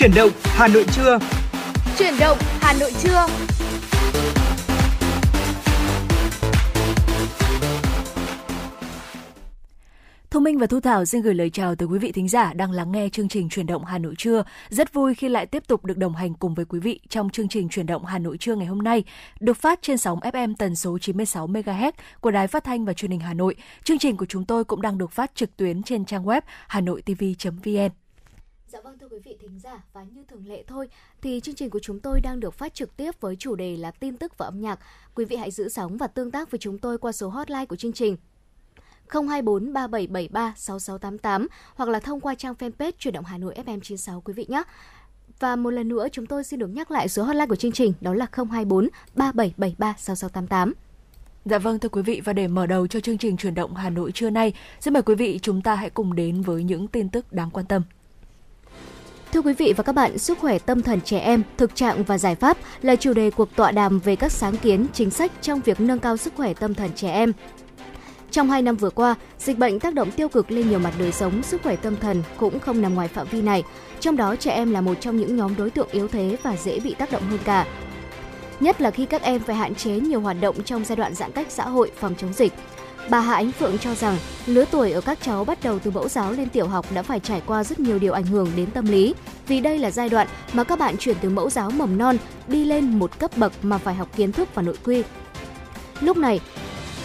Chuyển động Hà Nội trưa. Chuyển động Hà Nội trưa. Thu Minh và Thu Thảo xin gửi lời chào tới quý vị thính giả đang lắng nghe chương trình Chuyển động Hà Nội trưa. Rất vui khi lại tiếp tục được đồng hành cùng với quý vị trong chương trình Chuyển động Hà Nội trưa ngày hôm nay, được phát trên sóng FM tần số 96 MHz của Đài Phát Thanh và Truyền hình Hà Nội. Chương trình của chúng tôi cũng đang được phát trực tuyến trên trang web hanoitv.vn. Dạ vâng, thưa quý vị thính giả, và như thường lệ thôi thì chương trình của chúng tôi đang được phát trực tiếp với chủ đề là tin tức và âm nhạc. Quý vị hãy giữ sóng và tương tác với chúng tôi qua số hotline của chương trình 024 3773 6688 hoặc là thông qua trang fanpage Chuyển động Hà Nội FM96 quý vị nhé. Và một lần nữa chúng tôi xin được nhắc lại số hotline của chương trình, đó là 024 3773 6688. Dạ vâng, thưa quý vị, và để mở đầu cho chương trình Chuyển động Hà Nội trưa nay, xin mời quý vị chúng ta hãy cùng đến với những tin tức đáng quan tâm. Thưa quý vị và các bạn, sức khỏe tâm thần trẻ em, thực trạng và giải pháp là chủ đề cuộc tọa đàm về các sáng kiến, chính sách trong việc nâng cao sức khỏe tâm thần trẻ em. Trong 2 năm vừa qua, dịch bệnh tác động tiêu cực lên nhiều mặt đời sống, sức khỏe tâm thần cũng không nằm ngoài phạm vi này. Trong đó, trẻ em là một trong những nhóm đối tượng yếu thế và dễ bị tác động hơn cả. Nhất là khi các em phải hạn chế nhiều hoạt động trong giai đoạn giãn cách xã hội phòng chống dịch. Bà Hà Ánh Phượng cho rằng, lứa tuổi ở các cháu bắt đầu từ mẫu giáo lên tiểu học đã phải trải qua rất nhiều điều ảnh hưởng đến tâm lý. Vì đây là giai đoạn mà các bạn chuyển từ mẫu giáo mầm non đi lên một cấp bậc mà phải học kiến thức và nội quy. Lúc này,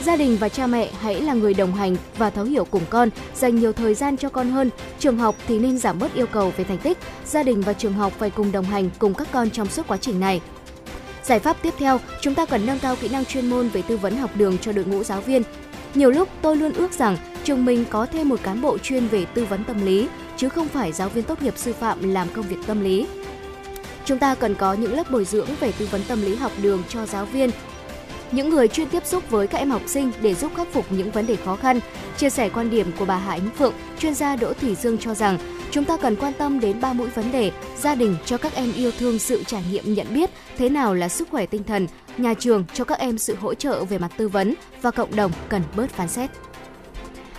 gia đình và cha mẹ hãy là người đồng hành và thấu hiểu cùng con, dành nhiều thời gian cho con hơn. Trường học thì nên giảm bớt yêu cầu về thành tích, gia đình và trường học phải cùng đồng hành cùng các con trong suốt quá trình này. Giải pháp tiếp theo, chúng ta cần nâng cao kỹ năng chuyên môn về tư vấn học đường cho đội ngũ giáo viên. Nhiều lúc tôi luôn ước rằng trường mình có thêm một cán bộ chuyên về tư vấn tâm lý, chứ không phải giáo viên tốt nghiệp sư phạm làm công việc tâm lý. Chúng ta cần có những lớp bồi dưỡng về tư vấn tâm lý học đường cho giáo viên, những người chuyên tiếp xúc với các em học sinh để giúp khắc phục những vấn đề khó khăn. Chia sẻ quan điểm của bà Hà Ánh Phượng, chuyên gia Đỗ Thủy Dương cho rằng chúng ta cần quan tâm đến 3 mũi vấn đề: gia đình cho các em yêu thương sự trải nghiệm nhận biết thế nào là sức khỏe tinh thần, nhà trường cho các em sự hỗ trợ về mặt tư vấn, và cộng đồng cần bớt phán xét.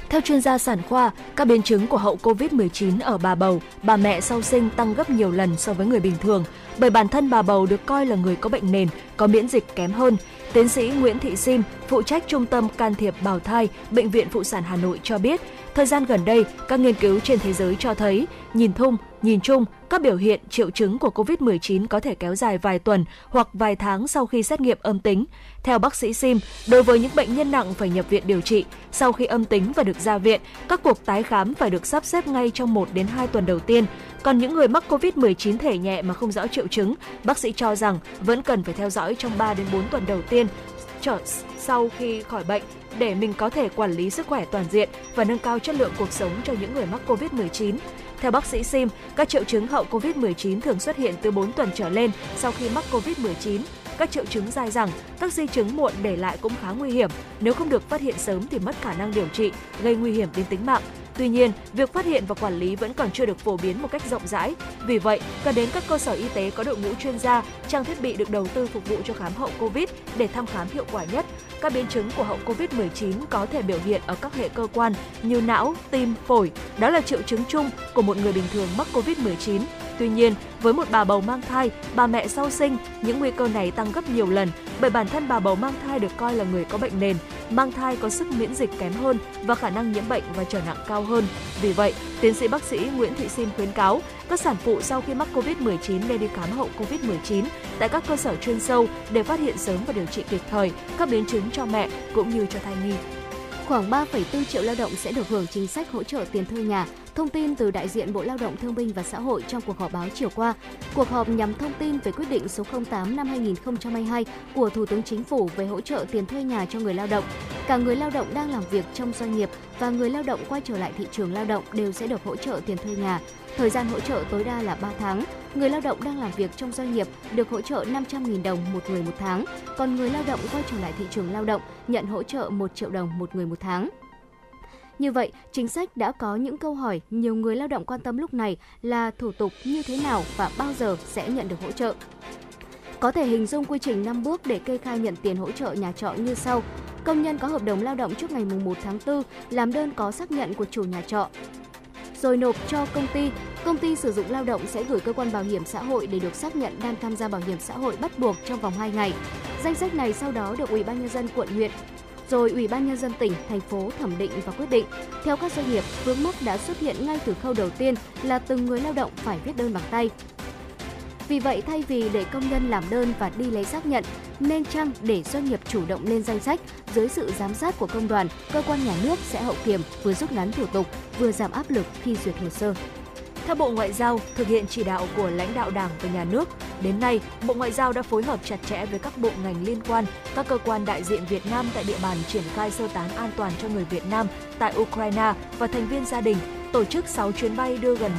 Theo chuyên gia sản khoa, các biến chứng của hậu Covid-19 ở bà bầu, bà mẹ sau sinh tăng gấp nhiều lần so với người bình thường, bởi bản thân bà bầu được coi là người có bệnh nền, có miễn dịch kém hơn. Tiến sĩ Nguyễn Thị Sim, phụ trách Trung tâm Can thiệp Bào thai, Bệnh viện Phụ sản Hà Nội cho biết, thời gian gần đây, các nghiên cứu trên thế giới cho thấy, nhìn chung, các biểu hiện, triệu chứng của COVID-19 có thể kéo dài vài tuần hoặc vài tháng sau khi xét nghiệm âm tính. Theo bác sĩ Sim, đối với những bệnh nhân nặng phải nhập viện điều trị, sau khi âm tính và được ra viện, các cuộc tái khám phải được sắp xếp ngay trong 1 đến 2 tuần đầu tiên. Còn những người mắc COVID-19 thể nhẹ mà không rõ triệu chứng, bác sĩ cho rằng vẫn cần phải theo dõi trong 3 đến 4 tuần đầu tiên sau khi khỏi bệnh để mình có thể quản lý sức khỏe toàn diện và nâng cao chất lượng cuộc sống cho những người mắc COVID-19. Theo bác sĩ Sim, các triệu chứng hậu COVID-19 thường xuất hiện từ 4 tuần trở lên sau khi mắc COVID-19. Các triệu chứng dai dẳng, các di chứng muộn để lại cũng khá nguy hiểm. Nếu không được phát hiện sớm thì mất khả năng điều trị, gây nguy hiểm đến tính mạng. Tuy nhiên, việc phát hiện và quản lý vẫn còn chưa được phổ biến một cách rộng rãi. Vì vậy, cần đến các cơ sở y tế có đội ngũ chuyên gia, trang thiết bị được đầu tư phục vụ cho khám hậu Covid để thăm khám hiệu quả nhất. Các biến chứng của hậu Covid-19 có thể biểu hiện ở các hệ cơ quan như não, tim, phổi. Đó là triệu chứng chung của một người bình thường mắc Covid-19. Tuy nhiên, với một bà bầu mang thai, bà mẹ sau sinh, những nguy cơ này tăng gấp nhiều lần bởi bản thân bà bầu mang thai được coi là người có bệnh nền, mang thai có sức miễn dịch kém hơn và khả năng nhiễm bệnh và trở nặng cao hơn. Vì vậy, tiến sĩ bác sĩ Nguyễn Thị Sim khuyến cáo các sản phụ sau khi mắc COVID-19 nên đi khám hậu COVID-19 tại các cơ sở chuyên sâu để phát hiện sớm và điều trị kịp thời các biến chứng cho mẹ cũng như cho thai nhi. Khoảng 3,4 triệu lao động sẽ được hưởng chính sách hỗ trợ tiền thuê nhà. Thông tin từ đại diện Bộ Lao động Thương binh và Xã hội trong cuộc họp báo chiều qua. Cuộc họp nhằm thông tin về quyết định số 08 năm 2022 của Thủ tướng Chính phủ về hỗ trợ tiền thuê nhà cho người lao động. Cả người lao động đang làm việc trong doanh nghiệp và người lao động quay trở lại thị trường lao động đều sẽ được hỗ trợ tiền thuê nhà. Thời gian hỗ trợ tối đa là 3 tháng. Người lao động đang làm việc trong doanh nghiệp được hỗ trợ 500.000 đồng một người một tháng, còn người lao động quay trở lại thị trường lao động nhận hỗ trợ 1 triệu đồng một người một tháng. Như vậy, chính sách đã có những câu hỏi nhiều người lao động quan tâm lúc này là thủ tục như thế nào và bao giờ sẽ nhận được hỗ trợ. Có thể hình dung quy trình 5 bước để kê khai nhận tiền hỗ trợ nhà trọ như sau. Công nhân có hợp đồng lao động trước ngày 1 tháng 4 làm đơn có xác nhận của chủ nhà trọ. rồi nộp cho công ty sử dụng lao động sẽ gửi cơ quan bảo hiểm xã hội để được xác nhận đang tham gia bảo hiểm xã hội bắt buộc trong vòng 2 ngày. Danh sách này sau đó được Ủy ban Nhân dân quận, huyện, rồi Ủy ban Nhân dân tỉnh, thành phố thẩm định và quyết định. Theo các doanh nghiệp, vướng mắc đã xuất hiện ngay từ khâu đầu tiên là từng người lao động phải viết đơn bằng tay. Vì vậy, thay vì để công nhân làm đơn và đi lấy xác nhận, nên chăng để doanh nghiệp chủ động lên danh sách, dưới sự giám sát của công đoàn, cơ quan nhà nước sẽ hậu kiểm, vừa rút ngắn thủ tục, vừa giảm áp lực khi duyệt hồ sơ. Theo Bộ Ngoại giao, thực hiện chỉ đạo của lãnh đạo Đảng và Nhà nước, đến nay, Bộ Ngoại giao đã phối hợp chặt chẽ với các bộ ngành liên quan, các cơ quan đại diện Việt Nam tại địa bàn triển khai sơ tán an toàn cho người Việt Nam tại Ukraine và thành viên gia đình, tổ chức 6 chuyến bay đưa gần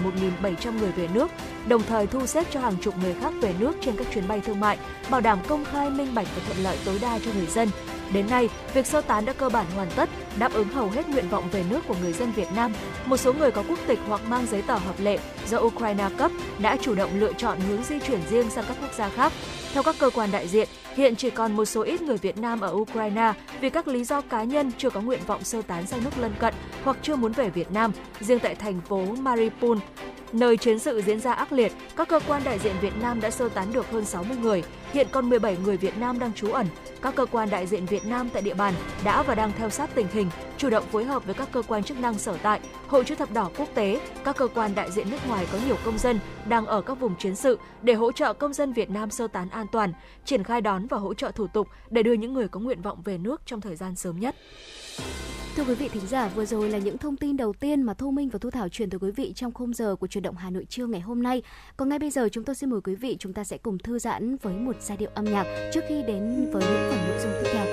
1.700 người về nước, đồng thời thu xếp cho hàng chục người khác về nước trên các chuyến bay thương mại, bảo đảm công khai, minh bạch và thuận lợi tối đa cho người dân. Đến nay, việc sơ tán đã cơ bản hoàn tất, đáp ứng hầu hết nguyện vọng về nước của người dân Việt Nam. Một số người có quốc tịch hoặc mang giấy tờ hợp lệ do Ukraine cấp đã chủ động lựa chọn hướng di chuyển riêng sang các quốc gia khác. Theo các cơ quan đại diện, hiện chỉ còn một số ít người Việt Nam ở Ukraine vì các lý do cá nhân chưa có nguyện vọng sơ tán sang nước lân cận hoặc chưa muốn về Việt Nam. Riêng tại thành phố Mariupol, nơi chiến sự diễn ra ác liệt, các cơ quan đại diện Việt Nam đã sơ tán được hơn 60 người, hiện còn 17 người Việt Nam đang trú ẩn. Các cơ quan đại diện Việt Nam tại địa bàn đã và đang theo sát tình hình, chủ động phối hợp với các cơ quan chức năng sở tại, Hội Chữ Thập Đỏ Quốc tế, các cơ quan đại diện nước ngoài có nhiều công dân đang ở các vùng chiến sự để hỗ trợ công dân Việt Nam sơ tán an toàn, triển khai đón và hỗ trợ thủ tục để đưa những người có nguyện vọng về nước trong thời gian sớm nhất. Thưa quý vị thính giả, vừa rồi là những thông tin đầu tiên mà Thu Minh và Thu Thảo truyền tới quý vị trong khung giờ của Chuyển động Hà Nội trưa ngày hôm nay. Còn ngay bây giờ chúng tôi xin mời quý vị chúng ta sẽ cùng thư giãn với một giai điệu âm nhạc trước khi đến với những phần nội dung tiếp theo.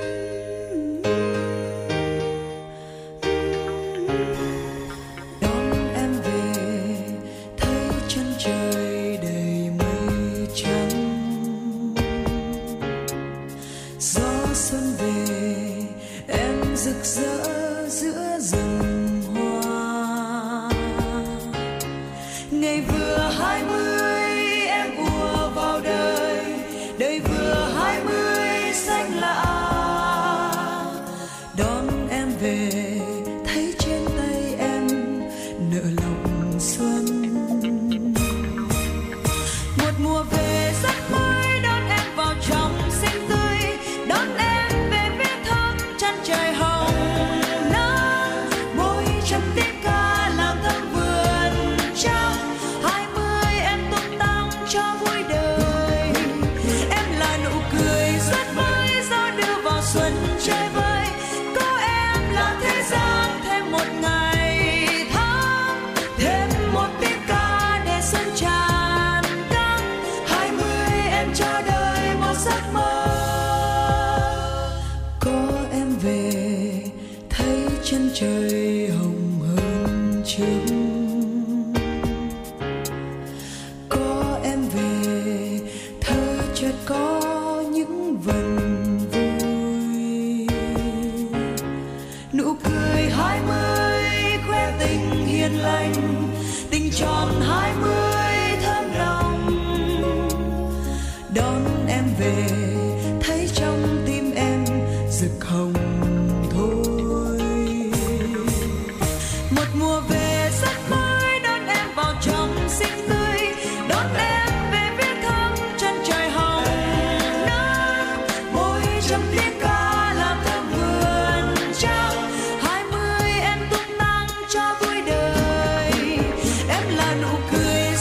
Là nụ cười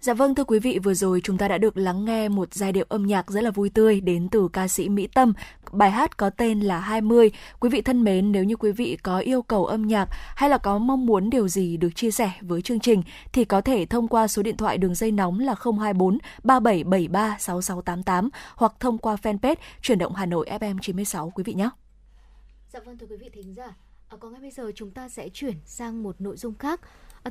Dạ vâng, thưa quý vị, vừa rồi chúng ta đã được lắng nghe một giai điệu âm nhạc rất là vui tươi đến từ ca sĩ Mỹ Tâm. Bài hát có tên là 20. Quý vị thân mến, nếu như quý vị có yêu cầu âm nhạc hay là có mong muốn điều gì được chia sẻ với chương trình thì có thể thông qua số điện thoại đường dây nóng là 024 3773 6688 hoặc thông qua fanpage Chuyển động Hà Nội FM96 quý vị nhé. Dạ vâng, thưa quý vị thính giả, còn ngay bây giờ chúng ta sẽ chuyển sang một nội dung khác.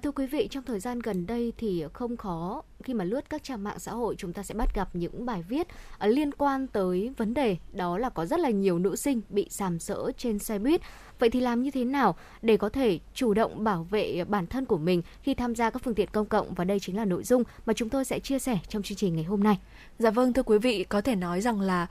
Thưa quý vị, trong thời gian gần đây thì không khó khi mà lướt các trang mạng xã hội chúng ta sẽ bắt gặp những bài viết liên quan tới vấn đề đó là có rất là nhiều nữ sinh bị sàm sỡ trên xe buýt. Vậy thì làm như thế nào để có thể chủ động bảo vệ bản thân của mình khi tham gia các phương tiện công cộng? Và đây chính là nội dung mà chúng tôi sẽ chia sẻ trong chương trình ngày hôm nay. Dạ vâng, thưa quý vị, có thể nói rằng là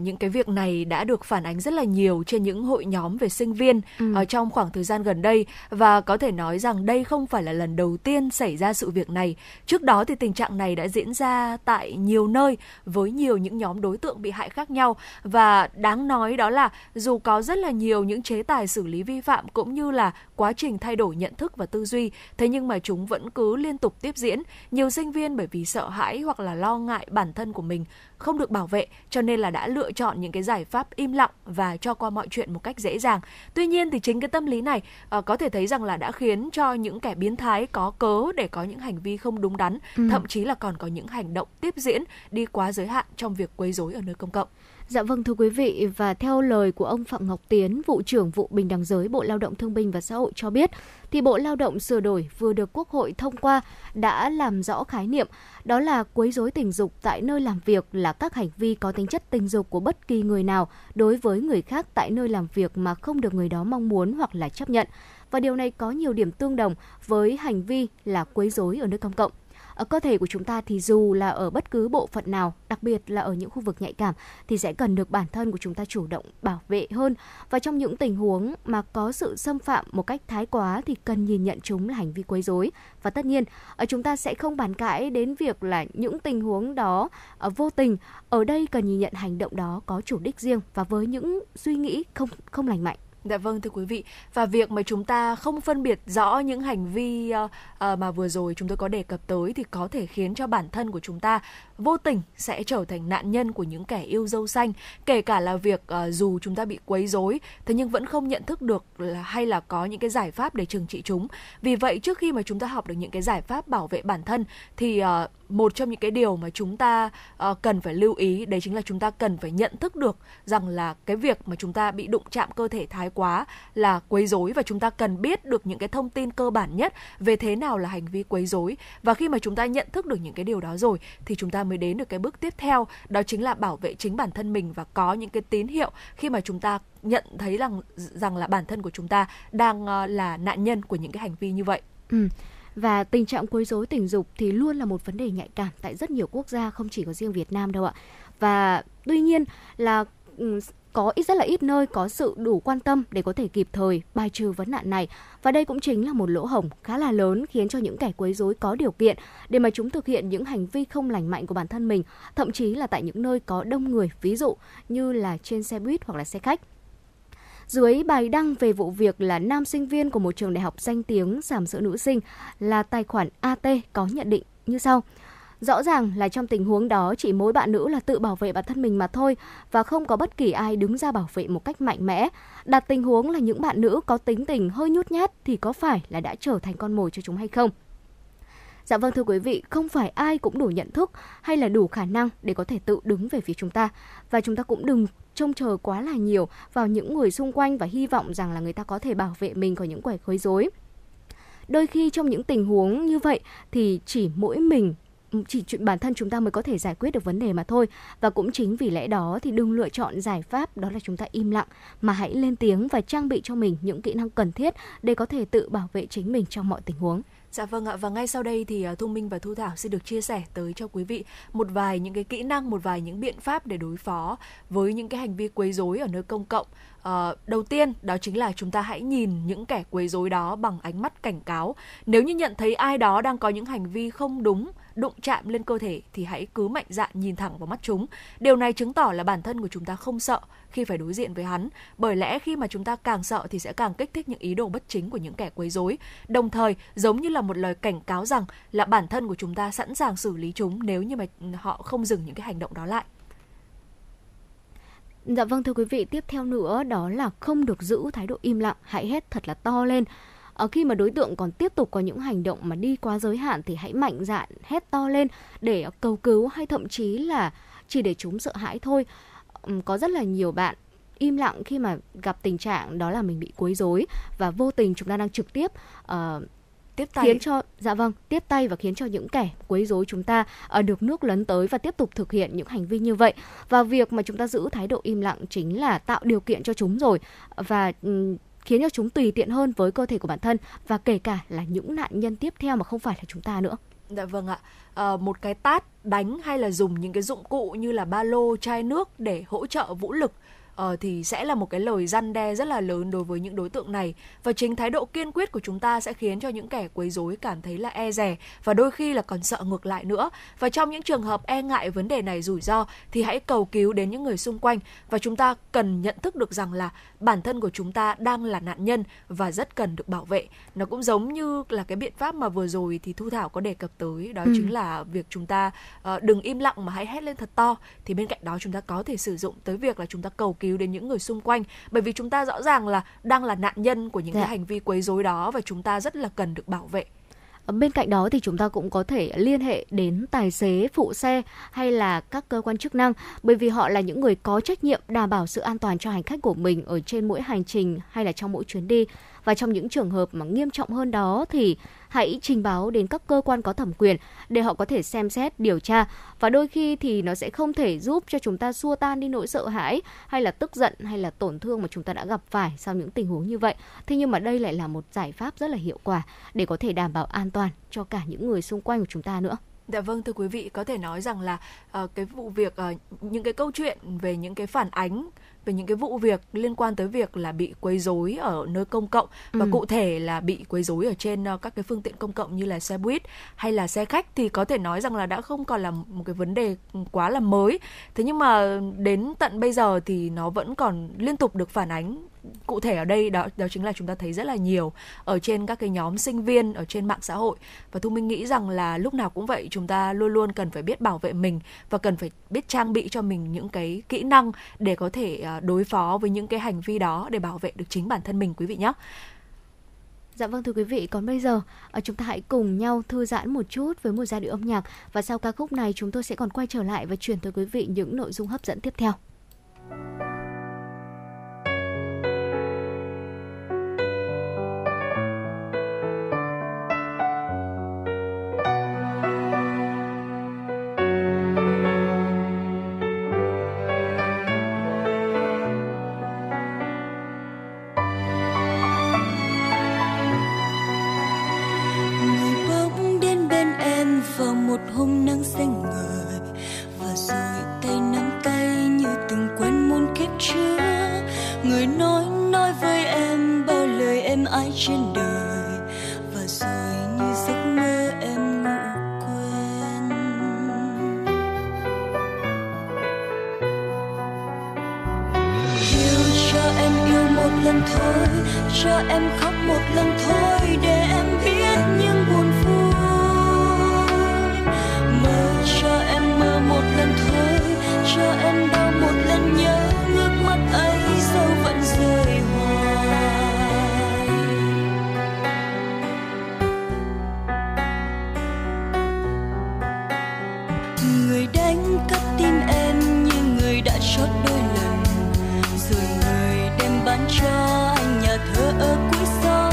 những cái việc này đã được phản ánh rất là nhiều trên những hội nhóm về sinh viên trong khoảng thời gian gần đây. Và có thể nói rằng đây không phải là lần đầu tiên xảy ra sự việc này. Trước đó thì tình trạng này đã diễn ra tại nhiều nơi với nhiều những nhóm đối tượng bị hại khác nhau. Và đáng nói đó là dù có rất là nhiều những chế tài xử lý vi phạm cũng như là quá trình thay đổi nhận thức và tư duy, thế nhưng mà chúng vẫn cứ liên tục tiếp diễn. Nhiều sinh viên bởi vì sợ hãi hoặc là lo ngại bản thân của mình không được bảo vệ cho nên là đã lựa chọn những cái giải pháp im lặng và cho qua mọi chuyện một cách dễ dàng. Tuy nhiên thì chính cái tâm lý này có thể thấy rằng là đã khiến cho những kẻ biến thái có cớ để có những hành vi không đúng đắn, thậm chí là còn có những hành động tiếp diễn đi quá giới hạn trong việc quấy rối ở nơi công cộng. Dạ vâng, thưa quý vị, và theo lời của ông Phạm Ngọc Tiến, vụ trưởng vụ bình đẳng giới Bộ Lao động Thương binh và Xã hội cho biết, thì Bộ Lao động sửa đổi vừa được Quốc hội thông qua đã làm rõ khái niệm đó là quấy rối tình dục tại nơi làm việc là các hành vi có tính chất tình dục của bất kỳ người nào đối với người khác tại nơi làm việc mà không được người đó mong muốn hoặc là chấp nhận. Và điều này có nhiều điểm tương đồng với hành vi là quấy rối ở nơi công cộng. Ở cơ thể của chúng ta thì dù là ở bất cứ bộ phận nào, đặc biệt là ở những khu vực nhạy cảm thì sẽ cần được bản thân của chúng ta chủ động bảo vệ hơn. Và trong những tình huống mà có sự xâm phạm một cách thái quá thì cần nhìn nhận chúng là hành vi quấy rối. Và tất nhiên, chúng ta sẽ không bàn cãi đến việc là những tình huống đó vô tình. Ở đây cần nhìn nhận hành động đó có chủ đích riêng và với những suy nghĩ không lành mạnh. Dạ vâng, thưa quý vị, và việc mà chúng ta không phân biệt rõ những hành vi mà vừa rồi chúng tôi có đề cập tới thì có thể khiến cho bản thân của chúng ta vô tình sẽ trở thành nạn nhân của những kẻ yêu dâu xanh, kể cả là việc dù chúng ta bị quấy rối thế nhưng vẫn không nhận thức được hay là có những cái giải pháp để trừng trị chúng. Vì vậy, trước khi mà chúng ta học được những cái giải pháp bảo vệ bản thân thì một trong những cái điều mà chúng ta cần phải lưu ý đấy chính là chúng ta cần phải nhận thức được rằng là cái việc mà chúng ta bị đụng chạm cơ thể thái quá là quấy rối, và chúng ta cần biết được những cái thông tin cơ bản nhất về thế nào là hành vi quấy rối. Và khi mà chúng ta nhận thức được những cái điều đó rồi thì chúng ta mới đến được cái bước tiếp theo, đó chính là bảo vệ chính bản thân mình và có những cái tín hiệu khi mà chúng ta nhận thấy rằng là bản thân của chúng ta đang là nạn nhân của những cái hành vi như vậy. Và tình trạng quấy rối tình dục thì luôn là một vấn đề nhạy cảm tại rất nhiều quốc gia, không chỉ có riêng Việt Nam đâu ạ. Và tuy nhiên là có rất là ít nơi có sự đủ quan tâm để có thể kịp thời bài trừ vấn nạn này. Và đây cũng chính là một lỗ hổng khá là lớn khiến cho những kẻ quấy rối có điều kiện để mà chúng thực hiện những hành vi không lành mạnh của bản thân mình, thậm chí là tại những nơi có đông người, ví dụ như là trên xe buýt hoặc là xe khách. Dưới bài đăng về vụ việc là nam sinh viên của một trường đại học danh tiếng sàm sỡ nữ sinh là tài khoản AT có nhận định như sau. Rõ ràng là trong tình huống đó chỉ mỗi bạn nữ là tự bảo vệ bản thân mình mà thôi và không có bất kỳ ai đứng ra bảo vệ một cách mạnh mẽ. Đặt tình huống là những bạn nữ có tính tình hơi nhút nhát thì có phải là đã trở thành con mồi cho chúng hay không? Dạ vâng, thưa quý vị, không phải ai cũng đủ nhận thức hay là đủ khả năng để có thể tự đứng về phía chúng ta. Và chúng ta cũng đừng trông chờ quá là nhiều vào những người xung quanh và hy vọng rằng là người ta có thể bảo vệ mình khỏi những kẻ quấy rối. Đôi khi trong những tình huống như vậy thì chỉ bản thân chúng ta mới có thể giải quyết được vấn đề mà thôi. Và cũng chính vì lẽ đó thì đừng lựa chọn giải pháp đó là chúng ta im lặng, mà hãy lên tiếng và trang bị cho mình những kỹ năng cần thiết để có thể tự bảo vệ chính mình trong mọi tình huống. Dạ vâng ạ, và ngay sau đây thì Thu Minh và Thu Thảo sẽ được chia sẻ tới cho quý vị một vài những cái kỹ năng, một vài những biện pháp để đối phó với những cái hành vi quấy rối ở nơi công cộng. Đầu tiên đó chính là chúng ta hãy nhìn những kẻ quấy rối đó bằng ánh mắt cảnh cáo. Nếu như nhận thấy ai đó đang có những hành vi không đúng, đụng chạm lên cơ thể thì hãy cứ mạnh dạn nhìn thẳng vào mắt chúng. Điều này chứng tỏ là bản thân của chúng ta không sợ khi phải đối diện với hắn, bởi lẽ khi mà chúng ta càng sợ thì sẽ càng kích thích những ý đồ bất chính của những kẻ quấy rối. Đồng thời, giống như là một lời cảnh cáo rằng là bản thân của chúng ta sẵn sàng xử lý chúng nếu như mà họ không dừng những cái hành động đó lại. Dạ vâng, thưa quý vị, tiếp theo nữa đó là không được giữ thái độ im lặng, hãy hét thật là to lên. Ở khi mà đối tượng còn tiếp tục có những hành động mà đi quá giới hạn thì hãy mạnh dạn hét to lên để cầu cứu hay thậm chí là chỉ để chúng sợ hãi thôi. Có rất là nhiều bạn im lặng khi mà gặp tình trạng đó là mình bị quấy rối và vô tình chúng ta đang trực tiếp tiếp tay. Tiếp tay và khiến cho những kẻ quấy rối chúng ta được nước lấn tới và tiếp tục thực hiện những hành vi như vậy. Và việc mà chúng ta giữ thái độ im lặng chính là tạo điều kiện cho chúng rồi và khiến cho chúng tùy tiện hơn với cơ thể của bản thân và kể cả là những nạn nhân tiếp theo mà không phải là chúng ta nữa. Dạ vâng ạ. Một cái tát, đánh hay là dùng những cái dụng cụ như là ba lô, chai nước để hỗ trợ vũ lực thì sẽ là một cái lời răn đe rất là lớn đối với những đối tượng này. Và chính thái độ kiên quyết của chúng ta sẽ khiến cho những kẻ quấy rối cảm thấy là e dè và đôi khi là còn sợ ngược lại nữa. Và trong những trường hợp e ngại vấn đề này rủi ro thì hãy cầu cứu đến những người xung quanh. Và chúng ta cần nhận thức được rằng là bản thân của chúng ta đang là nạn nhân và rất cần được bảo vệ. Nó cũng giống như là cái biện pháp mà vừa rồi thì Thu Thảo có đề cập tới. Đó chính là việc chúng ta đừng im lặng mà hãy hét lên thật to. Thì bên cạnh đó chúng ta có thể sử dụng tới việc là chúng ta cầu cứu đến những người xung quanh, bởi vì chúng ta rõ ràng là đang là nạn nhân của những cái hành vi quấy rối đó và chúng ta rất là cần được bảo vệ. Bên cạnh đó thì chúng ta cũng có thể liên hệ đến tài xế, phụ xe hay là các cơ quan chức năng, bởi vì họ là những người có trách nhiệm đảm bảo sự an toàn cho hành khách của mình ở trên mỗi hành trình hay là trong mỗi chuyến đi. Và trong những trường hợp mà nghiêm trọng hơn đó thì hãy trình báo đến các cơ quan có thẩm quyền để họ có thể xem xét, điều tra. Và đôi khi thì nó sẽ không thể giúp cho chúng ta xua tan đi nỗi sợ hãi hay là tức giận hay là tổn thương mà chúng ta đã gặp phải sau những tình huống như vậy. Thế nhưng mà đây lại là một giải pháp rất là hiệu quả để có thể đảm bảo an toàn cho cả những người xung quanh của chúng ta nữa. Dạ vâng, thưa quý vị, có thể nói rằng là cái vụ việc, những cái câu chuyện về những cái phản ánh về những cái vụ việc liên quan tới việc là bị quấy rối ở nơi công cộng và cụ thể là bị quấy rối ở trên các cái phương tiện công cộng như là xe buýt hay là xe khách thì có thể nói rằng là đã không còn là một cái vấn đề quá là mới. Thế nhưng mà đến tận bây giờ thì nó vẫn còn liên tục được phản ánh. Cụ thể ở đây đó chính là chúng ta thấy rất là nhiều ở trên các cái nhóm sinh viên ở trên mạng xã hội. Và Thu Minh nghĩ rằng là lúc nào cũng vậy, chúng ta luôn luôn cần phải biết bảo vệ mình và cần phải biết trang bị cho mình những cái kỹ năng để có thể đối phó với những cái hành vi đó để bảo vệ được chính bản thân mình, quý vị nhé. Dạ vâng, thưa quý vị, còn bây giờ chúng ta hãy cùng nhau thư giãn một chút với một giai điệu âm nhạc và sau ca khúc này chúng tôi sẽ còn quay trở lại và chuyển tới quý vị những nội dung hấp dẫn tiếp theo. Cho anh nhà thờ ở cuối xóm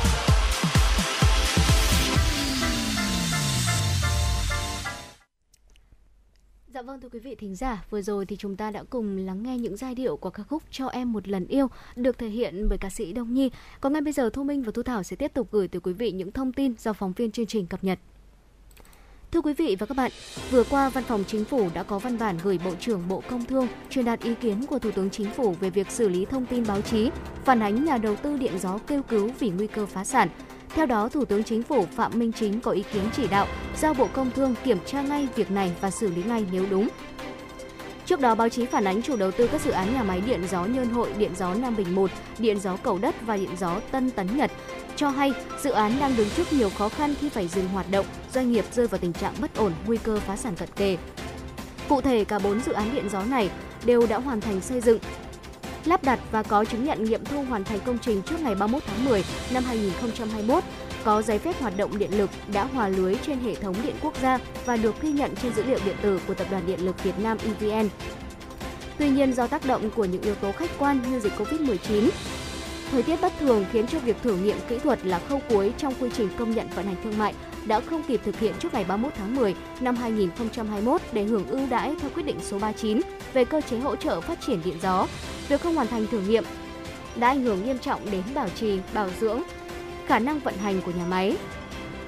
Dạ vâng, thưa quý vị thính giả, vừa rồi thì chúng ta đã cùng lắng nghe những giai điệu của ca khúc Cho Em Một Lần Yêu được thể hiện bởi ca sĩ Đông Nhi. Còn ngay bây giờ Thu Minh và Thu Thảo sẽ tiếp tục gửi tới quý vị những thông tin do phóng viên chương trình cập nhật. Thưa quý vị và các bạn, vừa qua Văn phòng Chính phủ đã có văn bản gửi Bộ trưởng Bộ Công Thương truyền đạt ý kiến của Thủ tướng Chính phủ về việc xử lý thông tin báo chí phản ánh nhà đầu tư điện gió kêu cứu vì nguy cơ phá sản. Theo đó, Thủ tướng Chính phủ Phạm Minh Chính có ý kiến chỉ đạo giao Bộ Công Thương kiểm tra ngay việc này và xử lý ngay nếu đúng. Trước đó, báo chí phản ánh chủ đầu tư các dự án nhà máy điện gió Nhơn Hội, điện gió Nam Bình 1, điện gió Cầu Đất và điện gió Tân Tấn Nhật cho hay dự án đang đứng trước nhiều khó khăn khi phải dừng hoạt động, doanh nghiệp rơi vào tình trạng bất ổn, nguy cơ phá sản cận kề. Cụ thể, cả 4 dự án điện gió này đều đã hoàn thành xây dựng, lắp đặt và có chứng nhận nghiệm thu hoàn thành công trình trước ngày 31 tháng 10 năm 2021, có giấy phép hoạt động điện lực, đã hòa lưới trên hệ thống điện quốc gia và được ghi nhận trên dữ liệu điện tử của Tập đoàn Điện lực Việt Nam EVN. Tuy nhiên, do tác động của những yếu tố khách quan như dịch Covid-19, thời tiết bất thường khiến cho việc thử nghiệm kỹ thuật là khâu cuối trong quy trình công nhận vận hành thương mại đã không kịp thực hiện trước ngày 31 tháng 10 năm 2021 để hưởng ưu đãi theo quyết định số 39 về cơ chế hỗ trợ phát triển điện gió. Việc không hoàn thành thử nghiệm đã ảnh hưởng nghiêm trọng đến bảo trì, bảo dưỡng, khả năng vận hành của nhà máy.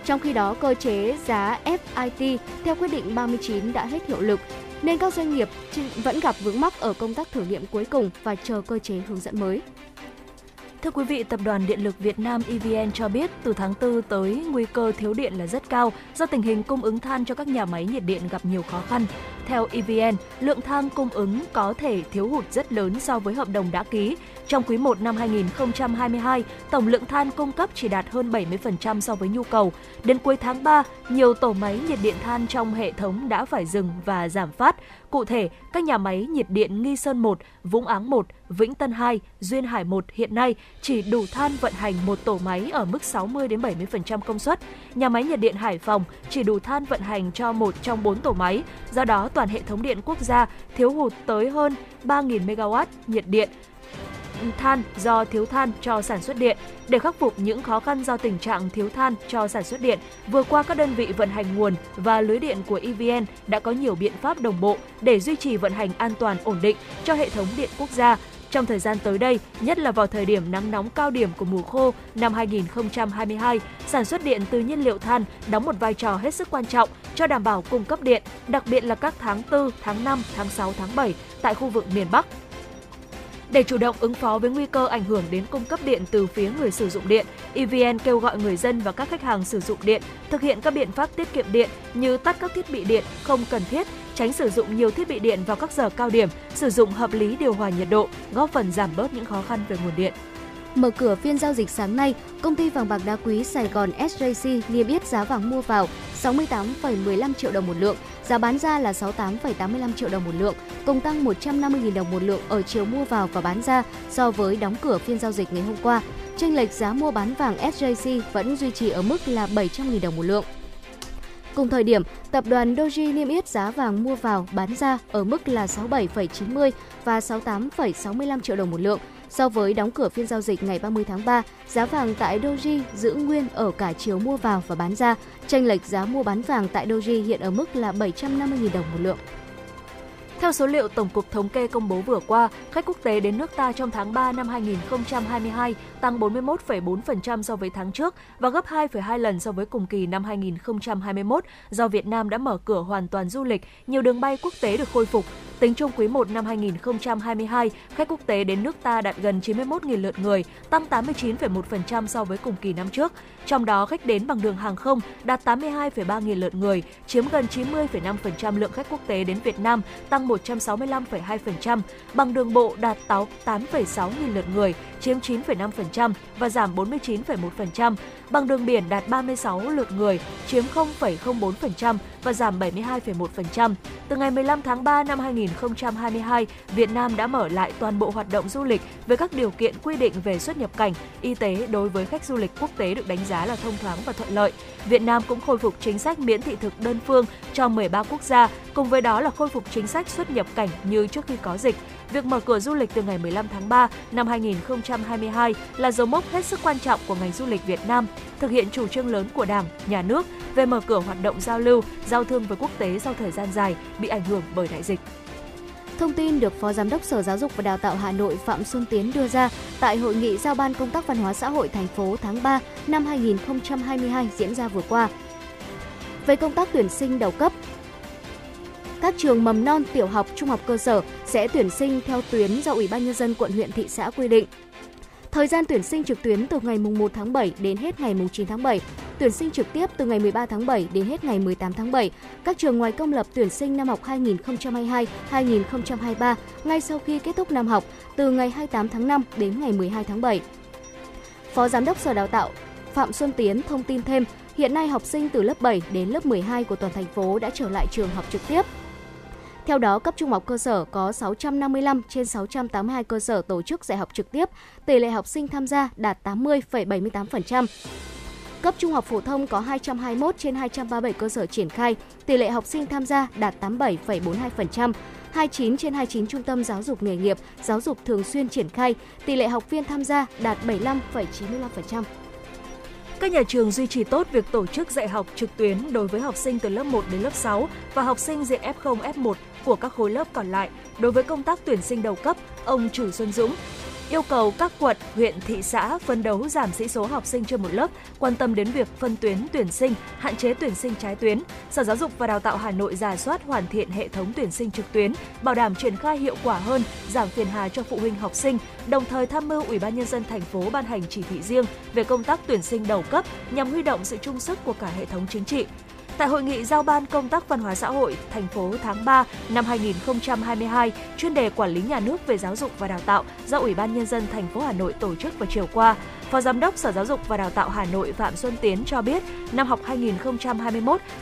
Trong khi đó, cơ chế giá FIT theo quyết định 39 đã hết hiệu lực, nên các doanh nghiệp vẫn gặp vướng mắc ở công tác thử nghiệm cuối cùng và chờ cơ chế hướng dẫn mới. Thưa quý vị, Tập đoàn Điện lực Việt Nam EVN cho biết từ tháng 4 tới nguy cơ thiếu điện là rất cao do tình hình cung ứng than cho các nhà máy nhiệt điện gặp nhiều khó khăn. Theo EVN, lượng than cung ứng có thể thiếu hụt rất lớn so với hợp đồng đã ký. Trong quý 1 năm 2022, tổng lượng than cung cấp chỉ đạt hơn 70% so với nhu cầu. Đến cuối tháng 3, nhiều tổ máy nhiệt điện than trong hệ thống đã phải dừng và giảm phát. Cụ thể, các nhà máy nhiệt điện Nghi Sơn 1, Vũng Áng 1, Vĩnh Tân 2, Duyên Hải 1 hiện nay chỉ đủ than vận hành một tổ máy ở mức 60-70% công suất. Nhà máy nhiệt điện Hải Phòng chỉ đủ than vận hành cho một trong 4 tổ máy. Do đó, toàn hệ thống điện quốc gia thiếu hụt tới hơn 3.000 MW nhiệt điện than do thiếu than cho sản xuất điện. Để khắc phục những khó khăn do tình trạng thiếu than cho sản xuất điện, vừa qua các đơn vị vận hành nguồn và lưới điện của EVN đã có nhiều biện pháp đồng bộ để duy trì vận hành an toàn ổn định cho hệ thống điện quốc gia. Trong thời gian tới đây, nhất là vào thời điểm nắng nóng cao điểm của mùa khô năm 2022, sản xuất điện từ nhiên liệu than đóng một vai trò hết sức quan trọng cho đảm bảo cung cấp điện, đặc biệt là các tháng 4, tháng 5, tháng 6, tháng 7 tại khu vực miền Bắc. Để chủ động ứng phó với nguy cơ ảnh hưởng đến cung cấp điện từ phía người sử dụng điện, EVN kêu gọi người dân và các khách hàng sử dụng điện thực hiện các biện pháp tiết kiệm điện như tắt các thiết bị điện không cần thiết, tránh sử dụng nhiều thiết bị điện vào các giờ cao điểm, sử dụng hợp lý điều hòa nhiệt độ, góp phần giảm bớt những khó khăn về nguồn điện. Mở cửa phiên giao dịch sáng nay, công ty vàng bạc đá quý Sài Gòn SJC niêm yết giá vàng mua vào 68,15 triệu đồng một lượng, giá bán ra là 68,85 triệu đồng một lượng, cùng tăng 150.000 đồng một lượng ở chiều mua vào và bán ra so với đóng cửa phiên giao dịch ngày hôm qua. Chênh lệch giá mua bán vàng SJC vẫn duy trì ở mức là 700.000 đồng một lượng. Cùng thời điểm, tập đoàn Doji niêm yết giá vàng mua vào bán ra ở mức là 67,90 và 68,65 triệu đồng một lượng. So với đóng cửa phiên giao dịch ngày 30 tháng 3, giá vàng tại Doji giữ nguyên ở cả chiều mua vào và bán ra. Chênh lệch giá mua bán vàng tại Doji hiện ở mức là 750.000 đồng một lượng. Theo số liệu Tổng cục Thống kê công bố vừa qua, khách quốc tế đến nước ta trong tháng 3 năm 2022 tăng 41,4% so với tháng trước và gấp 2,2 lần so với cùng kỳ năm 2021 do Việt Nam đã mở cửa hoàn toàn du lịch, nhiều đường bay quốc tế được khôi phục. Tính chung quý 1 năm 2022, khách quốc tế đến nước ta đạt gần 91.000 lượt người, tăng 89,1% so với cùng kỳ năm trước. Trong đó, khách đến bằng đường hàng không đạt 82,3 nghìn lượt người, chiếm gần 90,5% lượng khách quốc tế đến Việt Nam, tăng 165,2%, bằng đường bộ đạt 8,6 nghìn lượt người, chiếm 9,5% và giảm 49,1%, bằng đường biển đạt 36 lượt người, chiếm 0,04% và giảm 72,1%. Từ ngày 15 tháng 3 năm 2022, Việt Nam đã mở lại toàn bộ hoạt động du lịch với các điều kiện quy định về xuất nhập cảnh, y tế đối với khách du lịch quốc tế được đánh giá là thông thoáng và thuận lợi. Việt Nam cũng khôi phục chính sách miễn thị thực đơn phương cho 13 quốc gia, cùng với đó là khôi phục chính sách xuất nhập cảnh như trước khi có dịch. Việc mở cửa du lịch từ ngày 15 tháng 3 năm 2022 là dấu mốc hết sức quan trọng của ngành du lịch Việt Nam, thực hiện chủ trương lớn của Đảng, Nhà nước về mở cửa hoạt động giao lưu, giao thương với quốc tế sau thời gian dài bị ảnh hưởng bởi đại dịch. Thông tin được Phó Giám đốc Sở Giáo dục và Đào tạo Hà Nội Phạm Xuân Tiến đưa ra tại Hội nghị giao ban công tác văn hóa xã hội thành phố tháng 3 năm 2022 diễn ra vừa qua. Về công tác tuyển sinh đầu cấp, các trường mầm non, tiểu học, trung học cơ sở sẽ tuyển sinh theo tuyến do Ủy ban Nhân dân quận, huyện, thị xã quy định. Thời gian tuyển sinh trực tuyến từ ngày 1 tháng 7 đến hết ngày 9 tháng 7, tuyển sinh trực tiếp từ ngày 13 tháng 7 đến hết ngày 18 tháng 7. Các trường ngoài công lập tuyển sinh năm học 2022-2023 ngay sau khi kết thúc năm học từ ngày 28 tháng 5 đến ngày 12 tháng 7. Phó Giám đốc Sở Đào tạo Phạm Xuân Tiến thông tin thêm, hiện nay học sinh từ lớp 7 đến lớp 12 của toàn thành phố đã trở lại trường học trực tiếp. Theo đó, cấp trung học cơ sở có 655 trên 682 cơ sở tổ chức dạy học trực tiếp, tỷ lệ học sinh tham gia đạt 80,78%. Cấp trung học phổ thông có 221 trên 237 cơ sở triển khai, tỷ lệ học sinh tham gia đạt 87,42%. 29 trên 29 trung tâm giáo dục nghề nghiệp, giáo dục thường xuyên triển khai, tỷ lệ học viên tham gia đạt 75,95%. Các nhà trường duy trì tốt việc tổ chức dạy học trực tuyến đối với học sinh từ lớp 1 đến lớp 6 và học sinh diện F0, F1 của các khối lớp còn lại. Đối với công tác tuyển sinh đầu cấp, ông Chử Xuân Dũng yêu cầu các quận, huyện, thị xã phấn đấu giảm sĩ số học sinh trên một lớp, quan tâm đến việc phân tuyến tuyển sinh, hạn chế tuyển sinh trái tuyến. Sở Giáo dục và Đào tạo Hà Nội rà soát hoàn thiện hệ thống tuyển sinh trực tuyến, bảo đảm triển khai hiệu quả hơn, giảm phiền hà cho phụ huynh học sinh, đồng thời tham mưu Ủy ban Nhân dân thành phố ban hành chỉ thị riêng về công tác tuyển sinh đầu cấp nhằm huy động sự chung sức của cả hệ thống chính trị. Tại hội nghị giao ban công tác văn hóa xã hội thành phố tháng 3 năm 2022, chuyên đề quản lý nhà nước về giáo dục và đào tạo do Ủy ban Nhân dân thành phố Hà Nội tổ chức vào chiều qua, Phó Giám đốc Sở Giáo dục và Đào tạo Hà Nội Phạm Xuân Tiến cho biết, năm học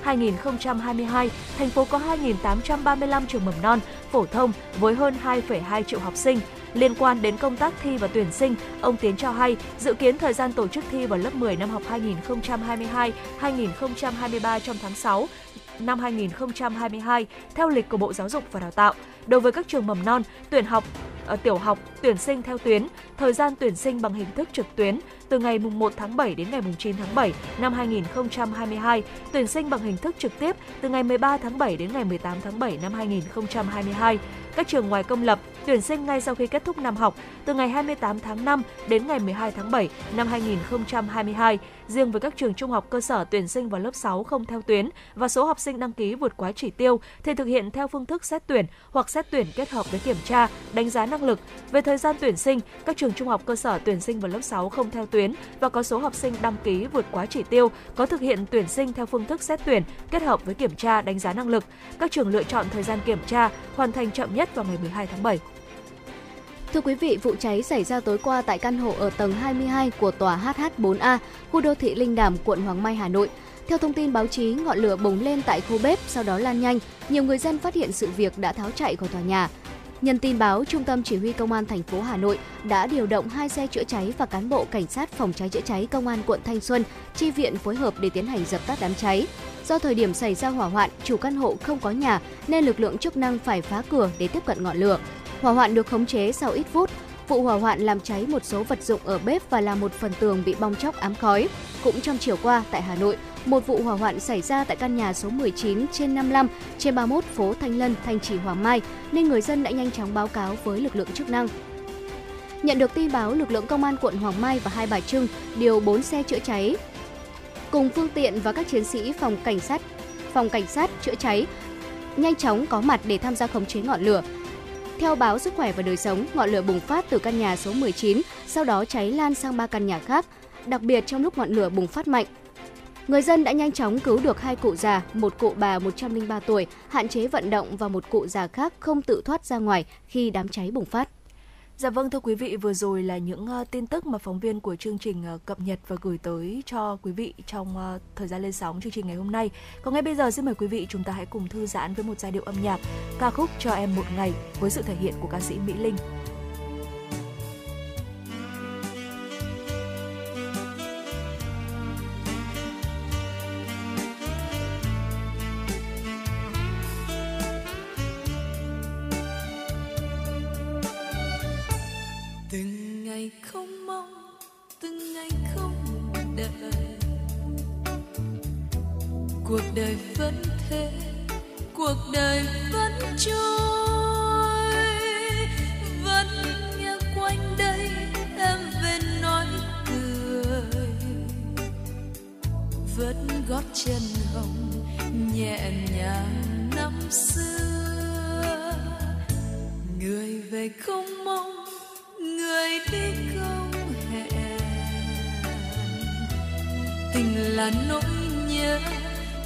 2021-2022, thành phố có 2.835 trường mầm non, phổ thông với hơn 2,2 triệu học sinh. Liên quan đến công tác thi và tuyển sinh, ông Tiến cho hay dự kiến thời gian tổ chức thi vào lớp 10 năm học 2022-2023 trong tháng 6 năm 2022 theo lịch của Bộ Giáo dục và Đào tạo. Đối với các trường mầm non, tiểu học tuyển sinh theo tuyến, thời gian tuyển sinh bằng hình thức trực tuyến từ ngày 1 tháng 7 đến ngày 9 tháng 7 năm 2022, tuyển sinh bằng hình thức trực tiếp từ ngày 13 tháng 7 đến ngày 18 tháng 7 năm 2022. Các trường ngoài công lập tuyển sinh ngay sau khi kết thúc năm học từ ngày 28 tháng 5 đến ngày 12 tháng 7 năm 2022. Riêng với các trường trung học cơ sở tuyển sinh vào lớp 6 không theo tuyến và số học sinh đăng ký vượt quá chỉ tiêu thì thực hiện theo phương thức xét tuyển hoặc xét tuyển kết hợp với kiểm tra, đánh giá năng lực. Về thời gian tuyển sinh, các trường trung học cơ sở tuyển sinh vào lớp 6 không theo tuyến và có số học sinh đăng ký vượt quá chỉ tiêu có thực hiện tuyển sinh theo phương thức xét tuyển kết hợp với kiểm tra, đánh giá năng lực. Các trường lựa chọn thời gian kiểm tra hoàn thành chậm nhất vào ngày 12 tháng 7. Thưa quý vị, vụ cháy xảy ra tối qua tại căn hộ ở tầng 22 của tòa HH4A, khu đô thị Linh Đàm, quận Hoàng Mai, Hà Nội. Theo thông tin báo chí, ngọn lửa bùng lên tại khu bếp, sau đó lan nhanh. Nhiều người dân phát hiện sự việc đã tháo chạy khỏi tòa nhà. Nhận tin báo, Trung tâm Chỉ huy Công an thành phố Hà Nội đã điều động 2 xe chữa cháy và cán bộ cảnh sát phòng cháy chữa cháy Công an quận Thanh Xuân chi viện phối hợp để tiến hành dập tắt đám cháy. Do thời điểm xảy ra hỏa hoạn, chủ căn hộ không có nhà nên lực lượng chức năng phải phá cửa để tiếp cận ngọn lửa. Hỏa hoạn được khống chế sau ít phút. Vụ hỏa hoạn làm cháy một số vật dụng ở bếp và làm một phần tường bị bong tróc ám khói. Cũng trong chiều qua tại Hà Nội, một vụ hỏa hoạn xảy ra tại căn nhà số 19 trên 55 trên 31 phố Thanh Lân, Thanh Trì, Hoàng Mai nên người dân đã nhanh chóng báo cáo với lực lượng chức năng. Nhận được tin báo, lực lượng công an quận Hoàng Mai và Hai Bà Trưng điều 4 xe chữa cháy cùng phương tiện và các chiến sĩ phòng cảnh sát chữa cháy nhanh chóng có mặt để tham gia khống chế ngọn lửa. Theo báo Sức khỏe và Đời sống, ngọn lửa bùng phát từ căn nhà số 19, sau đó cháy lan sang 3 căn nhà khác. Đặc biệt trong lúc ngọn lửa bùng phát mạnh, người dân đã nhanh chóng cứu được 2 cụ già, một cụ bà 103 tuổi, hạn chế vận động và một cụ già khác không tự thoát ra ngoài khi đám cháy bùng phát. Dạ vâng, thưa quý vị, vừa rồi là những tin tức mà phóng viên của chương trình cập nhật và gửi tới cho quý vị trong thời gian lên sóng chương trình ngày hôm nay. Còn ngay bây giờ xin mời quý vị chúng ta hãy cùng thư giãn với một giai điệu âm nhạc, ca khúc Cho Em Một Ngày với sự thể hiện của ca sĩ Mỹ Linh. Cuộc đời vẫn thế, cuộc đời vẫn trôi, vẫn nghe quanh đây em về nói cười, vẫn gót chân hồng nhẹ nhàng năm xưa. Người về không mong, người đi không hẹn, tình là nỗi nhớ,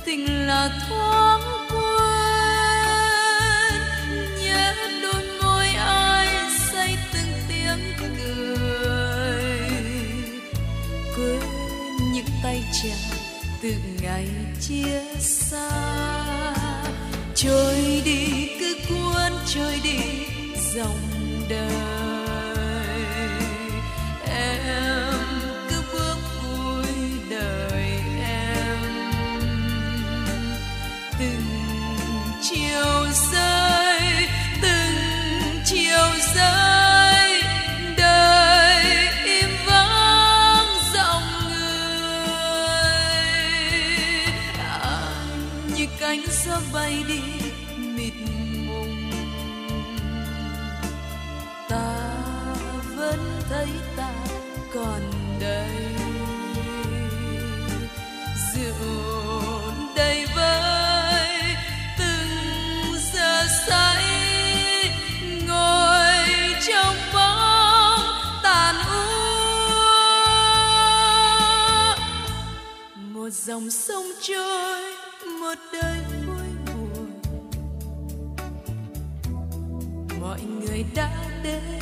tình là thoáng quên, nhớ đôi môi ai say từng tiếng cười, quên những tay chào từ ngày chia xa. Trôi đi cứ cuốn trôi đi dòng đời, em cứ bước vui đời. Từng chiều rơi đời im vắng dòng người, như cánh gió bay đi mịt mùng, ta vẫn thấy ta còn đây, dù đây vẫn say ngồi trong bóng tàn úa. Một dòng sông trôi, một đời vui buồn, mọi người đã đến,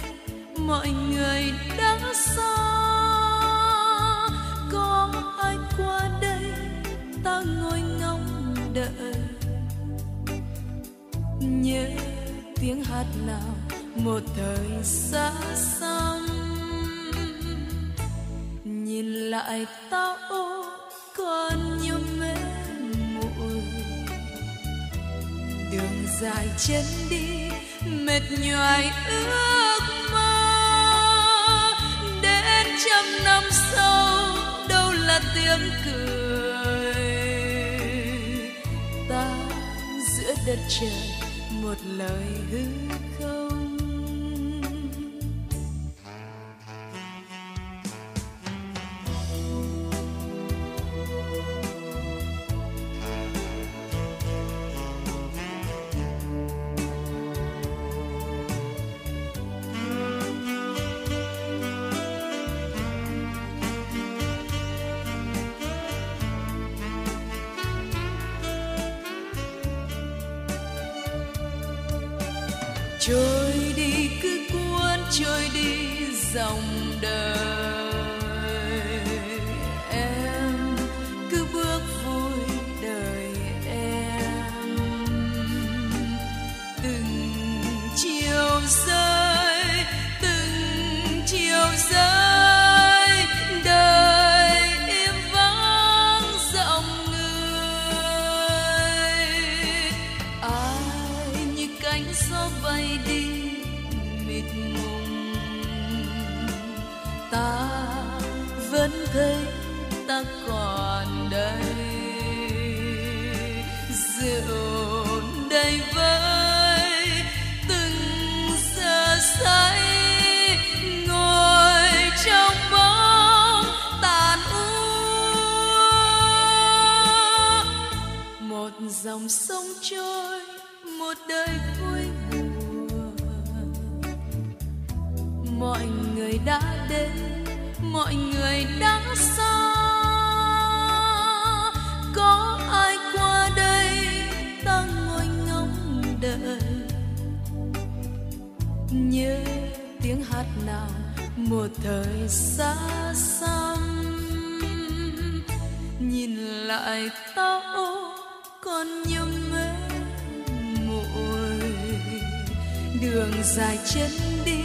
mọi người đã xa, có ai qua đây ta ngồi ngóng đợi, nhớ tiếng hát nào một thời xa xăm. Nhìn lại ta ô còn nhiều mê muội, đường dài chân đi mệt nhoài ước mơ, đến trăm năm sau đâu là tiếng cười ta giữa đất trời, một lời hứa không. Trôi đi cứ cuốn trôi đi dòng đời, em cứ bước vui đời em, từng chiều rơi đời im vắng dòng người, bay đi mịt mùng, ta vẫn thấy ta còn đây, rượu đầy vơi từng giờ say, ngồi trong bóng tàn úa, một dòng sông trôi một đời vui buồn, mọi người đã đến, mọi người đã xa, có ai qua đây ta ngồi ngóng đợi, nhớ tiếng hát nào một thời xa xăm, nhìn lại ta ô còn nhiều mê muội, đường dài chân đi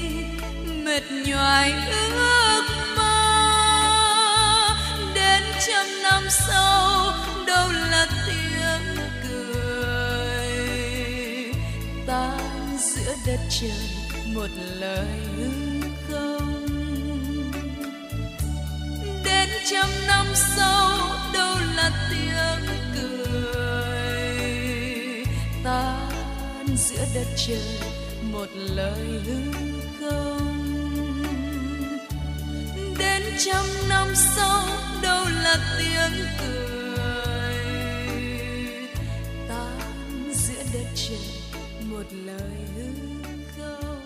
mệt nhoài ước mơ, đến trăm năm sau đâu là tiếng cười ta giữa đất trời, một lời hư không, đến trăm năm sau đâu là tiếng cười ta giữa đất trời, một lời hư không, đến trăm năm sau đâu là tiếng cười ta giữa đất trời, một lời hư không,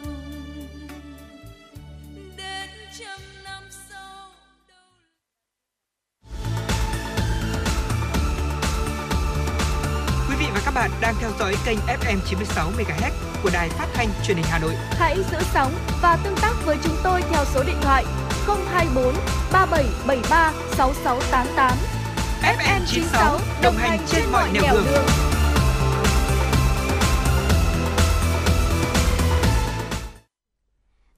đến trăm năm sau đâu. Quý vị và các bạn đang theo dõi kênh FM 96 MHz của Đài Phát thanh Truyền hình Hà Nội. Hãy giữ sóng và tương tác với chúng tôi theo số điện thoại 024 3773 6688. FM 96 đồng hành trên mọi nẻo đường.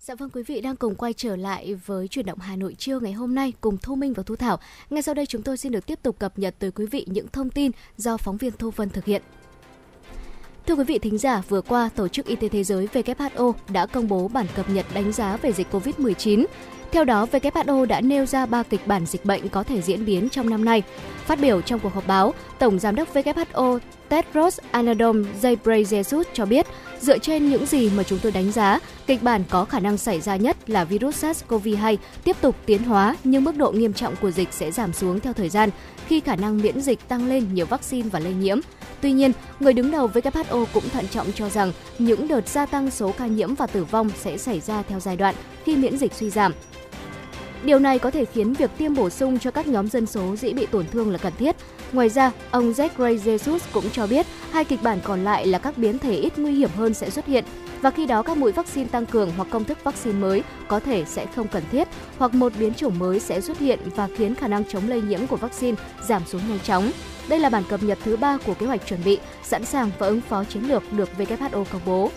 Dạ vâng, quý vị đang cùng quay trở lại với Chuyển động Hà Nội trưa ngày hôm nay cùng Thu Minh và Thu Thảo. Ngay sau đây chúng tôi xin được tiếp tục cập nhật tới quý vị những thông tin do phóng viên Thu Vân thực hiện. Thưa quý vị thính giả, vừa qua Tổ chức Y tế Thế giới WHO đã công bố bản cập nhật đánh giá về dịch COVID-19. Theo đó, WHO đã nêu ra 3 kịch bản dịch bệnh có thể diễn biến trong năm nay. Phát biểu trong cuộc họp báo, Tổng Giám đốc WHO Tedros Adhanom Ghebreyesus cho biết, dựa trên những gì mà chúng tôi đánh giá, kịch bản có khả năng xảy ra nhất là virus SARS-CoV-2 tiếp tục tiến hóa, nhưng mức độ nghiêm trọng của dịch sẽ giảm xuống theo thời gian khi khả năng miễn dịch tăng lên nhiều vaccine và lây nhiễm. Tuy nhiên, người đứng đầu WHO cũng thận trọng cho rằng những đợt gia tăng số ca nhiễm và tử vong sẽ xảy ra theo giai đoạn khi miễn dịch suy giảm. Điều này có thể khiến việc tiêm bổ sung cho các nhóm dân số dễ bị tổn thương là cần thiết. Ngoài ra, ông Ghebreyesus cũng cho biết hai kịch bản còn lại là các biến thể ít nguy hiểm hơn sẽ xuất hiện, và khi đó các mũi vaccine tăng cường hoặc công thức vaccine mới có thể sẽ không cần thiết, hoặc một biến chủng mới sẽ xuất hiện và khiến khả năng chống lây nhiễm của vaccine giảm xuống nhanh chóng. Đây là bản cập nhật thứ 3 của kế hoạch chuẩn bị, sẵn sàng và ứng phó chiến lược được WHO công bố.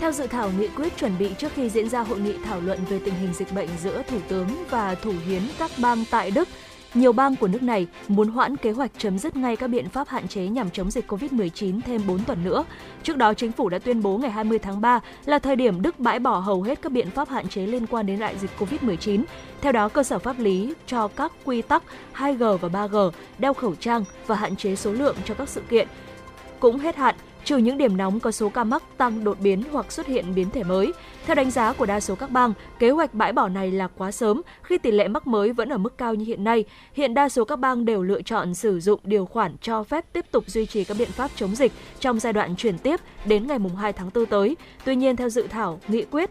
Theo dự thảo nghị quyết chuẩn bị trước khi diễn ra hội nghị thảo luận về tình hình dịch bệnh giữa Thủ tướng và Thủ hiến các bang tại Đức, nhiều bang của nước này muốn hoãn kế hoạch chấm dứt ngay các biện pháp hạn chế nhằm chống dịch COVID-19 thêm 4 tuần nữa. Trước đó, chính phủ đã tuyên bố ngày 20 tháng 3 là thời điểm Đức bãi bỏ hầu hết các biện pháp hạn chế liên quan đến đại dịch COVID-19. Theo đó, cơ sở pháp lý cho các quy tắc 2G và 3G, đeo khẩu trang và hạn chế số lượng cho các sự kiện cũng hết hạn, trừ những điểm nóng có số ca mắc tăng đột biến hoặc xuất hiện biến thể mới. Theo đánh giá của đa số các bang, kế hoạch bãi bỏ này là quá sớm khi tỷ lệ mắc mới vẫn ở mức cao như hiện nay. Hiện đa số các bang đều lựa chọn sử dụng điều khoản cho phép tiếp tục duy trì các biện pháp chống dịch trong giai đoạn chuyển tiếp đến ngày 2 tháng 4 tới. Tuy nhiên, theo dự thảo nghị quyết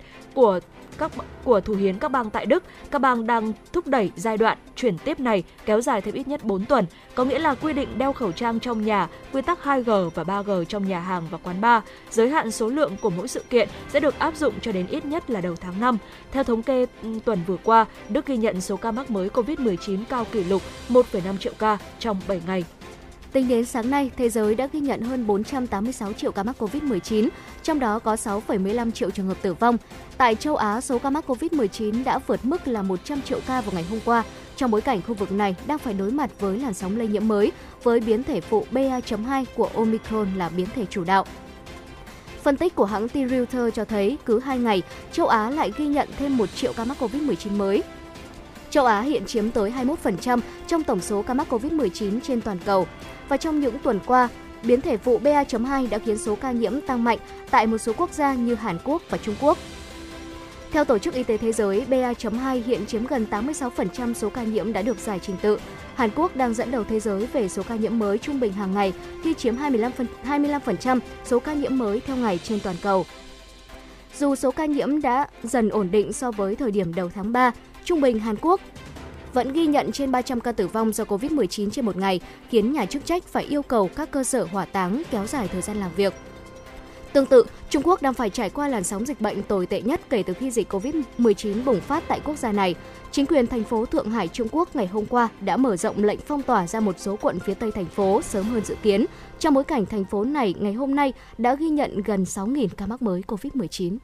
của thủ hiến các bang tại Đức, các bang đang thúc đẩy giai đoạn chuyển tiếp này kéo dài thêm ít nhất 4 tuần, có nghĩa là quy định đeo khẩu trang trong nhà, quy tắc 2G và 3G trong nhà hàng và quán bar, giới hạn số lượng của mỗi sự kiện sẽ được áp dụng cho đến ít nhất là đầu tháng 5. Theo thống kê tuần vừa qua, Đức ghi nhận số ca mắc mới COVID-19 cao kỷ lục 1,5 triệu ca trong 7 ngày. Tính đến sáng nay, thế giới đã ghi nhận hơn 486 triệu ca mắc COVID-19, trong đó có 6,15 triệu trường hợp tử vong. Tại châu Á, số ca mắc COVID-19 đã vượt mức là 100 triệu ca vào ngày hôm qua, trong bối cảnh khu vực này đang phải đối mặt với làn sóng lây nhiễm mới, với biến thể phụ BA.2 của Omicron là biến thể chủ đạo. Phân tích của hãng tin Reuters cho thấy cứ 2 ngày, châu Á lại ghi nhận thêm 1 triệu ca mắc COVID-19 mới. Châu Á hiện chiếm tới 21% trong tổng số ca mắc COVID-19 trên toàn cầu. Và trong những tuần qua, biến thể phụ BA.2 đã khiến số ca nhiễm tăng mạnh tại một số quốc gia như Hàn Quốc và Trung Quốc. Theo Tổ chức Y tế Thế giới, BA.2 hiện chiếm gần 86% số ca nhiễm đã được giải trình tự. Hàn Quốc đang dẫn đầu thế giới về số ca nhiễm mới trung bình hàng ngày khi chiếm 25% số ca nhiễm mới theo ngày trên toàn cầu. Dù số ca nhiễm đã dần ổn định so với thời điểm đầu tháng 3, trung bình Hàn Quốc vẫn ghi nhận trên 300 ca tử vong do COVID-19 trên một ngày, khiến nhà chức trách phải yêu cầu các cơ sở hỏa táng kéo dài thời gian làm việc. Tương tự, Trung Quốc đang phải trải qua làn sóng dịch bệnh tồi tệ nhất kể từ khi dịch COVID-19 bùng phát tại quốc gia này. Chính quyền thành phố Thượng Hải, Trung Quốc ngày hôm qua đã mở rộng lệnh phong tỏa ra một số quận phía tây thành phố sớm hơn dự kiến, trong bối cảnh thành phố này ngày hôm nay đã ghi nhận gần 6.000 ca mắc mới COVID-19.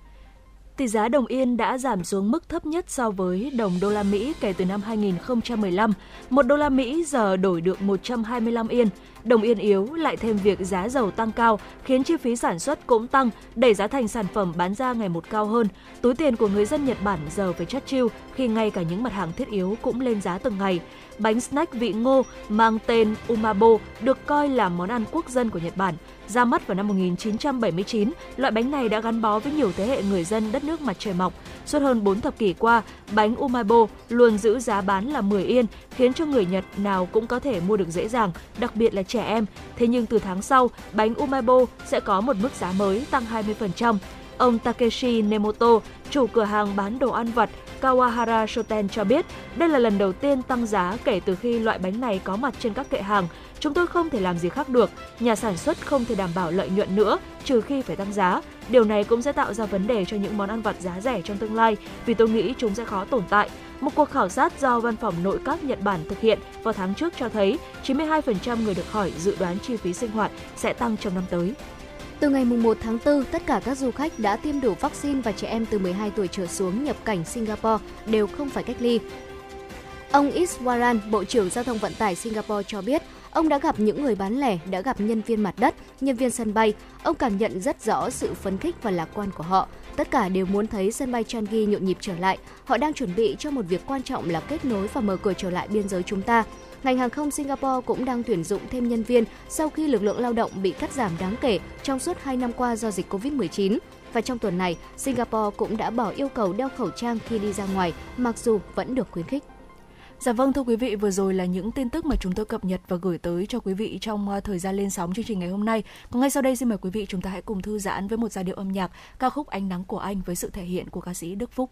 Tỷ giá đồng yên đã giảm xuống mức thấp nhất so với đồng đô la Mỹ kể từ năm 2015. 1 đô la Mỹ giờ đổi được 125 yên. Đồng yên yếu lại thêm việc giá dầu tăng cao khiến chi phí sản xuất cũng tăng, đẩy giá thành sản phẩm bán ra ngày một cao hơn. Túi tiền của người dân Nhật Bản giờ phải chắt chiu khi ngay cả những mặt hàng thiết yếu cũng lên giá từng ngày. Bánh snack vị ngô mang tên Umaibo được coi là món ăn quốc dân của Nhật Bản. Ra mắt vào năm 1979, loại bánh này đã gắn bó với nhiều thế hệ người dân đất nước mặt trời mọc. Suốt hơn 4 thập kỷ qua, bánh Umaibo luôn giữ giá bán là 10 yên, khiến cho người Nhật nào cũng có thể mua được dễ dàng, đặc biệt là trẻ em. Thế nhưng từ tháng sau, bánh Umaibo sẽ có một mức giá mới tăng 20%. Ông Takeshi Nemoto, chủ cửa hàng bán đồ ăn vặt Kawahara Shoten cho biết, đây là lần đầu tiên tăng giá kể từ khi loại bánh này có mặt trên các kệ hàng. Chúng tôi không thể làm gì khác được, nhà sản xuất không thể đảm bảo lợi nhuận nữa, trừ khi phải tăng giá. Điều này cũng sẽ tạo ra vấn đề cho những món ăn vặt giá rẻ trong tương lai, vì tôi nghĩ chúng sẽ khó tồn tại. Một cuộc khảo sát do Văn phòng Nội các Nhật Bản thực hiện vào tháng trước cho thấy 92% người được hỏi dự đoán chi phí sinh hoạt sẽ tăng trong năm tới. Từ ngày 1 tháng 4, tất cả các du khách đã tiêm đủ vaccine và trẻ em từ 12 tuổi trở xuống nhập cảnh Singapore đều không phải cách ly. Ông Iswaran, Bộ trưởng Giao thông Vận tải Singapore cho biết, ông đã gặp những người bán lẻ, đã gặp nhân viên mặt đất, nhân viên sân bay. Ông cảm nhận rất rõ sự phấn khích và lạc quan của họ. Tất cả đều muốn thấy sân bay Changi nhộn nhịp trở lại. Họ đang chuẩn bị cho một việc quan trọng là kết nối và mở cửa trở lại biên giới chúng ta. Ngành hàng không Singapore cũng đang tuyển dụng thêm nhân viên sau khi lực lượng lao động bị cắt giảm đáng kể trong suốt 2 năm qua do dịch COVID-19. Và trong tuần này, Singapore cũng đã bỏ yêu cầu đeo khẩu trang khi đi ra ngoài, mặc dù vẫn được khuyến khích. Dạ vâng, thưa quý vị, vừa rồi là những tin tức mà chúng tôi cập nhật và gửi tới cho quý vị trong thời gian lên sóng chương trình ngày hôm nay. Còn ngay sau đây xin mời quý vị chúng ta hãy cùng thư giãn với một giai điệu âm nhạc, ca khúc Ánh Nắng Của Anh với sự thể hiện của ca sĩ Đức Phúc.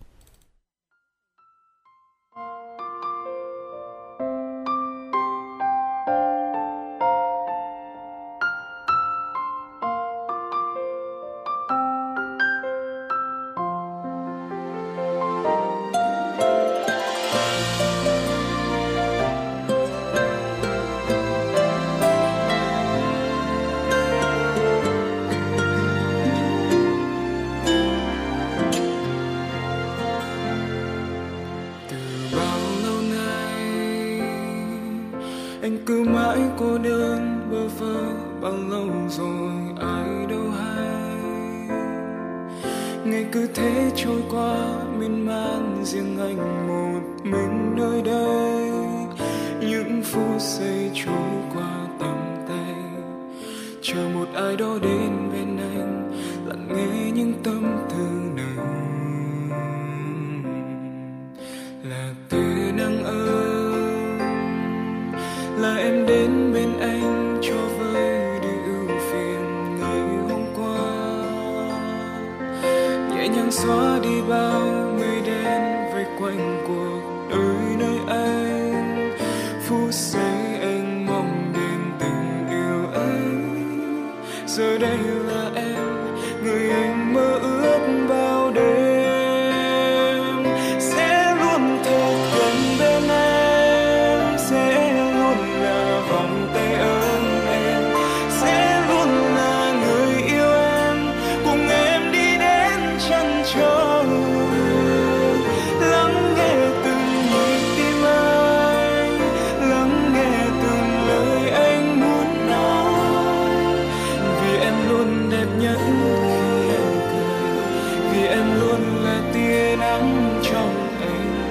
tia nắng trong anh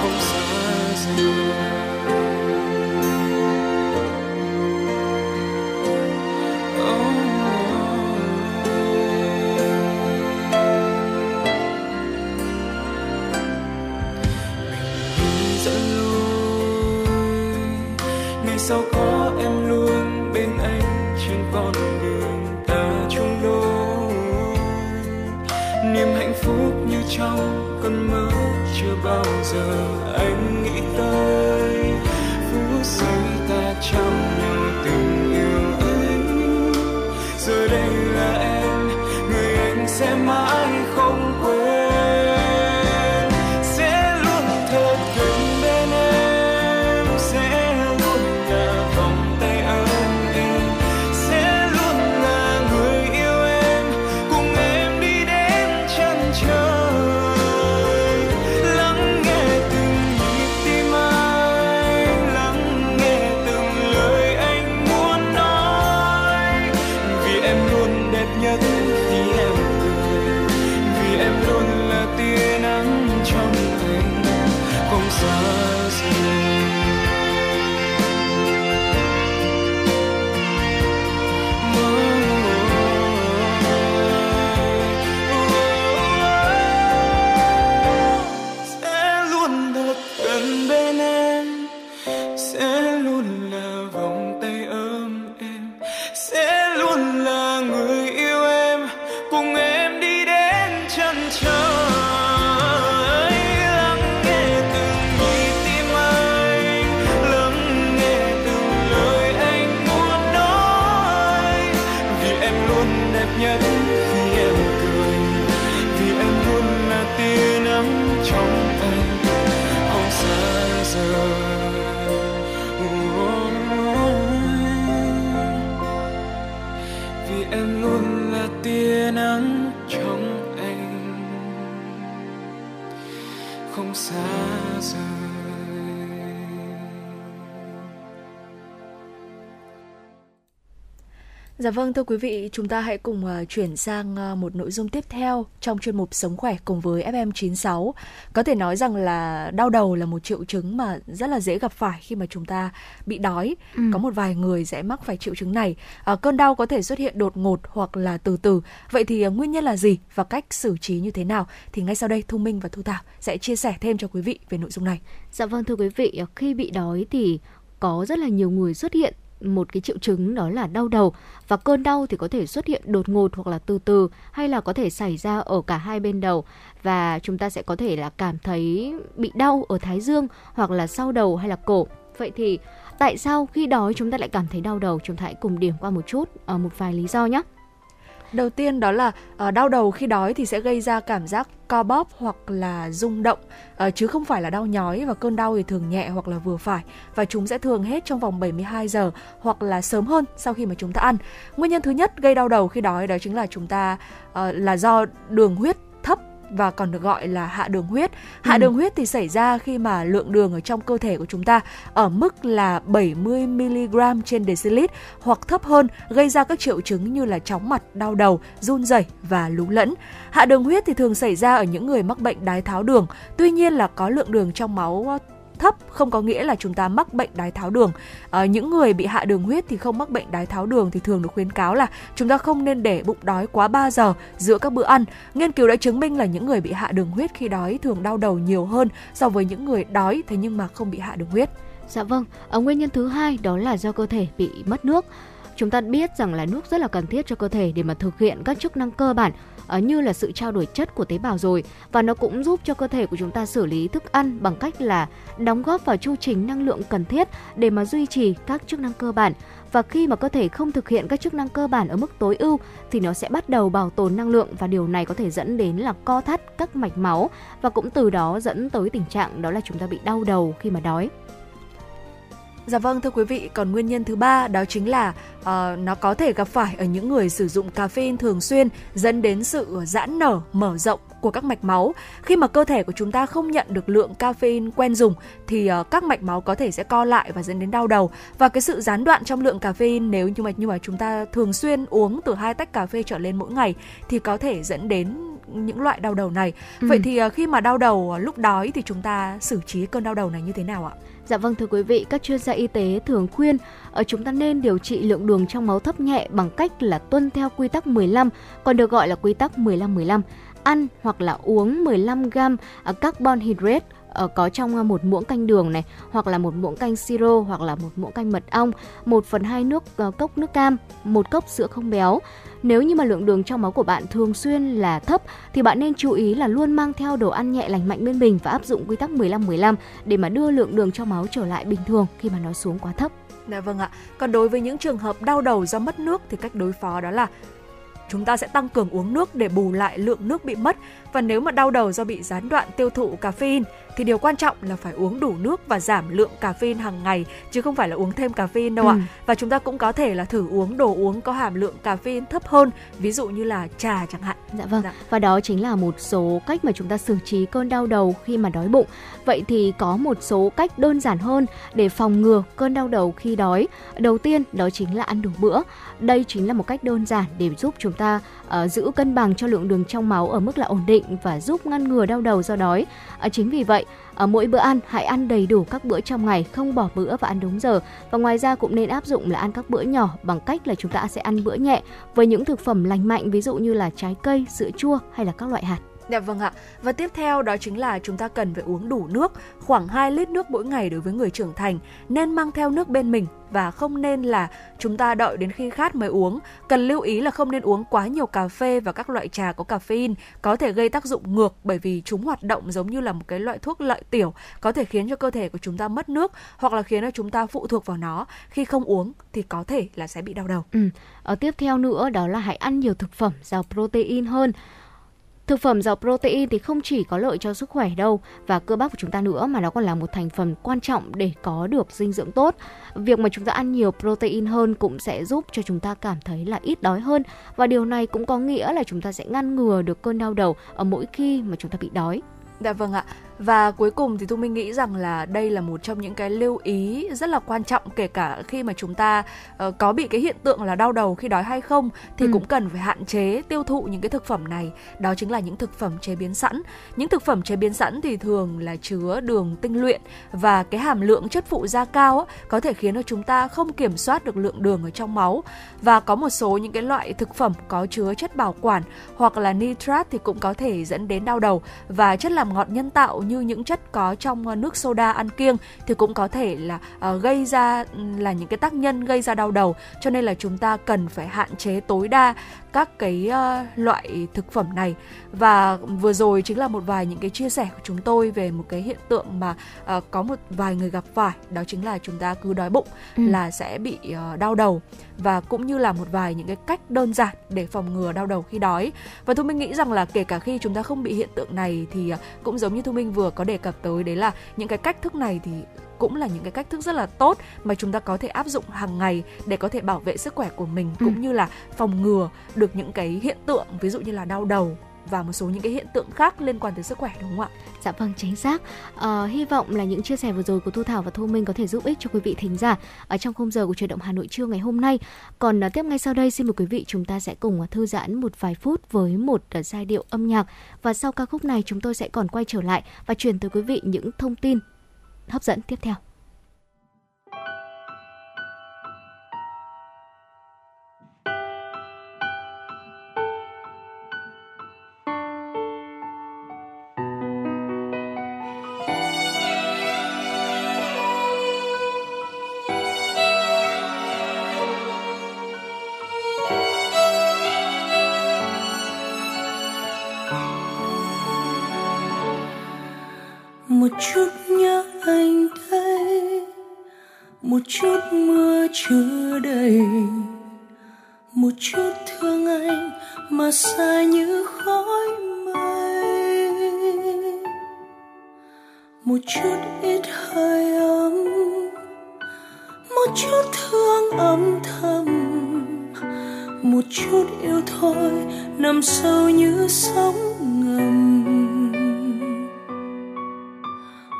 không xa rời. Sao có em luôn bên anh trên con đường ta chung đôi, niềm hạnh phúc như trong cơn mơ chưa bao giờ anh nghĩ tới. Phút giây ta trao nhau tình yêu ấy, giờ đây là em, người anh sẽ mãi không quên. Dạ vâng, thưa quý vị, chúng ta hãy cùng chuyển sang một nội dung tiếp theo trong chuyên mục Sống Khỏe cùng với FM96. Có thể nói rằng là đau đầu là một triệu chứng mà rất là dễ gặp phải khi mà chúng ta bị đói. Có một vài người sẽ mắc phải triệu chứng này. Cơn đau có thể xuất hiện đột ngột hoặc là từ từ. Vậy thì nguyên nhân là gì và cách xử trí như thế nào? Thì ngay sau đây Thu Minh và Thu Thảo sẽ chia sẻ thêm cho quý vị về nội dung này. Dạ vâng, thưa quý vị, khi bị đói thì có rất là nhiều người xuất hiện một cái triệu chứng đó là đau đầu, và cơn đau thì có thể xuất hiện đột ngột hoặc là từ từ, hay là có thể xảy ra ở cả hai bên đầu, và chúng ta sẽ có thể là cảm thấy bị đau ở thái dương hoặc là sau đầu hay là cổ. Vậy thì tại sao khi đói chúng ta lại cảm thấy đau đầu? Chúng ta hãy cùng điểm qua một chút một vài lý do nhé. Đầu tiên đó là đau đầu khi đói thì sẽ gây ra cảm giác co bóp hoặc là rung động, chứ không phải là đau nhói, và cơn đau thì thường nhẹ hoặc là vừa phải, và chúng sẽ thường hết trong vòng 72 giờ hoặc là sớm hơn sau khi mà chúng ta ăn. Nguyên nhân thứ nhất gây đau đầu khi đói đó chính là chúng ta là do đường huyết thấp, và còn được gọi là hạ đường huyết. Đường huyết thì xảy ra khi mà lượng đường ở trong cơ thể của chúng ta ở mức là 70mg trên decilit hoặc thấp hơn, gây ra các triệu chứng như là chóng mặt, đau đầu, run rẩy và lú lẫn. Hạ đường huyết thì thường xảy ra ở những người mắc bệnh đái tháo đường. Tuy nhiên là có lượng đường trong máu thấp không có nghĩa là chúng ta mắc bệnh đái tháo đường. Những người bị hạ đường huyết thì không mắc bệnh đái tháo đường thì thường được khuyến cáo là chúng ta không nên để bụng đói quá 3 giờ giữa các bữa ăn. Nghiên cứu đã chứng minh là những người bị hạ đường huyết khi đói thường đau đầu nhiều hơn so với những người đói thế nhưng mà không bị hạ đường huyết. Dạ vâng, nguyên nhân thứ hai đó là do cơ thể bị mất nước. Chúng ta biết rằng là nước rất là cần thiết cho cơ thể để mà thực hiện các chức năng cơ bản như là sự trao đổi chất của tế bào rồi, và nó cũng giúp cho cơ thể của chúng ta xử lý thức ăn bằng cách là đóng góp vào chu trình năng lượng cần thiết để mà duy trì các chức năng cơ bản. Và khi mà cơ thể không thực hiện các chức năng cơ bản ở mức tối ưu thì nó sẽ bắt đầu bảo tồn năng lượng, và điều này có thể dẫn đến là co thắt các mạch máu, và cũng từ đó dẫn tới tình trạng đó là chúng ta bị đau đầu khi mà đói. Dạ vâng, thưa quý vị, còn nguyên nhân thứ ba đó chính là nó có thể gặp phải ở những người sử dụng caffeine thường xuyên, dẫn đến sự giãn nở, mở rộng của các mạch máu. Khi mà cơ thể của chúng ta không nhận được lượng caffeine quen dùng thì các mạch máu có thể sẽ co lại và dẫn đến đau đầu. Và cái sự gián đoạn trong lượng caffeine, nếu như mà chúng ta thường xuyên uống từ 2 tách cà phê trở lên mỗi ngày thì có thể dẫn đến những loại đau đầu này. Vậy thì khi mà đau đầu lúc đói thì chúng ta xử trí cơn đau đầu này như thế nào ạ? Dạ vâng, thưa quý vị, các chuyên gia y tế thường khuyên chúng ta nên điều trị lượng đường trong máu thấp nhẹ bằng cách là tuân theo quy tắc 15, còn được gọi là quy tắc 15-15. Ăn hoặc là uống 15 gram carbon hydrate có trong một muỗng canh đường này, hoặc là một muỗng canh siro, hoặc là một muỗng canh mật ong, 1/2 cốc nước cam, 1 cốc sữa không béo. Nếu như mà lượng đường trong máu của bạn thường xuyên là thấp thì bạn nên chú ý là luôn mang theo đồ ăn nhẹ lành mạnh bên mình và áp dụng quy tắc 15-15 để mà đưa lượng đường trong máu trở lại bình thường khi mà nó xuống quá thấp. Dạ vâng ạ. Còn đối với những trường hợp đau đầu do mất nước thì cách đối phó đó là chúng ta sẽ tăng cường uống nước để bù lại lượng nước bị mất. Và nếu mà đau đầu do bị gián đoạn tiêu thụ caffeine thì điều quan trọng là phải uống đủ nước và giảm lượng caffeine hàng ngày, chứ không phải là uống thêm caffeine đâu ạ. Và chúng ta cũng có thể là thử uống đồ uống có hàm lượng caffeine thấp hơn, ví dụ như là trà chẳng hạn. Dạ vâng. Dạ. Và đó chính là một số cách mà chúng ta xử trí cơn đau đầu khi mà đói bụng. Vậy thì có một số cách đơn giản hơn để phòng ngừa cơn đau đầu khi đói. Đầu tiên đó chính là ăn đủ bữa. Đây chính là một cách đơn giản để giúp chúng ta giữ cân bằng cho lượng đường trong máu ở mức là ổn định và giúp ngăn ngừa đau đầu do đói. Chính vì vậy, mỗi bữa ăn hãy ăn đầy đủ các bữa trong ngày, không bỏ bữa và ăn đúng giờ. Và ngoài ra cũng nên áp dụng là ăn các bữa nhỏ bằng cách là chúng ta sẽ ăn bữa nhẹ với những thực phẩm lành mạnh, ví dụ như là trái cây, sữa chua hay là các loại hạt. Dạ vâng ạ. Và tiếp theo đó chính là chúng ta cần phải uống đủ nước, khoảng 2 lít nước mỗi ngày đối với người trưởng thành, nên mang theo nước bên mình và không nên là chúng ta đợi đến khi khát mới uống. Cần lưu ý là không nên uống quá nhiều cà phê và các loại trà có caffeine, có thể gây tác dụng ngược bởi vì chúng hoạt động giống như là một cái loại thuốc lợi tiểu, có thể khiến cho cơ thể của chúng ta mất nước hoặc là khiến cho chúng ta phụ thuộc vào nó. Khi không uống thì có thể là sẽ bị đau đầu. Tiếp theo nữa đó là hãy ăn nhiều thực phẩm giàu protein hơn. Thực phẩm giàu protein thì không chỉ có lợi cho sức khỏe đâu và cơ bắp của chúng ta nữa, mà nó còn là một thành phần quan trọng để có được dinh dưỡng tốt. Việc mà chúng ta ăn nhiều protein hơn cũng sẽ giúp cho chúng ta cảm thấy là ít đói hơn, và điều này cũng có nghĩa là chúng ta sẽ ngăn ngừa được cơn đau đầu ở mỗi khi mà chúng ta bị đói. Dạ vâng ạ. Và cuối cùng thì Thu Minh nghĩ rằng là đây là một trong những cái lưu ý rất là quan trọng, kể cả khi mà chúng ta có bị cái hiện tượng là đau đầu khi đói hay không thì cũng cần phải hạn chế tiêu thụ những cái thực phẩm này. Đó chính là những thực phẩm chế biến sẵn. Những thực phẩm chế biến sẵn thì thường là chứa đường tinh luyện và cái hàm lượng chất phụ gia cao có thể khiến cho chúng ta không kiểm soát được lượng đường ở trong máu. Và có một số những cái loại thực phẩm có chứa chất bảo quản hoặc là nitrat thì cũng có thể dẫn đến đau đầu, và chất làm ngọt nhân tạo như những chất có trong nước soda ăn kiêng thì cũng có thể là gây ra là những cái tác nhân gây ra đau đầu, cho nên là chúng ta cần phải hạn chế tối đa các cái loại thực phẩm này. Và vừa rồi chính là một vài những cái chia sẻ của chúng tôi về một cái hiện tượng mà có một vài người gặp phải, đó chính là chúng ta cứ đói bụng là sẽ bị đau đầu, và cũng như là một vài những cái cách đơn giản để phòng ngừa đau đầu khi đói. Và Thu Minh nghĩ rằng là kể cả khi chúng ta không bị hiện tượng này thì cũng giống như Thu Minh vừa có đề cập tới, đấy là những cái cách thức này thì cũng là những cái cách thức rất là tốt mà chúng ta có thể áp dụng hàng ngày để có thể bảo vệ sức khỏe của mình, cũng như là phòng ngừa được những cái hiện tượng ví dụ như là đau đầu và một số những cái hiện tượng khác liên quan tới sức khỏe, đúng không ạ? Dạ vâng, chính xác. Hy vọng là những chia sẻ vừa rồi của Thu Thảo và Thu Minh có thể giúp ích cho quý vị thính giả ở trong khung giờ của Chuyển động Hà Nội trưa ngày hôm nay. Còn tiếp ngay sau đây, xin mời quý vị chúng ta sẽ cùng thư giãn một vài phút với một giai điệu âm nhạc, và sau ca khúc này chúng tôi sẽ còn quay trở lại và truyền tới quý vị những thông tin hấp dẫn tiếp theo. Một chút nhớ anh đây, một chút mưa chưa đầy, một chút thương anh mà xa như khói mây. Một chút ít hơi ấm, một chút thương âm thầm, một chút yêu thôi nằm sâu như sóng ngầm.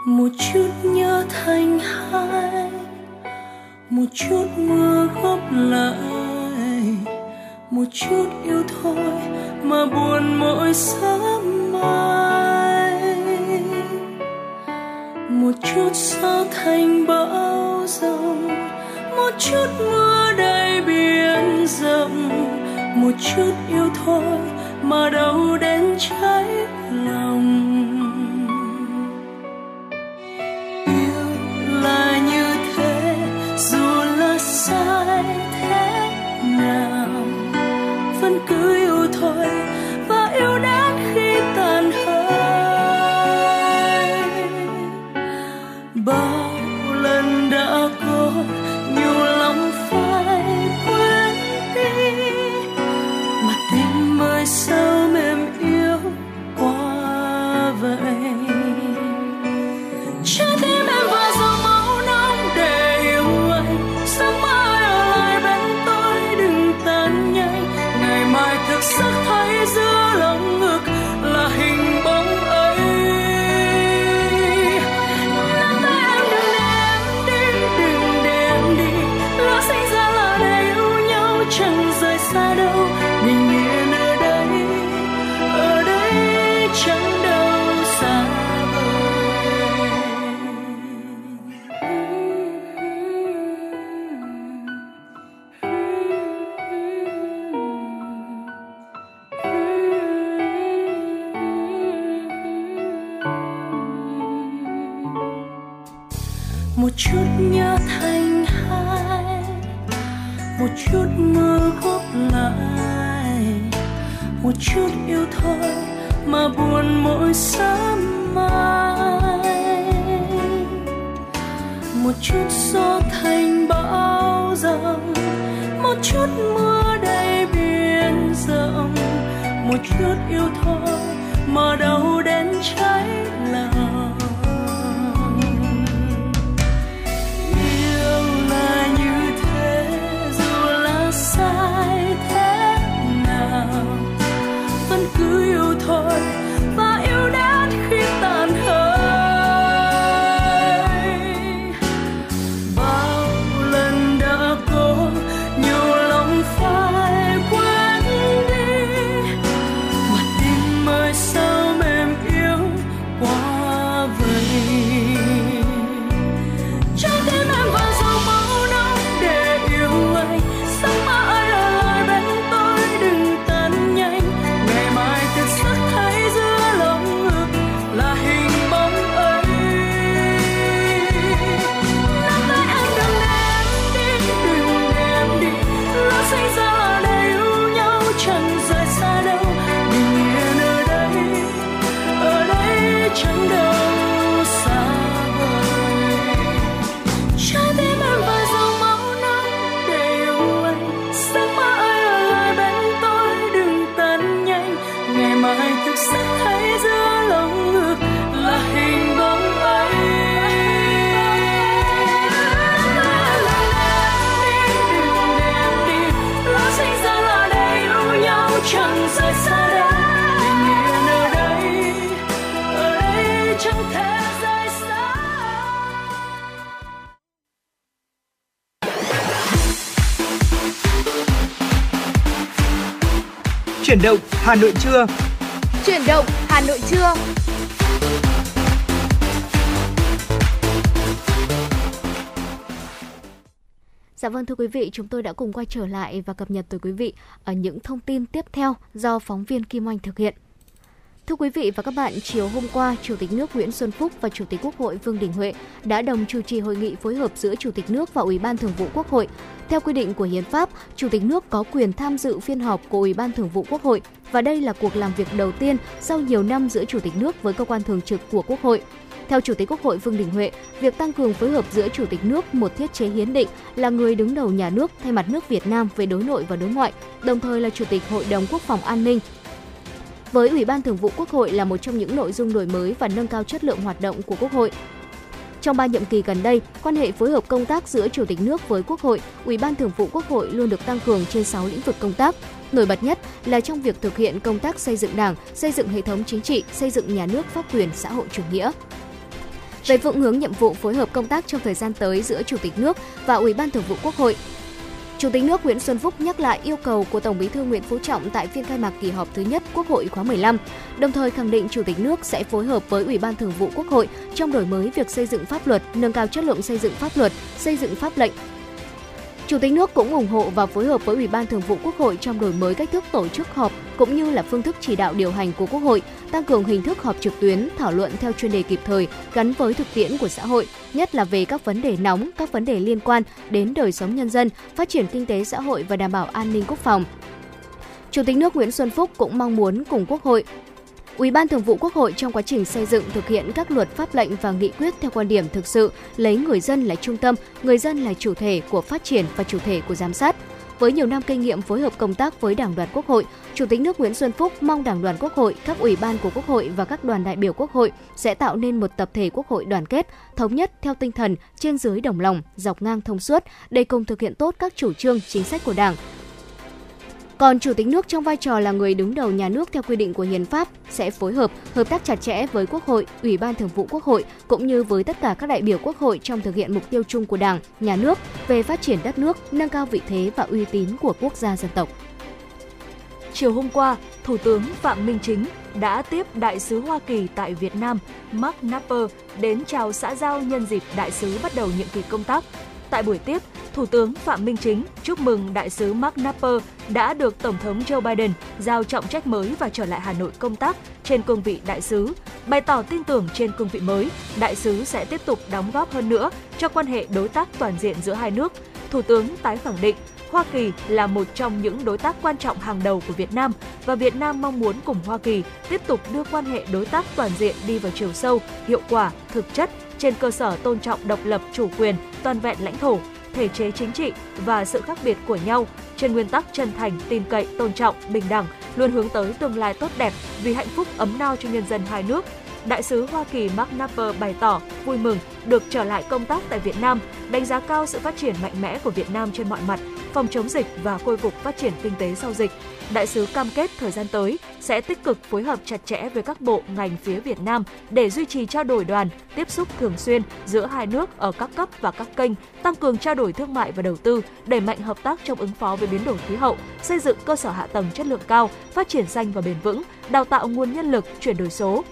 Một chút nhớ thành hai, một chút mưa góp lại, một chút yêu thôi mà buồn mỗi sớm mai. Một chút gió thành bão rồng, một chút mưa đầy biển rộng, một chút yêu thôi mà đâu đến trái lòng. Yêu là như thế, dù là sai thế nào vẫn cứ yêu thôi, và yêu đến khi tàn hơi. Bao lần đã có nhiều lòng phải quên đi, mà tim ơi sao mềm yêu quá vậy. Trái tim em vừa dòng máu nóng để yêu anh, sáng mai ở lại bên tôi đừng tan nhanh. Ngày mai thực sắc thấy giữa lòng ngực là hình bóng ấy. Nắm tay em đừng để em đi, lỡ sinh ra là để yêu nhau chẳng rời xa đâu. Mình yên ở đây chẳng đâu xa vời. Một chút nhớ thành hai, một chút mơ góp lại, một chút yêu thôi mà buồn mỗi sớm mai. Một chút gió thành bão rồng, một chút mưa đầy biển rộng, một chút yêu thôi mà đâu đến trái lòng. Yêu là như thế, dù là sai thế nào vẫn cứ yêu thôi, và yêu đến khi tàn hơi. Bao lần đã có nhiều lòng phải quên đi, mà tim ơi sao mềm yêu quá vậy. Trái tim em vẫn dòng máu nóng để yêu anh, sáng mai ở lại bên tôi đừng tan nhanh. Ngày mai thực sắc thấy giữa lòng ngực là hình bóng ấy. Nắm tay em đừng để em đi, lỡ sinh ra là để yêu nhau chẳng rời xa đâu. Mình yên ở đây chẳng đâu xa vời. Trái tim em vẫn dòng máu nóng để yêu anh, sáng mai ở lại bên tôi đừng tan nhanh. Ngày mai thực sẽ thấy giữa lòng ngực là hình bóng ấy. Đừng để em đi, lỡ sinh ra là để yêu nhau chẳng rời xa đâu. Mình yên ở đây chẳng thể rời xa. Chuyển động Hà Nội trưa. Chuyển động Hà Nội trưa. Dạ vâng, thưa quý vị, chúng tôi đã cùng quay trở lại và cập nhật tới quý vị ở những thông tin tiếp theo do phóng viên Kim Oanh thực hiện. Thưa quý vị và các bạn, chiều hôm qua, Chủ tịch nước Nguyễn Xuân Phúc và Chủ tịch Quốc hội Vương Đình Huệ đã đồng chủ trì hội nghị phối hợp giữa Chủ tịch nước và Ủy ban Thường vụ Quốc hội. Theo quy định của Hiến pháp, Chủ tịch nước có quyền tham dự phiên họp của Ủy ban Thường vụ Quốc hội, và đây là cuộc làm việc đầu tiên sau nhiều năm giữa Chủ tịch nước với cơ quan thường trực của Quốc hội. Theo Chủ tịch Quốc hội Vương Đình Huệ, việc tăng cường phối hợp giữa Chủ tịch nước, một thiết chế hiến định, là người đứng đầu nhà nước thay mặt nước Việt Nam về đối nội và đối ngoại, đồng thời là Chủ tịch Hội đồng Quốc phòng An ninh, với Ủy ban Thường vụ Quốc hội là một trong những nội dung đổi mới và nâng cao chất lượng hoạt động của Quốc hội. Trong 3 nhiệm kỳ gần đây, quan hệ phối hợp công tác giữa Chủ tịch nước với Quốc hội, Ủy ban Thường vụ Quốc hội luôn được tăng cường trên 6 lĩnh vực công tác. Nổi bật nhất là trong việc thực hiện công tác xây dựng Đảng, xây dựng hệ thống chính trị, xây dựng nhà nước pháp quyền xã hội chủ nghĩa. Về phương hướng nhiệm vụ phối hợp công tác trong thời gian tới giữa Chủ tịch nước và Ủy ban Thường vụ Quốc hội, Chủ tịch nước Nguyễn Xuân Phúc nhắc lại yêu cầu của Tổng Bí thư Nguyễn Phú Trọng tại phiên khai mạc kỳ họp thứ nhất Quốc hội khóa 15, đồng thời khẳng định Chủ tịch nước sẽ phối hợp với Ủy ban Thường vụ Quốc hội trong đổi mới việc xây dựng pháp luật, nâng cao chất lượng xây dựng pháp luật, xây dựng pháp lệnh. Chủ tịch nước cũng ủng hộ và phối hợp với Ủy ban Thường vụ Quốc hội trong đổi mới cách thức tổ chức họp cũng như là phương thức chỉ đạo điều hành của Quốc hội, tăng cường hình thức họp trực tuyến, thảo luận theo chuyên đề kịp thời, gắn với thực tiễn của xã hội, nhất là về các vấn đề nóng, các vấn đề liên quan đến đời sống nhân dân, phát triển kinh tế xã hội và đảm bảo an ninh quốc phòng. Chủ tịch nước Nguyễn Xuân Phúc cũng mong muốn cùng Quốc hội, Ủy ban Thường vụ Quốc hội trong quá trình xây dựng thực hiện các luật pháp lệnh và nghị quyết theo quan điểm thực sự lấy người dân là trung tâm, người dân là chủ thể của phát triển và chủ thể của giám sát. Với nhiều năm kinh nghiệm phối hợp công tác với Đảng đoàn Quốc hội, Chủ tịch nước Nguyễn Xuân Phúc mong Đảng đoàn Quốc hội, các ủy ban của Quốc hội và các đoàn đại biểu Quốc hội sẽ tạo nên một tập thể Quốc hội đoàn kết, thống nhất theo tinh thần trên dưới đồng lòng, dọc ngang thông suốt để cùng thực hiện tốt các chủ trương, chính sách của Đảng. Còn Chủ tịch nước trong vai trò là người đứng đầu nhà nước theo quy định của Hiến pháp sẽ phối hợp, hợp tác chặt chẽ với Quốc hội, Ủy ban Thường vụ Quốc hội cũng như với tất cả các đại biểu Quốc hội trong thực hiện mục tiêu chung của Đảng, nhà nước về phát triển đất nước, nâng cao vị thế và uy tín của quốc gia dân tộc. Chiều hôm qua, Thủ tướng Phạm Minh Chính đã tiếp Đại sứ Hoa Kỳ tại Việt Nam Mark Napper đến chào xã giao nhân dịp Đại sứ bắt đầu nhiệm kỳ công tác. Tại buổi tiếp, Thủ tướng Phạm Minh Chính chúc mừng Đại sứ Mark Napper đã được Tổng thống Joe Biden giao trọng trách mới và trở lại Hà Nội công tác trên cương vị Đại sứ. Bày tỏ tin tưởng trên cương vị mới, Đại sứ sẽ tiếp tục đóng góp hơn nữa cho quan hệ đối tác toàn diện giữa hai nước. Thủ tướng tái khẳng định Hoa Kỳ là một trong những đối tác quan trọng hàng đầu của Việt Nam và Việt Nam mong muốn cùng Hoa Kỳ tiếp tục đưa quan hệ đối tác toàn diện đi vào chiều sâu, hiệu quả, thực chất trên cơ sở tôn trọng độc lập, chủ quyền, toàn vẹn lãnh thổ, thể chế chính trị và sự khác biệt của nhau, trên nguyên tắc chân thành, tin cậy, tôn trọng, bình đẳng, luôn hướng tới tương lai tốt đẹp vì hạnh phúc ấm no cho nhân dân hai nước. Đại sứ Hoa Kỳ Mark Napper bày tỏ vui mừng được trở lại công tác tại Việt Nam, đánh giá cao sự phát triển mạnh mẽ của Việt Nam trên mọi mặt, phòng chống dịch và khôi phục phát triển kinh tế sau dịch. Đại sứ cam kết thời gian tới sẽ tích cực phối hợp chặt chẽ với các bộ ngành phía Việt Nam để duy trì trao đổi đoàn, tiếp xúc thường xuyên giữa hai nước ở các cấp và các kênh, tăng cường trao đổi thương mại và đầu tư, đẩy mạnh hợp tác trong ứng phó với biến đổi khí hậu, xây dựng cơ sở hạ tầng chất lượng cao, phát triển xanh và bền vững, đào tạo nguồn nhân lực, chuyển đổi số.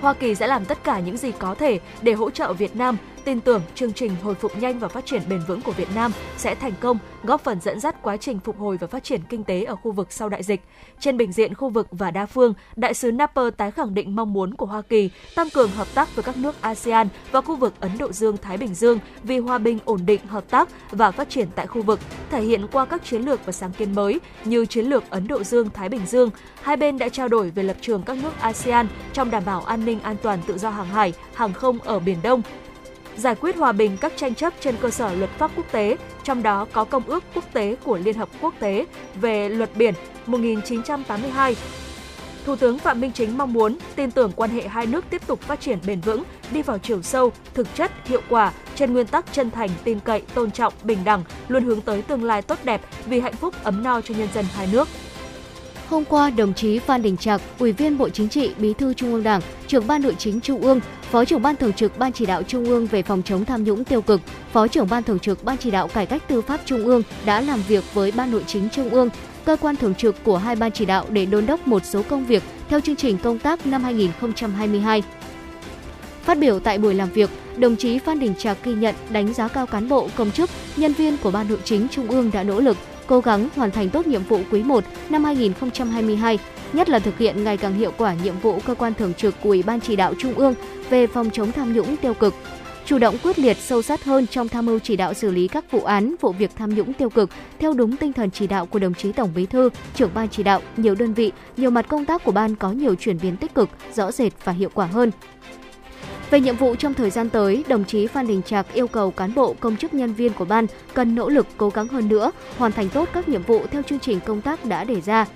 Hoa Kỳ sẽ làm tất cả những gì có thể để hỗ trợ Việt Nam, tin tưởng chương trình hồi phục nhanh và phát triển bền vững của Việt Nam sẽ thành công, góp phần dẫn dắt quá trình phục hồi và phát triển kinh tế ở khu vực sau đại dịch. Trên bình diện khu vực và đa phương, Đại sứ Napper tái khẳng định mong muốn của Hoa Kỳ tăng cường hợp tác với các nước ASEAN và khu vực Ấn Độ Dương-Thái Bình Dương vì hòa bình, ổn định, hợp tác và phát triển tại khu vực, thể hiện qua các chiến lược và sáng kiến mới như chiến lược Ấn Độ Dương-Thái Bình Dương. Hai bên đã trao đổi về lập trường các nước ASEAN trong đảm bảo an ninh an toàn tự do hàng hải, hàng không ở Biển Đông, giải quyết hòa bình các tranh chấp trên cơ sở luật pháp quốc tế, trong đó có Công ước Quốc tế của Liên hợp Quốc tế về luật biển 1982. Thủ tướng Phạm Minh Chính mong muốn, tin tưởng quan hệ hai nước tiếp tục phát triển bền vững, đi vào chiều sâu, thực chất, hiệu quả, trên nguyên tắc chân thành, tin cậy, tôn trọng, bình đẳng, luôn hướng tới tương lai tốt đẹp vì hạnh phúc ấm no cho nhân dân hai nước. Hôm qua, đồng chí Phan Đình Trạc, Ủy viên Bộ Chính trị, Bí thư Trung ương Đảng, Trưởng Ban Nội chính Trung ương, Phó trưởng Ban Thường trực Ban Chỉ đạo Trung ương về phòng chống tham nhũng tiêu cực, Phó trưởng Ban Thường trực Ban Chỉ đạo Cải cách Tư pháp Trung ương đã làm việc với Ban Nội chính Trung ương, cơ quan thường trực của hai ban chỉ đạo để đôn đốc một số công việc theo chương trình công tác năm 2022. Phát biểu tại buổi làm việc, đồng chí Phan Đình Trạc ghi nhận đánh giá cao cán bộ, công chức, nhân viên của Ban Nội chính Trung ương đã nỗ lực, cố gắng hoàn thành tốt nhiệm vụ quý 1 năm 2022, nhất là thực hiện ngày càng hiệu quả nhiệm vụ cơ quan thường trực của Ủy ban Chỉ đạo Trung ương về phòng chống tham nhũng tiêu cực, chủ động quyết liệt sâu sát hơn trong tham mưu chỉ đạo xử lý các vụ án, vụ việc tham nhũng tiêu cực theo đúng tinh thần chỉ đạo của đồng chí Tổng Bí thư, trưởng ban chỉ đạo, nhiều đơn vị, nhiều mặt công tác của ban có nhiều chuyển biến tích cực, rõ rệt và hiệu quả hơn. Về nhiệm vụ trong thời gian tới, đồng chí Phan Đình Trạc yêu cầu cán bộ, công chức nhân viên của ban cần nỗ lực cố gắng hơn nữa, hoàn thành tốt các nhiệm vụ theo chương trình công tác đã đề ra.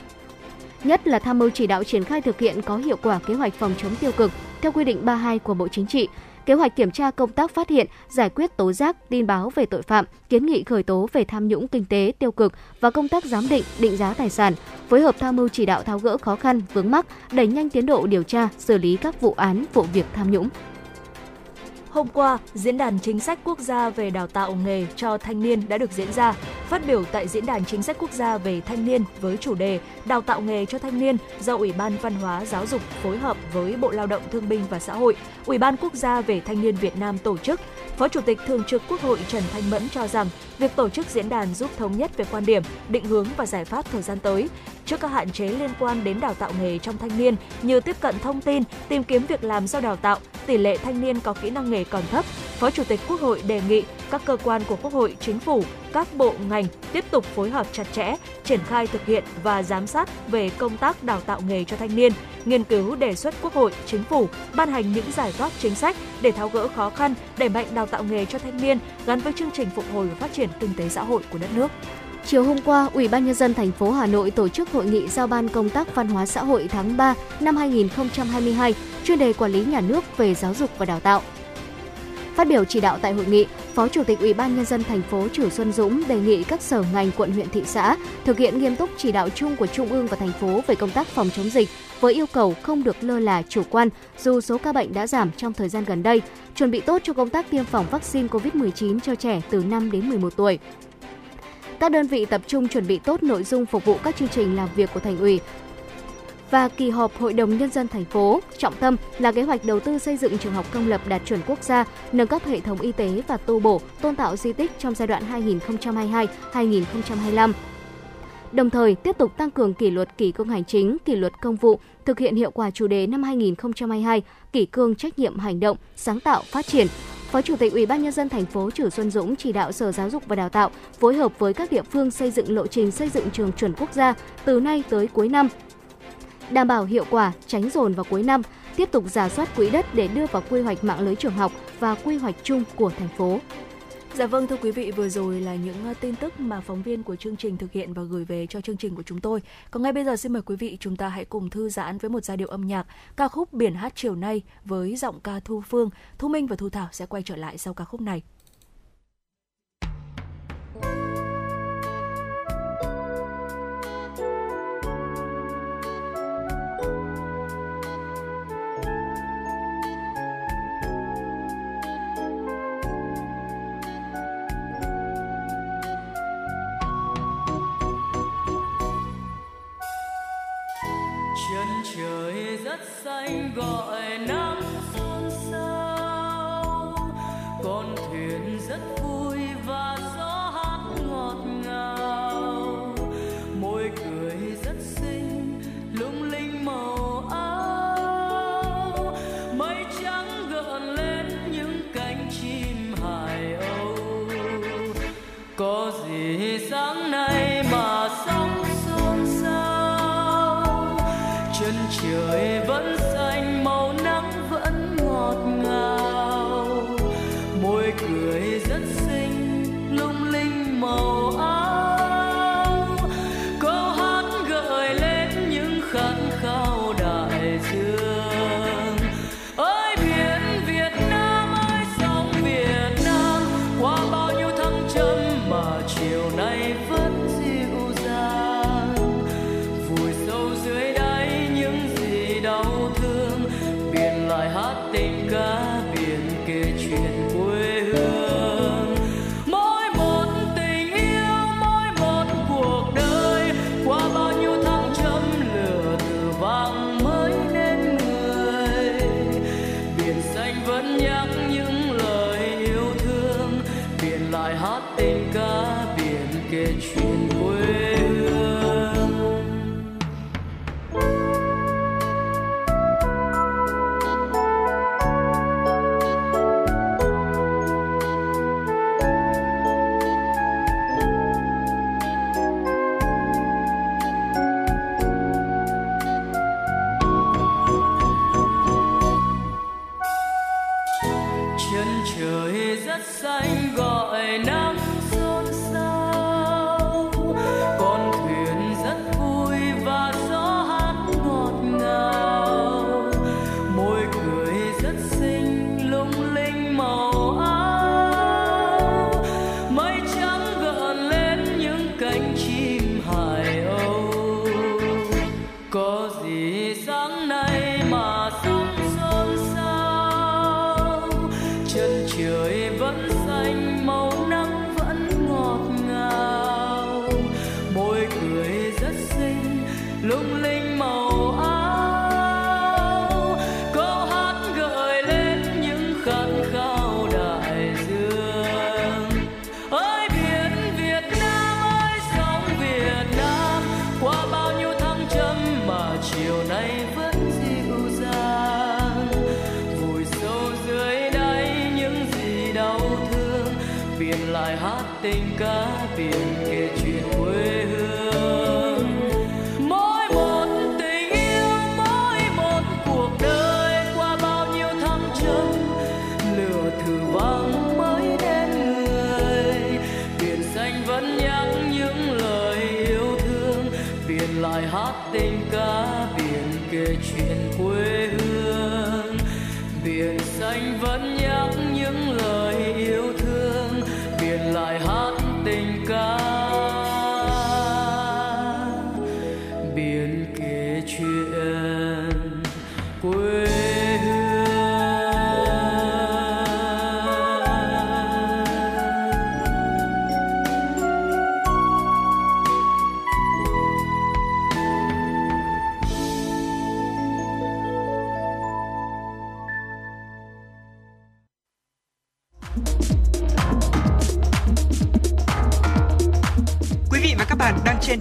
Nhất là tham mưu chỉ đạo triển khai thực hiện có hiệu quả kế hoạch phòng chống tiêu cực theo quy định BA.2 của Bộ Chính trị, kế hoạch kiểm tra công tác phát hiện, giải quyết tố giác, tin báo về tội phạm, kiến nghị khởi tố về tham nhũng kinh tế tiêu cực và công tác giám định, định giá tài sản, phối hợp tham mưu chỉ đạo tháo gỡ khó khăn, vướng mắc, đẩy nhanh tiến độ điều tra, xử lý các vụ án, vụ việc tham nhũng. Hôm qua, Diễn đàn Chính sách Quốc gia về đào tạo nghề cho thanh niên đã được diễn ra. Phát biểu tại Diễn đàn Chính sách Quốc gia về thanh niên với chủ đề Đào tạo nghề cho thanh niên do Ủy ban Văn hóa Giáo dục phối hợp với Bộ Lao động Thương binh và Xã hội, Ủy ban Quốc gia về Thanh niên Việt Nam tổ chức, Phó Chủ tịch Thường trực Quốc hội Trần Thanh Mẫn cho rằng việc tổ chức diễn đàn giúp thống nhất về quan điểm, định hướng và giải pháp thời gian tới. Trước các hạn chế liên quan đến đào tạo nghề trong thanh niên như tiếp cận thông tin, tìm kiếm việc làm sau đào tạo, tỷ lệ thanh niên có kỹ năng nghề còn thấp, Phó Chủ tịch Quốc hội đề nghị các cơ quan của Quốc hội, Chính phủ, các bộ ngành tiếp tục phối hợp chặt chẽ, triển khai thực hiện và giám sát về công tác đào tạo nghề cho thanh niên, nghiên cứu đề xuất Quốc hội, Chính phủ ban hành những giải pháp chính sách để tháo gỡ khó khăn, đẩy mạnh đào tạo nghề cho thanh niên gắn với chương trình phục hồi và phát triển kinh tế xã hội của đất nước. Chiều hôm qua, Ủy ban Nhân dân thành phố Hà Nội tổ chức hội nghị giao ban công tác văn hóa xã hội tháng 3 năm 2022, chuyên đề quản lý nhà nước về giáo dục và đào tạo. Phát biểu chỉ đạo tại hội nghị, Phó Chủ tịch Ủy ban Nhân dân thành phố Chử Xuân Dũng đề nghị các sở ngành, quận, huyện, thị xã thực hiện nghiêm túc chỉ đạo chung của Trung ương và thành phố về công tác phòng chống dịch với yêu cầu không được lơ là chủ quan dù số ca bệnh đã giảm trong thời gian gần đây, chuẩn bị tốt cho công tác tiêm phòng vaccine COVID-19 cho trẻ từ 5 đến 11 tuổi. Các đơn vị tập trung chuẩn bị tốt nội dung phục vụ các chương trình làm việc của Thành ủy và kỳ họp Hội đồng Nhân dân thành phố, trọng tâm là kế hoạch đầu tư xây dựng trường học công lập đạt chuẩn quốc gia, nâng cấp hệ thống y tế và tu bổ, tôn tạo di tích trong giai đoạn 2022-2025. Đồng thời, tiếp tục tăng cường kỷ luật kỷ cương hành chính, kỷ luật công vụ, thực hiện hiệu quả chủ đề năm 2022, kỷ cương trách nhiệm hành động, sáng tạo, phát triển. Phó Chủ tịch Ủy ban Nhân dân thành phố Chử Xuân Dũng chỉ đạo Sở Giáo dục và Đào tạo phối hợp với các địa phương xây dựng lộ trình xây dựng trường chuẩn quốc gia từ nay tới cuối năm, đảm bảo hiệu quả, tránh dồn vào cuối năm, tiếp tục rà soát quỹ đất để đưa vào quy hoạch mạng lưới trường học và quy hoạch chung của thành phố. Dạ vâng, thưa quý vị, vừa rồi là những tin tức mà phóng viên của chương trình thực hiện và gửi về cho chương trình của chúng tôi. Còn ngay bây giờ xin mời quý vị chúng ta hãy cùng thư giãn với một giai điệu âm nhạc, ca khúc Biển Hát Chiều Nay với giọng ca Thu Phương. Thu Minh và Thu Thảo sẽ quay trở lại sau ca khúc này. Trời rất xanh gọi nắng xôn xao, con thuyền rất vui và gió hát ngọt ngào, môi cười rất xinh lung linh màu áo, mây trắng gợn lên những cánh chim hải âu. Có gì sáng nay mà sóng trời vẫn xanh, màu nắng vẫn ngọt ngào, môi cười rất xinh lung linh màu áo, câu hát gợi lên những khát khao đại dương. Ơi biển Việt Nam, ơi sông Việt Nam, qua bao nhiêu thăng trầm mà chiều nay vẫn dịu dàng, vùi sâu dưới đáy đau thương, biển lại hát tình ca, biển kể chuyện quê hương. Mỗi một tình yêu, mỗi một cuộc đời, qua bao nhiêu thăng trầm lửa từ vàng mới nên người. Biển xanh vẫn nhắc những lời yêu thương, biển lại hát tình ca, biển kể chuyện quê hương. Xanh gọi nắng xôn xao, con thuyền rất vui và gió hát ngọt ngào, môi cười rất xinh lung linh màu áo, mây trắng gợn lên những cánh chim hải âu. Có gì sáng nay mà sóng xôn xao, chân bài hát tình ca biển kể chuyện quê hương. Mỗi một tình yêu, mỗi một cuộc đời, qua bao nhiêu thăng trầm, lửa thử vang mới đến người. Biển xanh vẫn nhắc những lời yêu thương, biển lại hát tình ca biển kể chuyện quê hương. Biển xanh vẫn nhắc những lời yêu thương, biển lại hát tình ca biển kể chuyện quê trên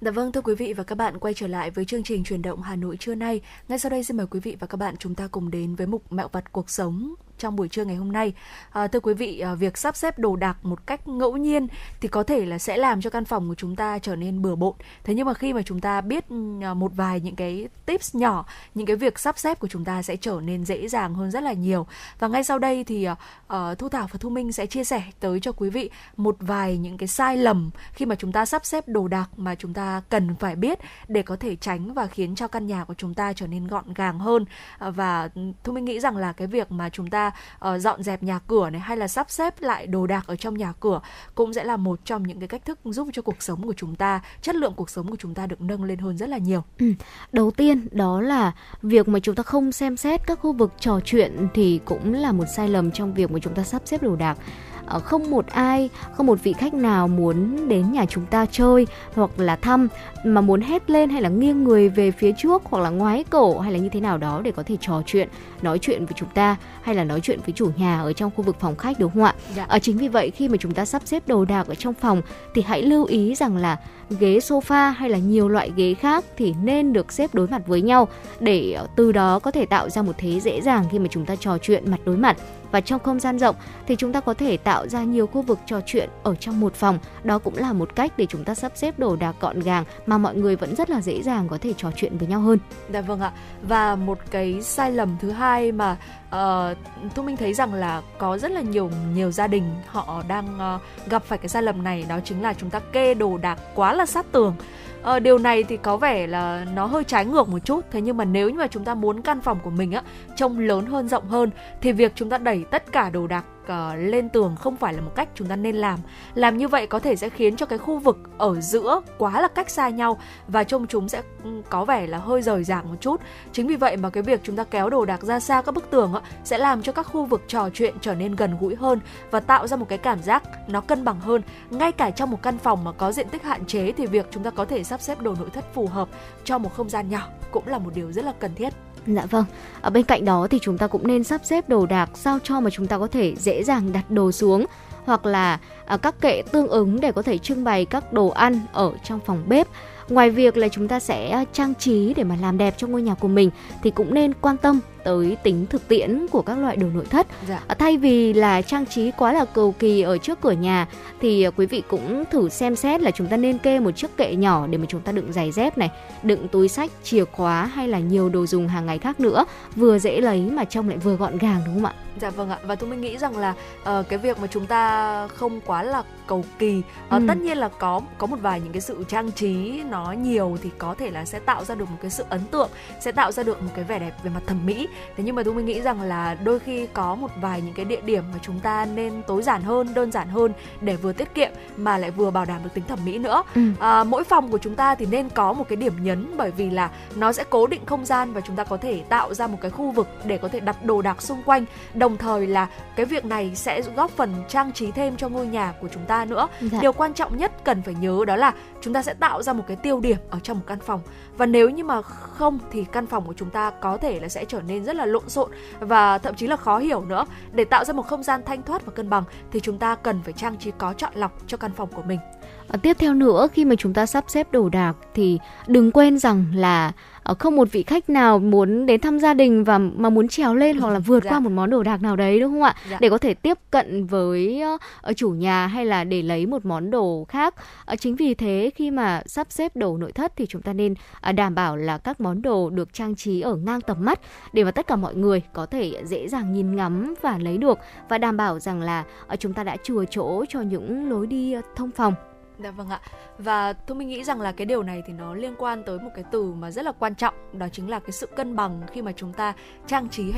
Dạ vâng, thưa quý vị và các bạn, quay trở lại với chương trình Chuyển động Hà Nội trưa nay. Ngay sau đây xin mời quý vị và các bạn chúng ta cùng đến với mục Mẹo vặt cuộc sống trong buổi trưa ngày hôm nay. Thưa quý vị, việc sắp xếp đồ đạc một cách ngẫu nhiên thì có thể là sẽ làm cho căn phòng của chúng ta trở nên bừa bộn. Thế nhưng mà khi mà chúng ta biết một vài những cái tips nhỏ, những cái việc sắp xếp của chúng ta sẽ trở nên dễ dàng hơn rất là nhiều. Và ngay sau đây thì Thu Thảo và Thu Minh sẽ chia sẻ tới cho quý vị một vài những cái sai lầm khi mà chúng ta sắp xếp đồ đạc mà chúng ta cần phải biết để có thể tránh và khiến cho căn nhà của chúng ta trở nên gọn gàng hơn. Và Thu Minh nghĩ rằng là cái việc mà chúng ta dọn dẹp nhà cửa này hay là sắp xếp lại đồ đạc ở trong nhà cửa cũng sẽ là một trong những cái cách thức giúp cho cuộc sống của chúng ta, chất lượng cuộc sống của chúng ta được nâng lên hơn rất là nhiều. Đầu tiên đó là việc mà chúng ta không xem xét các khu vực trò chuyện thì cũng là một sai lầm trong việc mà chúng ta sắp xếp đồ đạc. Không một vị khách nào muốn đến nhà chúng ta chơi hoặc là thăm mà muốn hét lên hay là nghiêng người về phía trước hoặc là ngoái cổ hay là như thế nào đó để có thể trò chuyện, nói chuyện với chúng ta hay là nói chuyện với chủ nhà ở trong khu vực phòng khách, đúng không ạ? Chính vì vậy khi mà chúng ta sắp xếp đồ đạc ở trong phòng thì hãy lưu ý rằng là ghế sofa hay là nhiều loại ghế khác thì nên được xếp đối mặt với nhau để từ đó có thể tạo ra một thế dễ dàng khi mà chúng ta trò chuyện mặt đối mặt. Và trong không gian rộng thì chúng ta có thể tạo ra nhiều khu vực trò chuyện ở trong một phòng. Đó cũng là một cách để chúng ta sắp xếp đồ đạc gọn gàng mà mọi người vẫn rất là dễ dàng có thể trò chuyện với nhau hơn. Dạ vâng ạ. Và một cái sai lầm thứ hai mà Thu Minh thấy rằng là có rất là nhiều gia đình họ đang gặp phải cái sai lầm này, đó chính là chúng ta kê đồ đạc quá là sát tường. Điều này thì có vẻ là nó hơi trái ngược một chút. Thế nhưng mà nếu như mà chúng ta muốn căn phòng của mình á, trông lớn hơn, rộng hơn thì việc chúng ta đẩy tất cả đồ đạc lên tường không phải là một cách chúng ta nên làm. Làm như vậy có thể sẽ khiến cho cái khu vực ở giữa quá là cách xa nhau và trông chúng sẽ có vẻ là hơi rời rạc một chút. Chính vì vậy mà cái việc chúng ta kéo đồ đạc ra xa các bức tường sẽ làm cho các khu vực trò chuyện trở nên gần gũi hơn và tạo ra một cái cảm giác nó cân bằng hơn. Ngay cả trong một căn phòng mà có diện tích hạn chế thì việc chúng ta có thể sắp xếp đồ nội thất phù hợp cho một không gian nhỏ cũng là một điều rất là cần thiết. Dạ vâng. Ở bên cạnh đó thì chúng ta cũng nên sắp xếp đồ đạc sao cho mà chúng ta có thể dễ dàng đặt đồ xuống hoặc là các kệ tương ứng để có thể trưng bày các đồ ăn ở trong phòng bếp. Ngoài việc là chúng ta sẽ trang trí để mà làm đẹp cho ngôi nhà của mình thì cũng nên quan tâm tới tính thực tiễn của các loại đồ nội thất. Dạ. Thay vì là trang trí quá là cầu kỳ ở trước cửa nhà thì quý vị cũng thử xem xét là chúng ta nên kê một chiếc kệ nhỏ để mà chúng ta đựng giày dép này, đựng túi sách, chìa khóa hay là nhiều đồ dùng hàng ngày khác nữa, vừa dễ lấy mà trông lại vừa gọn gàng, đúng không ạ? Dạ vâng ạ. Và tôi mới nghĩ rằng là cái việc mà chúng ta không quá là cầu kỳ, tất nhiên là có một vài những cái sự trang trí nó nhiều thì có thể là sẽ tạo ra được một cái sự ấn tượng, sẽ tạo ra được một cái vẻ đẹp về mặt thẩm mỹ. Thế nhưng mà tôi nghĩ rằng là đôi khi có một vài những cái địa điểm mà chúng ta nên tối giản hơn, đơn giản hơn để vừa tiết kiệm mà lại vừa bảo đảm được tính thẩm mỹ nữa. Mỗi phòng của chúng ta thì nên có một cái điểm nhấn, bởi vì là nó sẽ cố định không gian và chúng ta có thể tạo ra một cái khu vực để có thể đặt đồ đạc xung quanh. Đồng thời là cái việc này sẽ góp phần trang trí thêm cho ngôi nhà của chúng ta nữa. Điều quan trọng nhất cần phải nhớ đó là chúng ta sẽ tạo ra một cái tiêu điểm ở trong một căn phòng. Và nếu như mà không thì căn phòng của chúng ta có thể là sẽ trở nên rất là lộn xộn và thậm chí là khó hiểu nữa. Để tạo ra một không gian thanh thoát và cân bằng thì chúng ta cần phải trang trí có chọn lọc cho căn phòng của mình. Tiếp theo nữa, khi mà chúng ta sắp xếp đồ đạc thì đừng quên rằng là không một vị khách nào muốn đến thăm gia đình và mà muốn trèo lên hoặc là vượt qua một món đồ đạc nào đấy, đúng không ạ? Để có thể tiếp cận với chủ nhà hay là để lấy một món đồ khác. Chính vì thế khi mà sắp xếp đồ nội thất thì chúng ta nên đảm bảo là các món đồ được trang trí ở ngang tầm mắt để mà tất cả mọi người có thể dễ dàng nhìn ngắm và lấy được, và đảm bảo rằng là chúng ta đã chừa chỗ cho những lối đi thông phòng. Dạ vâng ạ. Và tôi mình nghĩ rằng là cái điều này thì nó liên quan tới một cái từ mà rất là quan trọng, đó chính là cái sự cân bằng khi mà chúng ta trang trí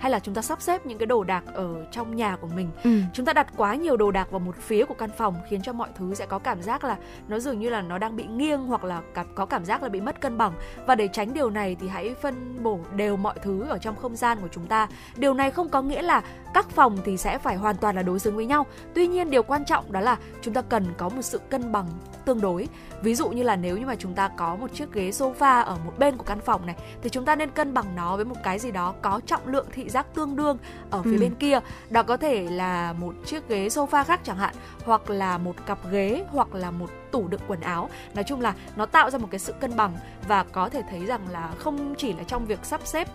hay là chúng ta sắp xếp những cái đồ đạc ở trong nhà của mình. Chúng ta đặt quá nhiều đồ đạc vào một phía của căn phòng khiến cho mọi thứ sẽ có cảm giác là nó dường như là nó đang bị nghiêng hoặc là có cảm giác là bị mất cân bằng. Và để tránh điều này thì hãy phân bổ đều mọi thứ ở trong không gian của chúng ta. Điều này không có nghĩa là các phòng thì sẽ phải hoàn toàn là đối xứng với nhau. Tuy nhiên điều quan trọng đó là chúng ta cần có một sự cân bằng tương đối. Ví dụ như là nếu như mà chúng ta có một chiếc ghế sofa ở một bên của căn phòng này thì chúng ta nên cân bằng nó với một cái gì đó có trọng lượng thị giác tương đương ở phía bên kia. Đó có thể là một chiếc ghế sofa khác chẳng hạn, hoặc là một cặp ghế, hoặc là một tủ đựng quần áo. Nói chung là nó tạo ra một cái sự cân bằng, và có thể thấy rằng là không chỉ là trong việc sắp xếp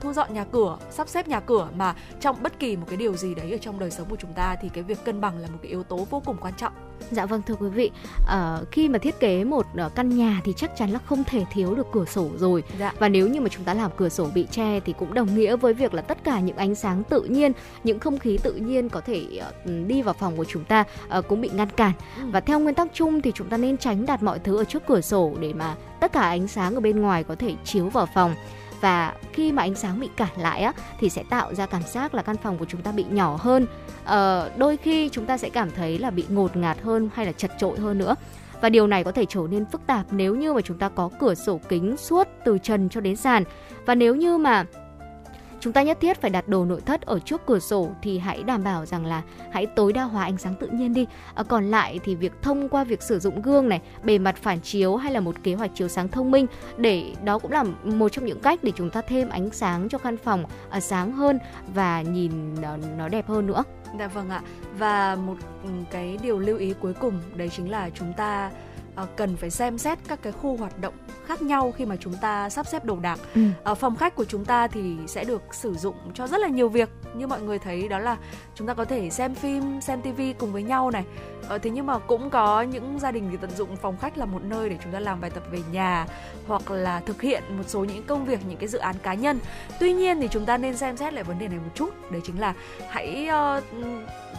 thu dọn nhà cửa, sắp xếp nhà cửa, mà trong bất kỳ một cái điều gì đấy ở trong đời sống của chúng ta thì cái việc cân bằng là một cái yếu tố vô cùng quan trọng. Dạ vâng, thưa quý vị, khi mà thiết kế một căn nhà thì chắc chắn là không thể thiếu được cửa sổ rồi. Và nếu như mà chúng ta làm cửa sổ bị che thì cũng đồng nghĩa với việc là tất cả những ánh sáng tự nhiên, những không khí tự nhiên có thể đi vào phòng của chúng ta cũng bị ngăn cản. Và theo nguyên tắc chung thì chúng ta nên tránh đặt mọi thứ ở trước cửa sổ để mà tất cả ánh sáng ở bên ngoài có thể chiếu vào phòng. Và khi mà ánh sáng bị cản lại á, thì sẽ tạo ra cảm giác là căn phòng của chúng ta bị nhỏ hơn. Đôi khi chúng ta sẽ cảm thấy là bị ngột ngạt hơn hay là chật chội hơn nữa. Và điều này có thể trở nên phức tạp nếu như mà chúng ta có cửa sổ kính suốt từ trần cho đến sàn. Và nếu như mà chúng ta nhất thiết phải đặt đồ nội thất ở trước cửa sổ thì hãy đảm bảo rằng là hãy tối đa hóa ánh sáng tự nhiên đi. Còn lại thì việc thông qua việc sử dụng gương này, bề mặt phản chiếu hay là một kế hoạch chiếu sáng thông minh, để đó cũng là một trong những cách để chúng ta thêm ánh sáng cho căn phòng sáng hơn và nhìn nó đẹp hơn nữa. Dạ vâng ạ. Và một cái điều lưu ý cuối cùng đấy chính là chúng ta cần phải xem xét các cái khu hoạt động khác nhau khi mà chúng ta sắp xếp đồ đạc. Phòng khách của chúng ta thì sẽ được sử dụng cho rất là nhiều việc. Như mọi người thấy đó là chúng ta có thể xem phim, xem tivi cùng với nhau này. Thế nhưng mà cũng có những gia đình thì tận dụng phòng khách là một nơi để chúng ta làm bài tập về nhà, hoặc là thực hiện một số những công việc, những cái dự án cá nhân. Tuy nhiên thì chúng ta nên xem xét lại vấn đề này một chút. Đấy chính là hãy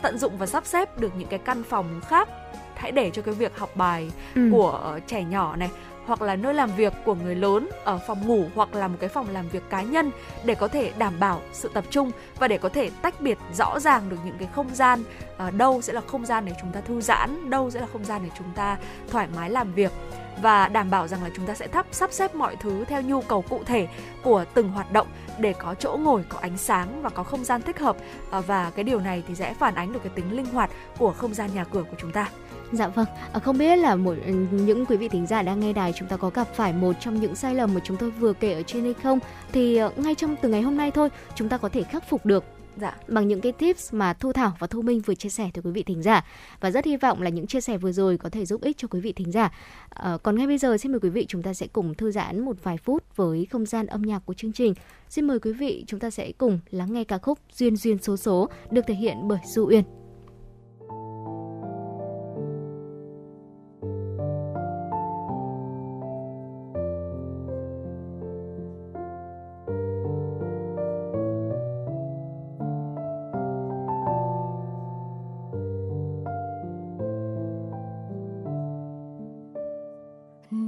tận dụng và sắp xếp được những cái căn phòng khác. Hãy để cho cái việc học bài của trẻ nhỏ này, hoặc là nơi làm việc của người lớn, ở phòng ngủ hoặc là một cái phòng làm việc cá nhân, để có thể đảm bảo sự tập trung và để có thể tách biệt rõ ràng được những cái không gian. Đâu sẽ là không gian để chúng ta thư giãn, đâu sẽ là không gian để chúng ta thoải mái làm việc, và đảm bảo rằng là chúng ta sẽ sắp xếp mọi thứ theo nhu cầu cụ thể của từng hoạt động để có chỗ ngồi, có ánh sáng và có không gian thích hợp. Và cái điều này thì sẽ phản ánh được cái tính linh hoạt của không gian nhà cửa của chúng ta. Dạ vâng, không biết là những quý vị thính giả đang nghe đài chúng ta có gặp phải một trong những sai lầm mà chúng tôi vừa kể ở trên hay không? Thì ngay từ ngày hôm nay thôi, chúng ta có thể khắc phục được bằng những cái tips mà Thu Thảo và Thu Minh vừa chia sẻ tới quý vị thính giả. Và rất hy vọng là những chia sẻ vừa rồi có thể giúp ích cho quý vị thính giả. Còn ngay bây giờ xin mời quý vị chúng ta sẽ cùng thư giãn một vài phút với không gian âm nhạc của chương trình. Xin mời quý vị chúng ta sẽ cùng lắng nghe ca khúc Duyên Duyên Số Số được thể hiện bởi Du Uyên.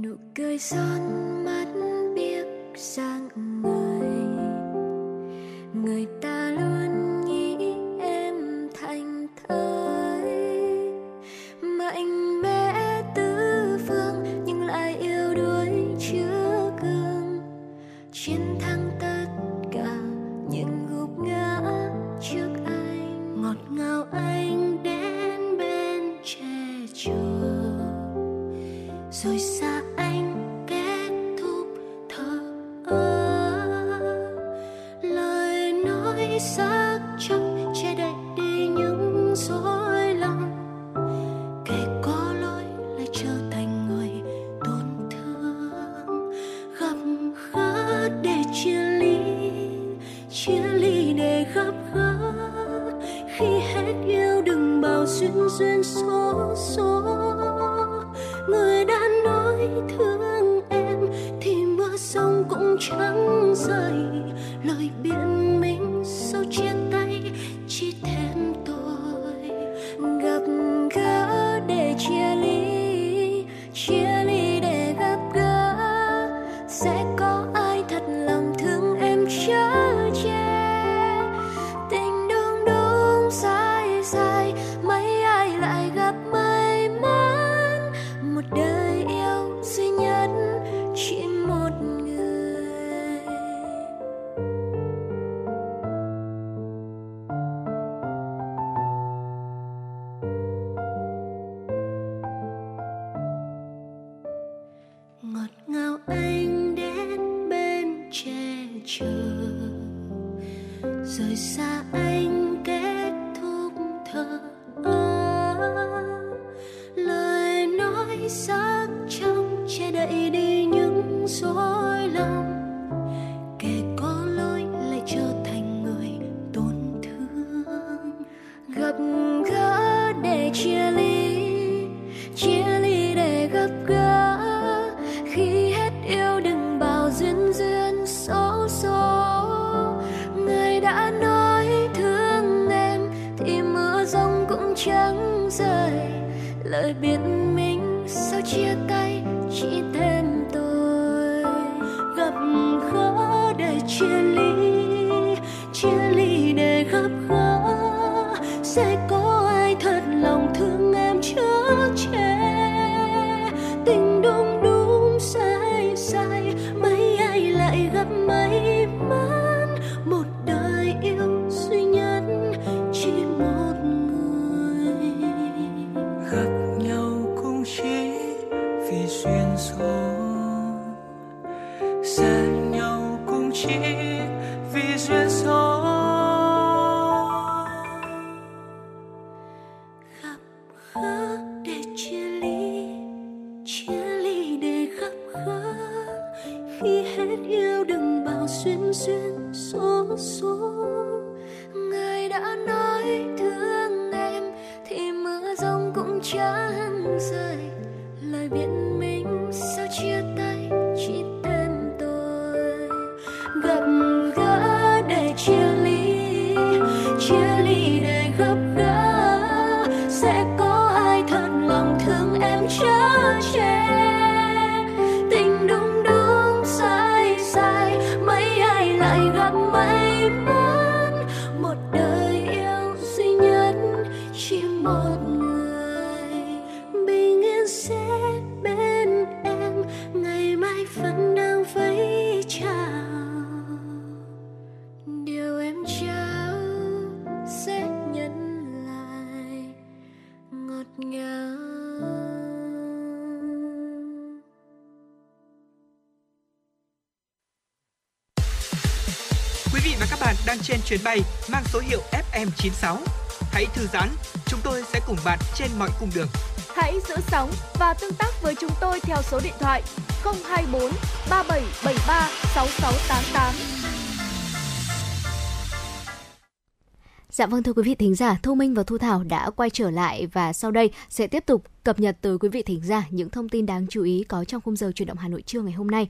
Nụ cười son mắt biếc sang Trên chuyến bay mang số hiệu FM96. Hãy thư giãn, chúng tôi sẽ cùng bạn trên mọi cung đường. Hãy giữ sóng và tương tác với chúng tôi theo số điện thoại 024 3773 6688. Dạ vâng, thưa quý vị thính giả, Thu Minh và Thu Thảo đã quay trở lại và sau đây sẽ tiếp tục cập nhật tới quý vị thính giả những thông tin đáng chú ý có trong khung giờ Chuyển động Hà Nội trưa ngày hôm nay.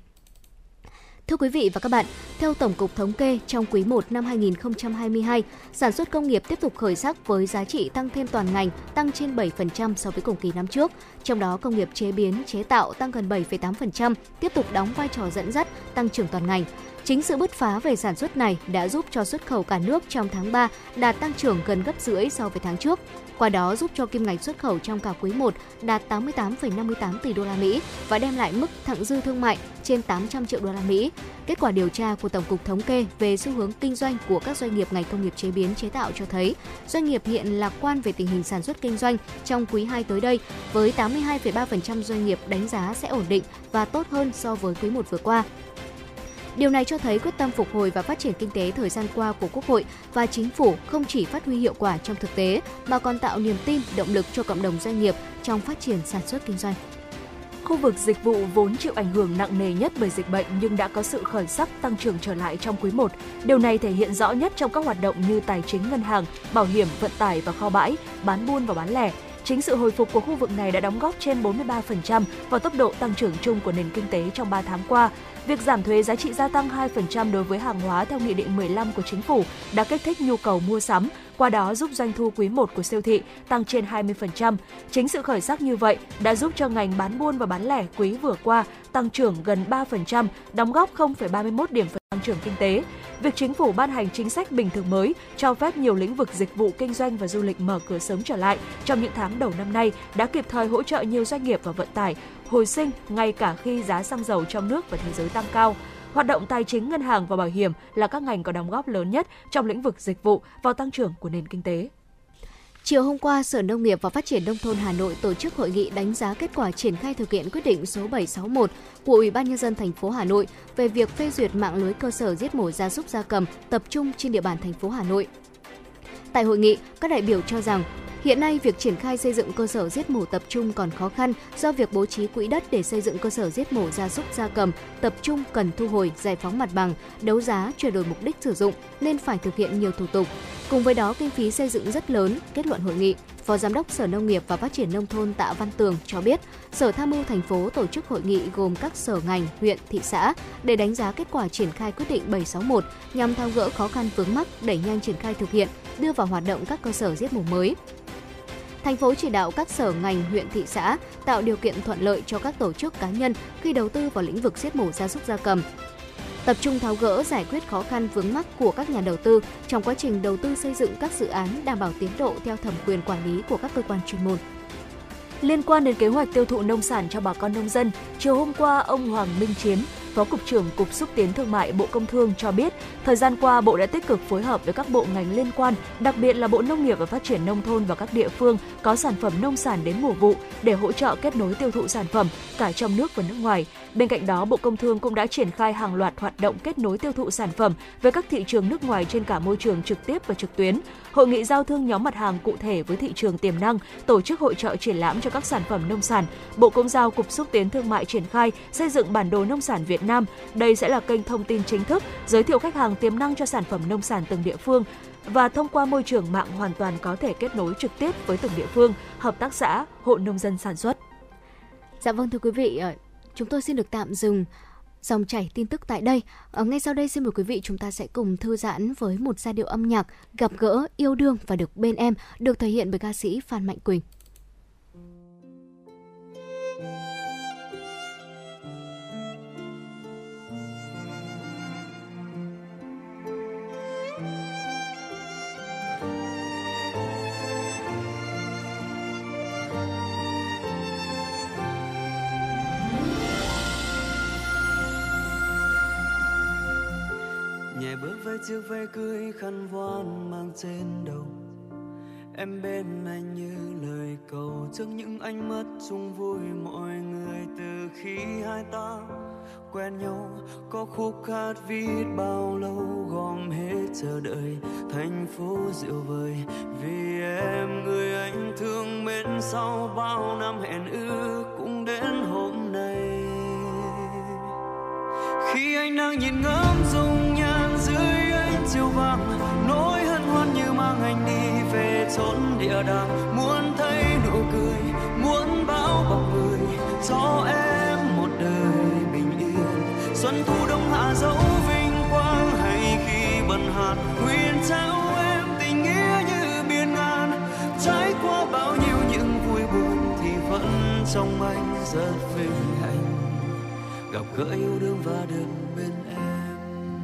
Thưa quý vị và các bạn, theo Tổng cục Thống kê, trong quý 1 năm 2022, sản xuất công nghiệp tiếp tục khởi sắc với giá trị tăng thêm toàn ngành tăng trên 7% so với cùng kỳ năm trước. Trong đó, công nghiệp chế biến, chế tạo tăng gần 7,8%, tiếp tục đóng vai trò dẫn dắt tăng trưởng toàn ngành. Chính sự bứt phá về sản xuất này đã giúp cho xuất khẩu cả nước trong tháng 3 đạt tăng trưởng gần gấp rưỡi so với tháng trước, qua đó giúp cho kim ngạch xuất khẩu trong cả quý 1 đạt 88,58 tỷ đô la Mỹ và đem lại mức thặng dư thương mại trên 800 triệu đô la Mỹ. Kết quả điều tra của Tổng cục Thống kê về xu hướng kinh doanh của các doanh nghiệp ngành công nghiệp chế biến chế tạo cho thấy, doanh nghiệp hiện lạc quan về tình hình sản xuất kinh doanh trong quý 2 tới đây, với 82,3% doanh nghiệp đánh giá sẽ ổn định và tốt hơn so với quý 1 vừa qua. Điều này cho thấy quyết tâm phục hồi và phát triển kinh tế thời gian qua của Quốc hội và Chính phủ không chỉ phát huy hiệu quả trong thực tế mà còn tạo niềm tin, động lực cho cộng đồng doanh nghiệp trong phát triển sản xuất kinh doanh. Khu vực dịch vụ vốn chịu ảnh hưởng nặng nề nhất bởi dịch bệnh nhưng đã có sự khởi sắc tăng trưởng trở lại trong quý 1. Điều này thể hiện rõ nhất trong các hoạt động như tài chính, ngân hàng, bảo hiểm, vận tải và kho bãi, bán buôn và bán lẻ. Chính sự hồi phục của khu vực này đã đóng góp trên 43% vào tốc độ tăng trưởng chung của nền kinh tế trong 3 tháng qua. Việc giảm thuế giá trị gia tăng 2% đối với hàng hóa theo Nghị định 15 của Chính phủ đã kích thích nhu cầu mua sắm, qua đó giúp doanh thu quý 1 của siêu thị tăng trên 20%. Chính sự khởi sắc như vậy đã giúp cho ngành bán buôn và bán lẻ quý vừa qua tăng trưởng gần 3%, đóng góp 0,31 điểm phần tăng trưởng kinh tế. Việc Chính phủ ban hành chính sách bình thường mới cho phép nhiều lĩnh vực dịch vụ kinh doanh và du lịch mở cửa sớm trở lại trong những tháng đầu năm nay đã kịp thời hỗ trợ nhiều doanh nghiệp và vận tải hồi sinh ngay cả khi giá xăng dầu trong nước và thế giới tăng cao. Hoạt động tài chính, ngân hàng và bảo hiểm là các ngành có đóng góp lớn nhất trong lĩnh vực dịch vụ vào tăng trưởng của nền kinh tế. Chiều hôm qua, Sở Nông nghiệp và Phát triển Nông thôn Hà Nội tổ chức hội nghị đánh giá kết quả triển khai thực hiện quyết định số 761 của Ủy ban Nhân dân thành phố Hà Nội về việc phê duyệt mạng lưới cơ sở giết mổ gia súc gia cầm tập trung trên địa bàn thành phố Hà Nội. Tại hội nghị, các đại biểu cho rằng hiện nay, việc triển khai xây dựng cơ sở giết mổ tập trung còn khó khăn do việc bố trí quỹ đất để xây dựng cơ sở giết mổ gia súc gia cầm tập trung cần thu hồi, giải phóng mặt bằng, đấu giá, chuyển đổi mục đích sử dụng nên phải thực hiện nhiều thủ tục. Cùng với đó, kinh phí xây dựng rất lớn. Kết luận hội nghị, Phó Giám đốc Sở Nông nghiệp và Phát triển Nông thôn Tạ Văn Tường cho biết, Sở Tham mưu thành phố tổ chức hội nghị gồm các sở ngành, huyện, thị xã để đánh giá kết quả triển khai quyết định 761 nhằm tháo gỡ khó khăn vướng mắc, đẩy nhanh triển khai thực hiện, đưa vào hoạt động các cơ sở giết mổ mới. Thành phố chỉ đạo các sở ngành, huyện, thị xã tạo điều kiện thuận lợi cho các tổ chức cá nhân khi đầu tư vào lĩnh vực giết mổ gia súc gia cầm. Tập trung tháo gỡ giải quyết khó khăn vướng mắc của các nhà đầu tư trong quá trình đầu tư xây dựng các dự án đảm bảo tiến độ theo thẩm quyền quản lý của các cơ quan chuyên môn. Liên quan đến kế hoạch tiêu thụ nông sản cho bà con nông dân, chiều hôm qua ông Hoàng Minh Chiến, Phó Cục trưởng Cục Xúc tiến Thương mại Bộ Công Thương cho biết, thời gian qua Bộ đã tích cực phối hợp với các bộ ngành liên quan, đặc biệt là Bộ Nông nghiệp và Phát triển Nông thôn và các địa phương có sản phẩm nông sản đến mùa vụ để hỗ trợ kết nối tiêu thụ sản phẩm cả trong nước và nước ngoài. Bên cạnh đó, Bộ Công Thương cũng đã triển khai hàng loạt hoạt động kết nối tiêu thụ sản phẩm với các thị trường nước ngoài trên cả môi trường trực tiếp và trực tuyến. Hội nghị giao thương nhóm mặt hàng cụ thể với thị trường tiềm năng, tổ chức hội chợ triển lãm cho các sản phẩm nông sản. Bộ cũng giao Cục Xúc tiến Thương mại triển khai xây dựng bản đồ nông sản Việt Nam. Đây sẽ là kênh thông tin chính thức giới thiệu khách hàng tiềm năng cho sản phẩm nông sản từng địa phương và thông qua môi trường mạng hoàn toàn có thể kết nối trực tiếp với từng địa phương, hợp tác xã, hộ nông dân sản xuất. Dạ vâng, thưa quý vị, chúng tôi xin được tạm dừng dòng chảy tin tức tại đây. Ngay sau đây xin mời quý vị chúng ta sẽ cùng thư giãn với một giai điệu âm nhạc Gặp gỡ, yêu đương và được bên em, được thể hiện bởi ca sĩ Phan Mạnh Quỳnh. Chiếc váy cưới khăn voan mang trên đầu, em bên anh như lời cầu trước những ánh mắt chung vui mọi người. Từ khi hai ta quen nhau có khúc hát viết bao lâu gom hết chờ đợi thành phố rượu vời. Vì em người anh thương mến sau bao năm hẹn ước cũng đến hôm nay. Khi anh đang nhìn ngắm dung nhan dưới chiều vàng, nỗi hân hoan như mang anh đi về chốn địa đàng. Muốn thấy nụ cười, muốn bao bọc người, cho em một đời bình yên. Xuân thu đông hạ dẫu vinh quang, hay khi bận hạt nguyện trao em tình nghĩa như biển ngàn. Trải qua bao nhiêu những vui buồn thì vẫn trong anh rất vinh hạnh gặp gỡ yêu đương và được bên em.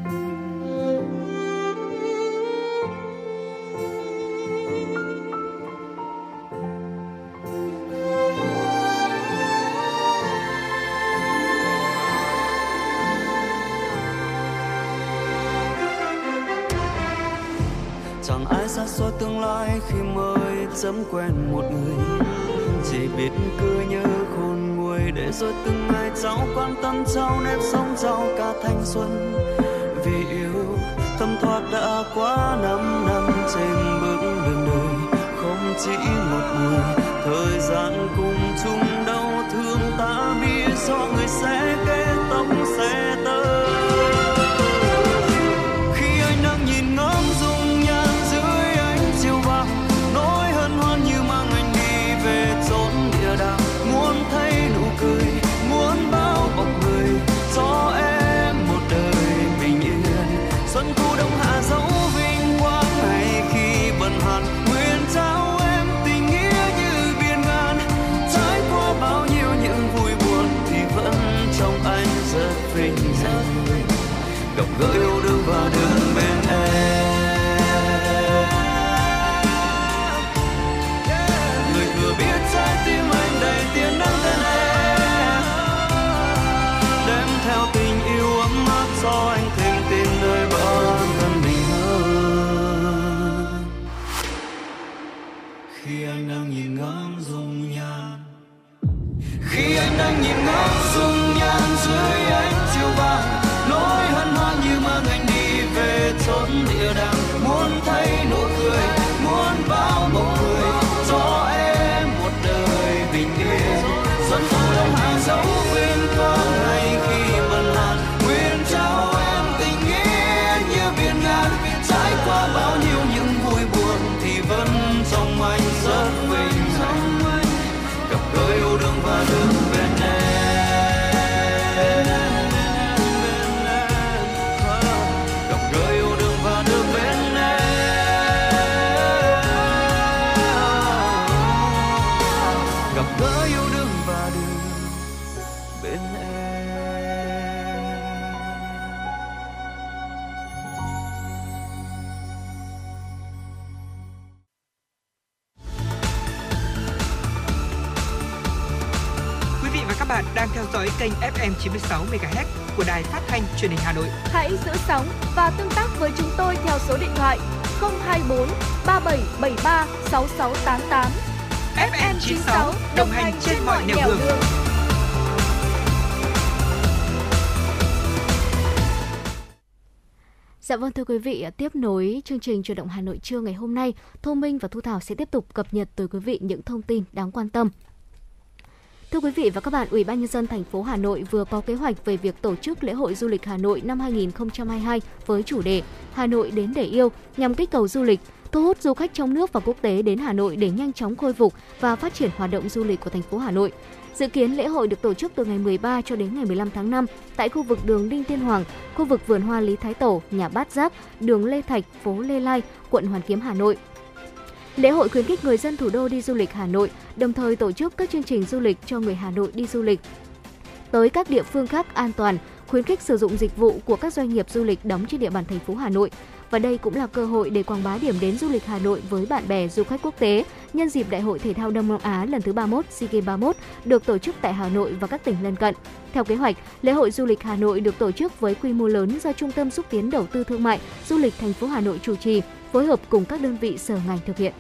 xa xôi tương lai khi mới dám quen một người, chỉ biết cứ nhớ khôn nguôi để rồi từng ngày cháu quan tâm cháu nên sống cháu cả thanh xuân. Vì yêu thấm thoát đã quá 5 năm trên bước đường đời, không chỉ một người thời gian cùng chung đau thương ta biết do người sẽ kết tóc sẽ tới. Khi ánh nắng nhìn ngóng dung nhan dưới ánh chiều vàng, nỗi hân hoan như mang anh đi về chốn địa đàng. Muốn thấy nụ cười, muốn bao bọc người, cho em một đời bình yên. Xuân thu đông hạ dấu vinh quang ngày khi bần hàn, nguyện trao em tình nghĩa như biển ngàn. Trải qua bao nhiêu những vui buồn thì vẫn trong anh rất vinh danh. Gặp gỡ yêu đương và đứng bên em, người vừa biết trái tim anh đầy tia nắng tên em, đem theo tình yêu ấm áp do anh thêm tin nơi bản thân mình hơn. Khi anh đang nhìn ngắm dung nhan, khi anh đang nhìn ngắm dung nhan dưới ánh chiều vàng, nỗi hân hoan như mang anh đi về chốn địa đàng. Muốn thấy nụ cười, muốn bao bọc người, cho em một đời bình yên. Xuân thu đông hạ dấu vinh quang ngày khi bần hàn, nguyện trao em tình nghĩa như biển ngàn. Trải qua bao nhiêu những vui buồn thì vẫn trong anh rất vinh danh. Gặp gỡ yêu đương và đứng bên em. Đang theo dõi kênh FM 96 MHz của Đài Phát thanh Truyền hình Hà Nội. Hãy giữ sóng và tương tác với chúng tôi theo số điện thoại 024 3773 6688. FM 96 đồng hành trên mọi nẻo đường. Dạ vâng, thưa quý vị, tiếp nối chương trình Chuyển động Hà Nội trưa ngày hôm nay, Thu Minh và Thu Thảo sẽ tiếp tục cập nhật tới quý vị những thông tin đáng quan tâm. Thưa quý vị và các bạn, Ủy ban Nhân dân thành phố Hà Nội vừa có kế hoạch về việc tổ chức lễ hội du lịch Hà Nội năm 2022 với chủ đề Hà Nội đến để yêu, nhằm kích cầu du lịch, thu hút du khách trong nước và quốc tế đến Hà Nội để nhanh chóng khôi phục và phát triển hoạt động du lịch của thành phố Hà Nội. Dự kiến lễ hội được tổ chức từ ngày 13 cho đến ngày 15 tháng 5 tại khu vực đường Đinh Tiên Hoàng, khu vực vườn hoa Lý Thái Tổ, nhà Bát Giác, đường Lê Thạch, phố Lê Lai, quận Hoàn Kiếm, Hà Nội. Lễ hội khuyến khích người dân thủ đô đi du lịch Hà Nội, đồng thời tổ chức các chương trình du lịch cho người Hà Nội đi du lịch tới các địa phương khác an toàn, khuyến khích sử dụng dịch vụ của các doanh nghiệp du lịch đóng trên địa bàn thành phố Hà Nội. Và đây cũng là cơ hội để quảng bá điểm đến du lịch Hà Nội với bạn bè du khách quốc tế nhân dịp Đại hội Thể thao Đông Nam Á lần thứ 31 SEA Games 31 được tổ chức tại Hà Nội và các tỉnh lân cận. Theo kế hoạch, lễ hội du lịch Hà Nội được tổ chức với quy mô lớn do Trung tâm Xúc tiến Đầu tư Thương mại Du lịch thành phố Hà Nội chủ trì, phối hợp cùng các đơn vị sở ngành thực hiện.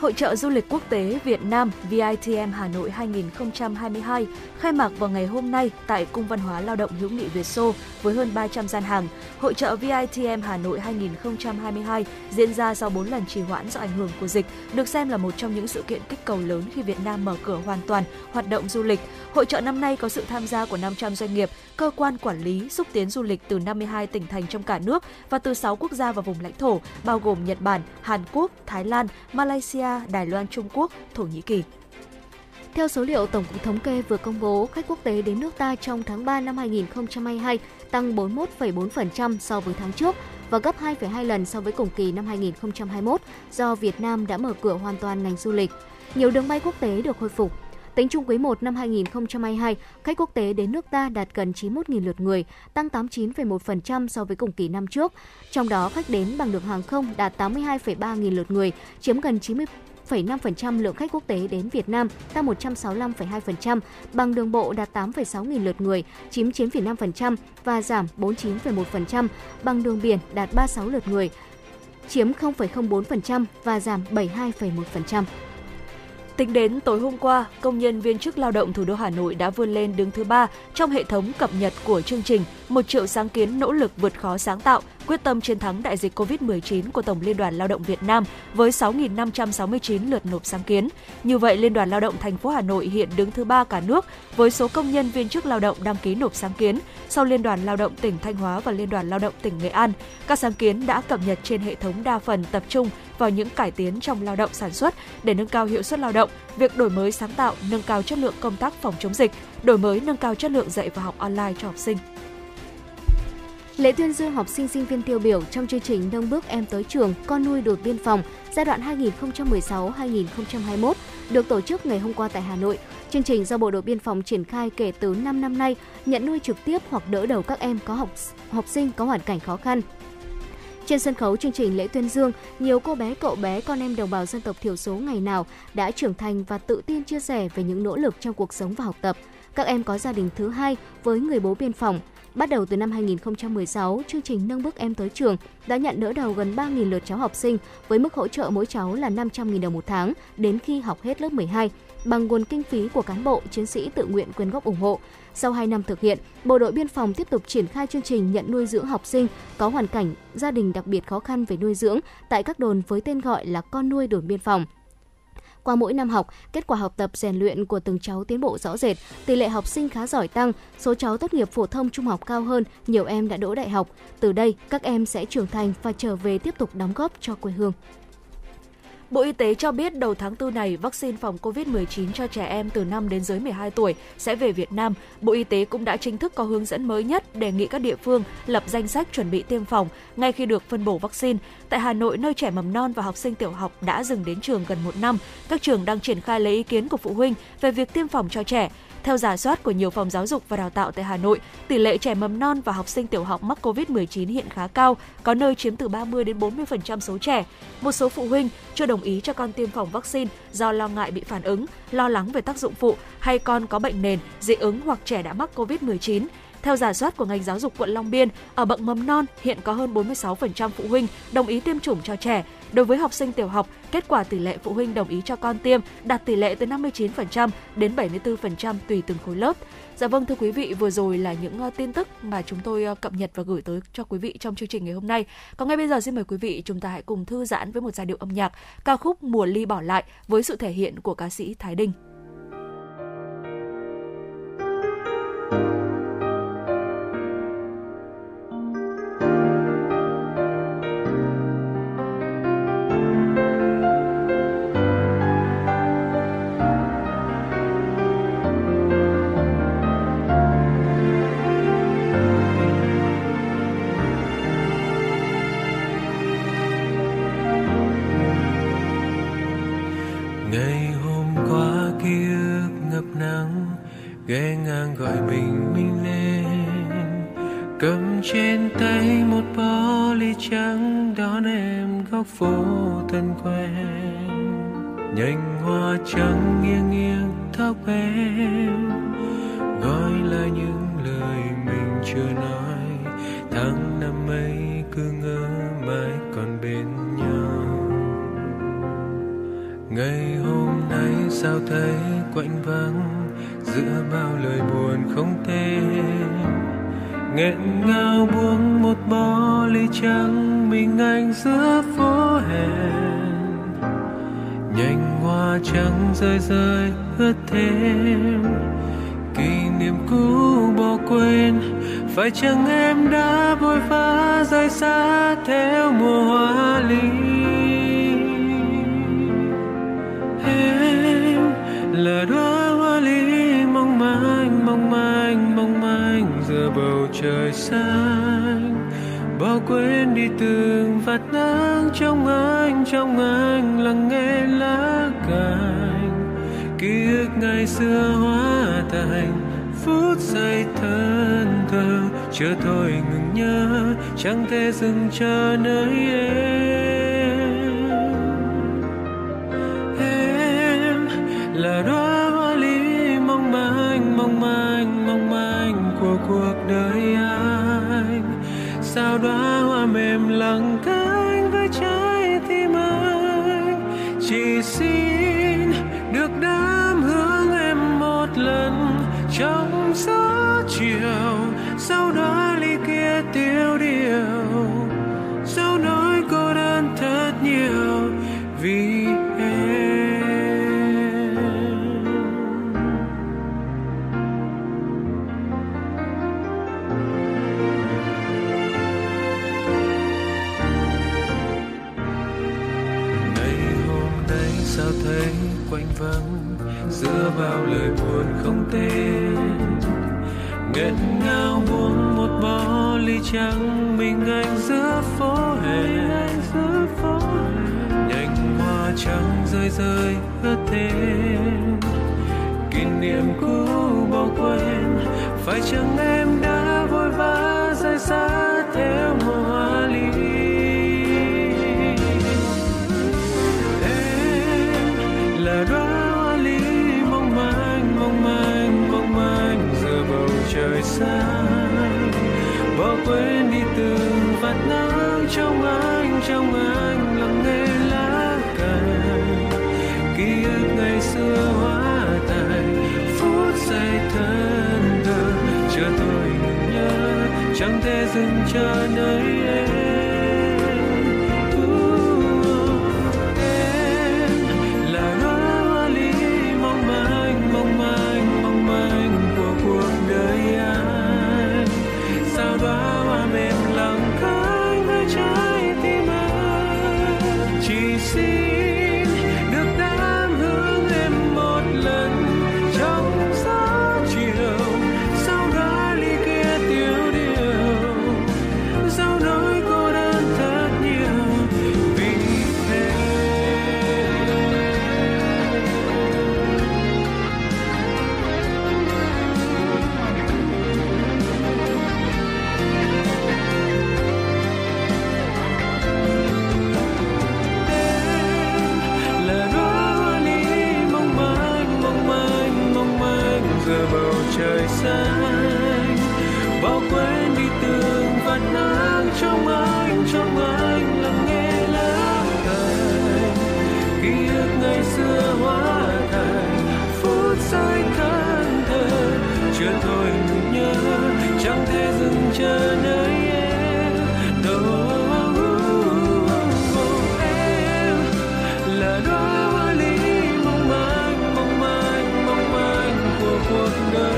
Hội chợ du lịch quốc tế Việt Nam VITM Hà Nội 2022 khai mạc vào ngày hôm nay tại Cung văn hóa lao động hữu nghị Việt Xô với hơn 300 gian hàng. Hội chợ VITM Hà Nội 2022 diễn ra sau 4 lần trì hoãn do ảnh hưởng của dịch, được xem là một trong những sự kiện kích cầu lớn khi Việt Nam mở cửa hoàn toàn hoạt động du lịch. Hội chợ năm nay có sự tham gia của 500 doanh nghiệp, cơ quan quản lý, xúc tiến du lịch từ 52 tỉnh thành trong cả nước và từ 6 quốc gia và vùng lãnh thổ, bao gồm Nhật Bản, Hàn Quốc, Thái Lan, Malaysia, Đài Loan, Trung Quốc, Thổ Nhĩ Kỳ. Theo số liệu Tổng cục Thống kê vừa công bố, khách quốc tế đến nước ta trong tháng 3 năm 2022 tăng 41,4% so với tháng trước và gấp 2,2 lần so với cùng kỳ năm 2021 do Việt Nam đã mở cửa hoàn toàn ngành du lịch. Nhiều đường bay quốc tế được khôi phục. Tính chung quý 1 năm 2022, khách quốc tế đến nước ta đạt gần 91.000 lượt người, tăng 89,1% so với cùng kỳ năm trước. Trong đó, khách đến bằng đường hàng không đạt 82,3 nghìn lượt người, chiếm gần 90,5% lượng khách quốc tế đến Việt Nam, tăng 165,2%, bằng đường bộ đạt 8,6 nghìn lượt người, chiếm 9,5% và giảm 49,1%, bằng đường biển đạt 36 lượt người, chiếm 0,04% và giảm 72,1%. Tính đến tối hôm qua, công nhân viên chức lao động thủ đô Hà Nội đã vươn lên đứng thứ 3 trong hệ thống cập nhật của chương trình 1 triệu sáng kiến nỗ lực vượt khó sáng tạo, quyết tâm chiến thắng đại dịch COVID-19 của Tổng Liên đoàn Lao động Việt Nam với 6.569 lượt nộp sáng kiến. Như vậy, Liên đoàn Lao động thành phố Hà Nội hiện đứng thứ 3 cả nước với số công nhân viên chức lao động đăng ký nộp sáng kiến sau Liên đoàn Lao động tỉnh Thanh Hóa và Liên đoàn Lao động tỉnh Nghệ An. Các sáng kiến đã cập nhật trên hệ thống đa phần tập trung vào những cải tiến trong lao động sản xuất để nâng cao hiệu suất lao động, việc đổi mới sáng tạo, nâng cao chất lượng công tác phòng chống dịch, đổi mới nâng cao chất lượng dạy và học online cho học sinh. Lễ tuyên dương học sinh sinh viên tiêu biểu trong chương trình Nâng bước em tới trường, con nuôi đồn biên phòng giai đoạn 2016-2021 được tổ chức ngày hôm qua tại Hà Nội. Chương trình do Bộ đội Biên phòng triển khai kể từ 5 năm nay, nhận nuôi trực tiếp hoặc đỡ đầu các em có học sinh có hoàn cảnh khó khăn. Trên sân khấu chương trình lễ tuyên dương, nhiều cô bé, cậu bé, con em đồng bào dân tộc thiểu số ngày nào đã trưởng thành và tự tin chia sẻ về những nỗ lực trong cuộc sống và học tập. Các em có gia đình thứ hai với người bố biên phòng. Bắt đầu từ năm 2016, chương trình Nâng bước em tới trường đã nhận đỡ đầu gần 3.000 lượt cháu học sinh với mức hỗ trợ mỗi cháu là 500.000 đồng một tháng đến khi học hết lớp 12 bằng nguồn kinh phí của cán bộ, chiến sĩ tự nguyện quyên góp ủng hộ. Sau 2 năm thực hiện, Bộ đội Biên phòng tiếp tục triển khai chương trình nhận nuôi dưỡng học sinh có hoàn cảnh gia đình đặc biệt khó khăn về nuôi dưỡng tại các đồn với tên gọi là Con nuôi đồn biên phòng. Qua mỗi năm học, kết quả học tập rèn luyện của từng cháu tiến bộ rõ rệt, tỷ lệ học sinh khá giỏi tăng, số cháu tốt nghiệp phổ thông trung học cao hơn, nhiều em đã đỗ đại học. Từ đây, các em sẽ trưởng thành và trở về tiếp tục đóng góp cho quê hương. Bộ Y tế cho biết đầu tháng 4 này, vaccine phòng COVID-19 cho trẻ em từ 5 đến dưới 12 tuổi sẽ về Việt Nam. Bộ Y tế cũng đã chính thức có hướng dẫn mới nhất đề nghị các địa phương lập danh sách chuẩn bị tiêm phòng ngay khi được phân bổ vaccine. Tại Hà Nội, nơi trẻ mầm non và học sinh tiểu học đã dừng đến trường gần 1 năm, các trường đang triển khai lấy ý kiến của phụ huynh về việc tiêm phòng cho trẻ. Theo rà soát của nhiều phòng giáo dục và đào tạo tại Hà Nội, tỷ lệ trẻ mầm non và học sinh tiểu học mắc COVID-19 hiện khá cao, có nơi chiếm từ 30 đến 40% số trẻ. Một số phụ huynh chưa đồng ý cho con tiêm phòng vaccine do lo ngại bị phản ứng, lo lắng về tác dụng phụ hay con có bệnh nền, dị ứng hoặc trẻ đã mắc COVID-19. Theo rà soát của ngành giáo dục quận Long Biên, ở bậc mầm non hiện có hơn 46% phụ huynh đồng ý tiêm chủng cho trẻ. Đối với học sinh tiểu học, kết quả tỷ lệ phụ huynh đồng ý cho con tiêm đạt tỷ lệ từ 59% đến 74% tùy từng khối lớp. Dạ vâng, thưa quý vị, vừa rồi là những tin tức mà chúng tôi cập nhật và gửi tới cho quý vị trong chương trình ngày hôm nay. Còn ngay bây giờ xin mời quý vị chúng ta hãy cùng thư giãn với một giai điệu âm nhạc, ca khúc Mùa ly bỏ lại với sự thể hiện của ca sĩ Thái Đình. Phố thân quen nhành hoa trắng nghiêng nghiêng tóc em gọi là những lời mình chưa nói. Tháng năm ấy cứ ngỡ mãi còn bên nhau. Ngày hôm nay sao thấy quạnh vắng giữa bao lời buồn không tên. Nghẹn ngào buông một bó ly trắng mình anh giữa phố hẹn. Nhành hoa trắng rơi rơi ướt thêm kỷ niệm cũ bỏ quên. Phải chăng em đã vội vã rời xa theo mùa hoa ly? Em là đóa hoa ly mong manh mong manh mong manh giữa bầu trời xanh, bao quên đi từng vạt nắng trong anh lắng nghe lá cành ký ức ngày xưa hóa thành phút giây thân thơ chưa thôi ngừng nhớ chẳng thể dừng chờ nơi em là đóa hoa ly mong manh mong manh mong manh của cuộc đời anh. Sao đóa hoa mềm lặng cánh với trái gió chiều, sau đó ly kia tiêu điều, sau nói cô đơn thật nhiều vì em. Ngày hôm nay sao thấy quanh vắng giữa bao lời buồn không tên, nghẹn ngào buông một bó ly trắng mình anh giữa phố hè, nhành hoa trắng rơi rơi ướt thêm kỷ niệm cũ bỏ quên. Phải chăng em đã vội vã rời xa theo mùa hoa ly? Em là đoán trời xanh bỏ quên đi từng vạt nắng trong anh lắng nghe lá cành ký ức ngày xưa hóa thành phút giây thân thơ chờ tôi nhớ chẳng thể dừng chờ nơi em. Em là đóa hoa lý mong manh của cuộc đời anh, sao đóa hoa mềm lòng cay nơi trái tim anh, chỉ xin được đắm hương em một lần trong gió chiều, sau đó ly kia tiêu điều, sau nỗi cô đơn thật nhiều vì em. Trời xanh bao quên đi từng vạt nắng trong anh lắng nghe lá cành ký ức ngày xưa hóa thành phút giây thân thơ chưa thôi nhớ chẳng thể dừng chờ nơi em đâu. Em là đóa hoa lý mong manh của cuộc đời.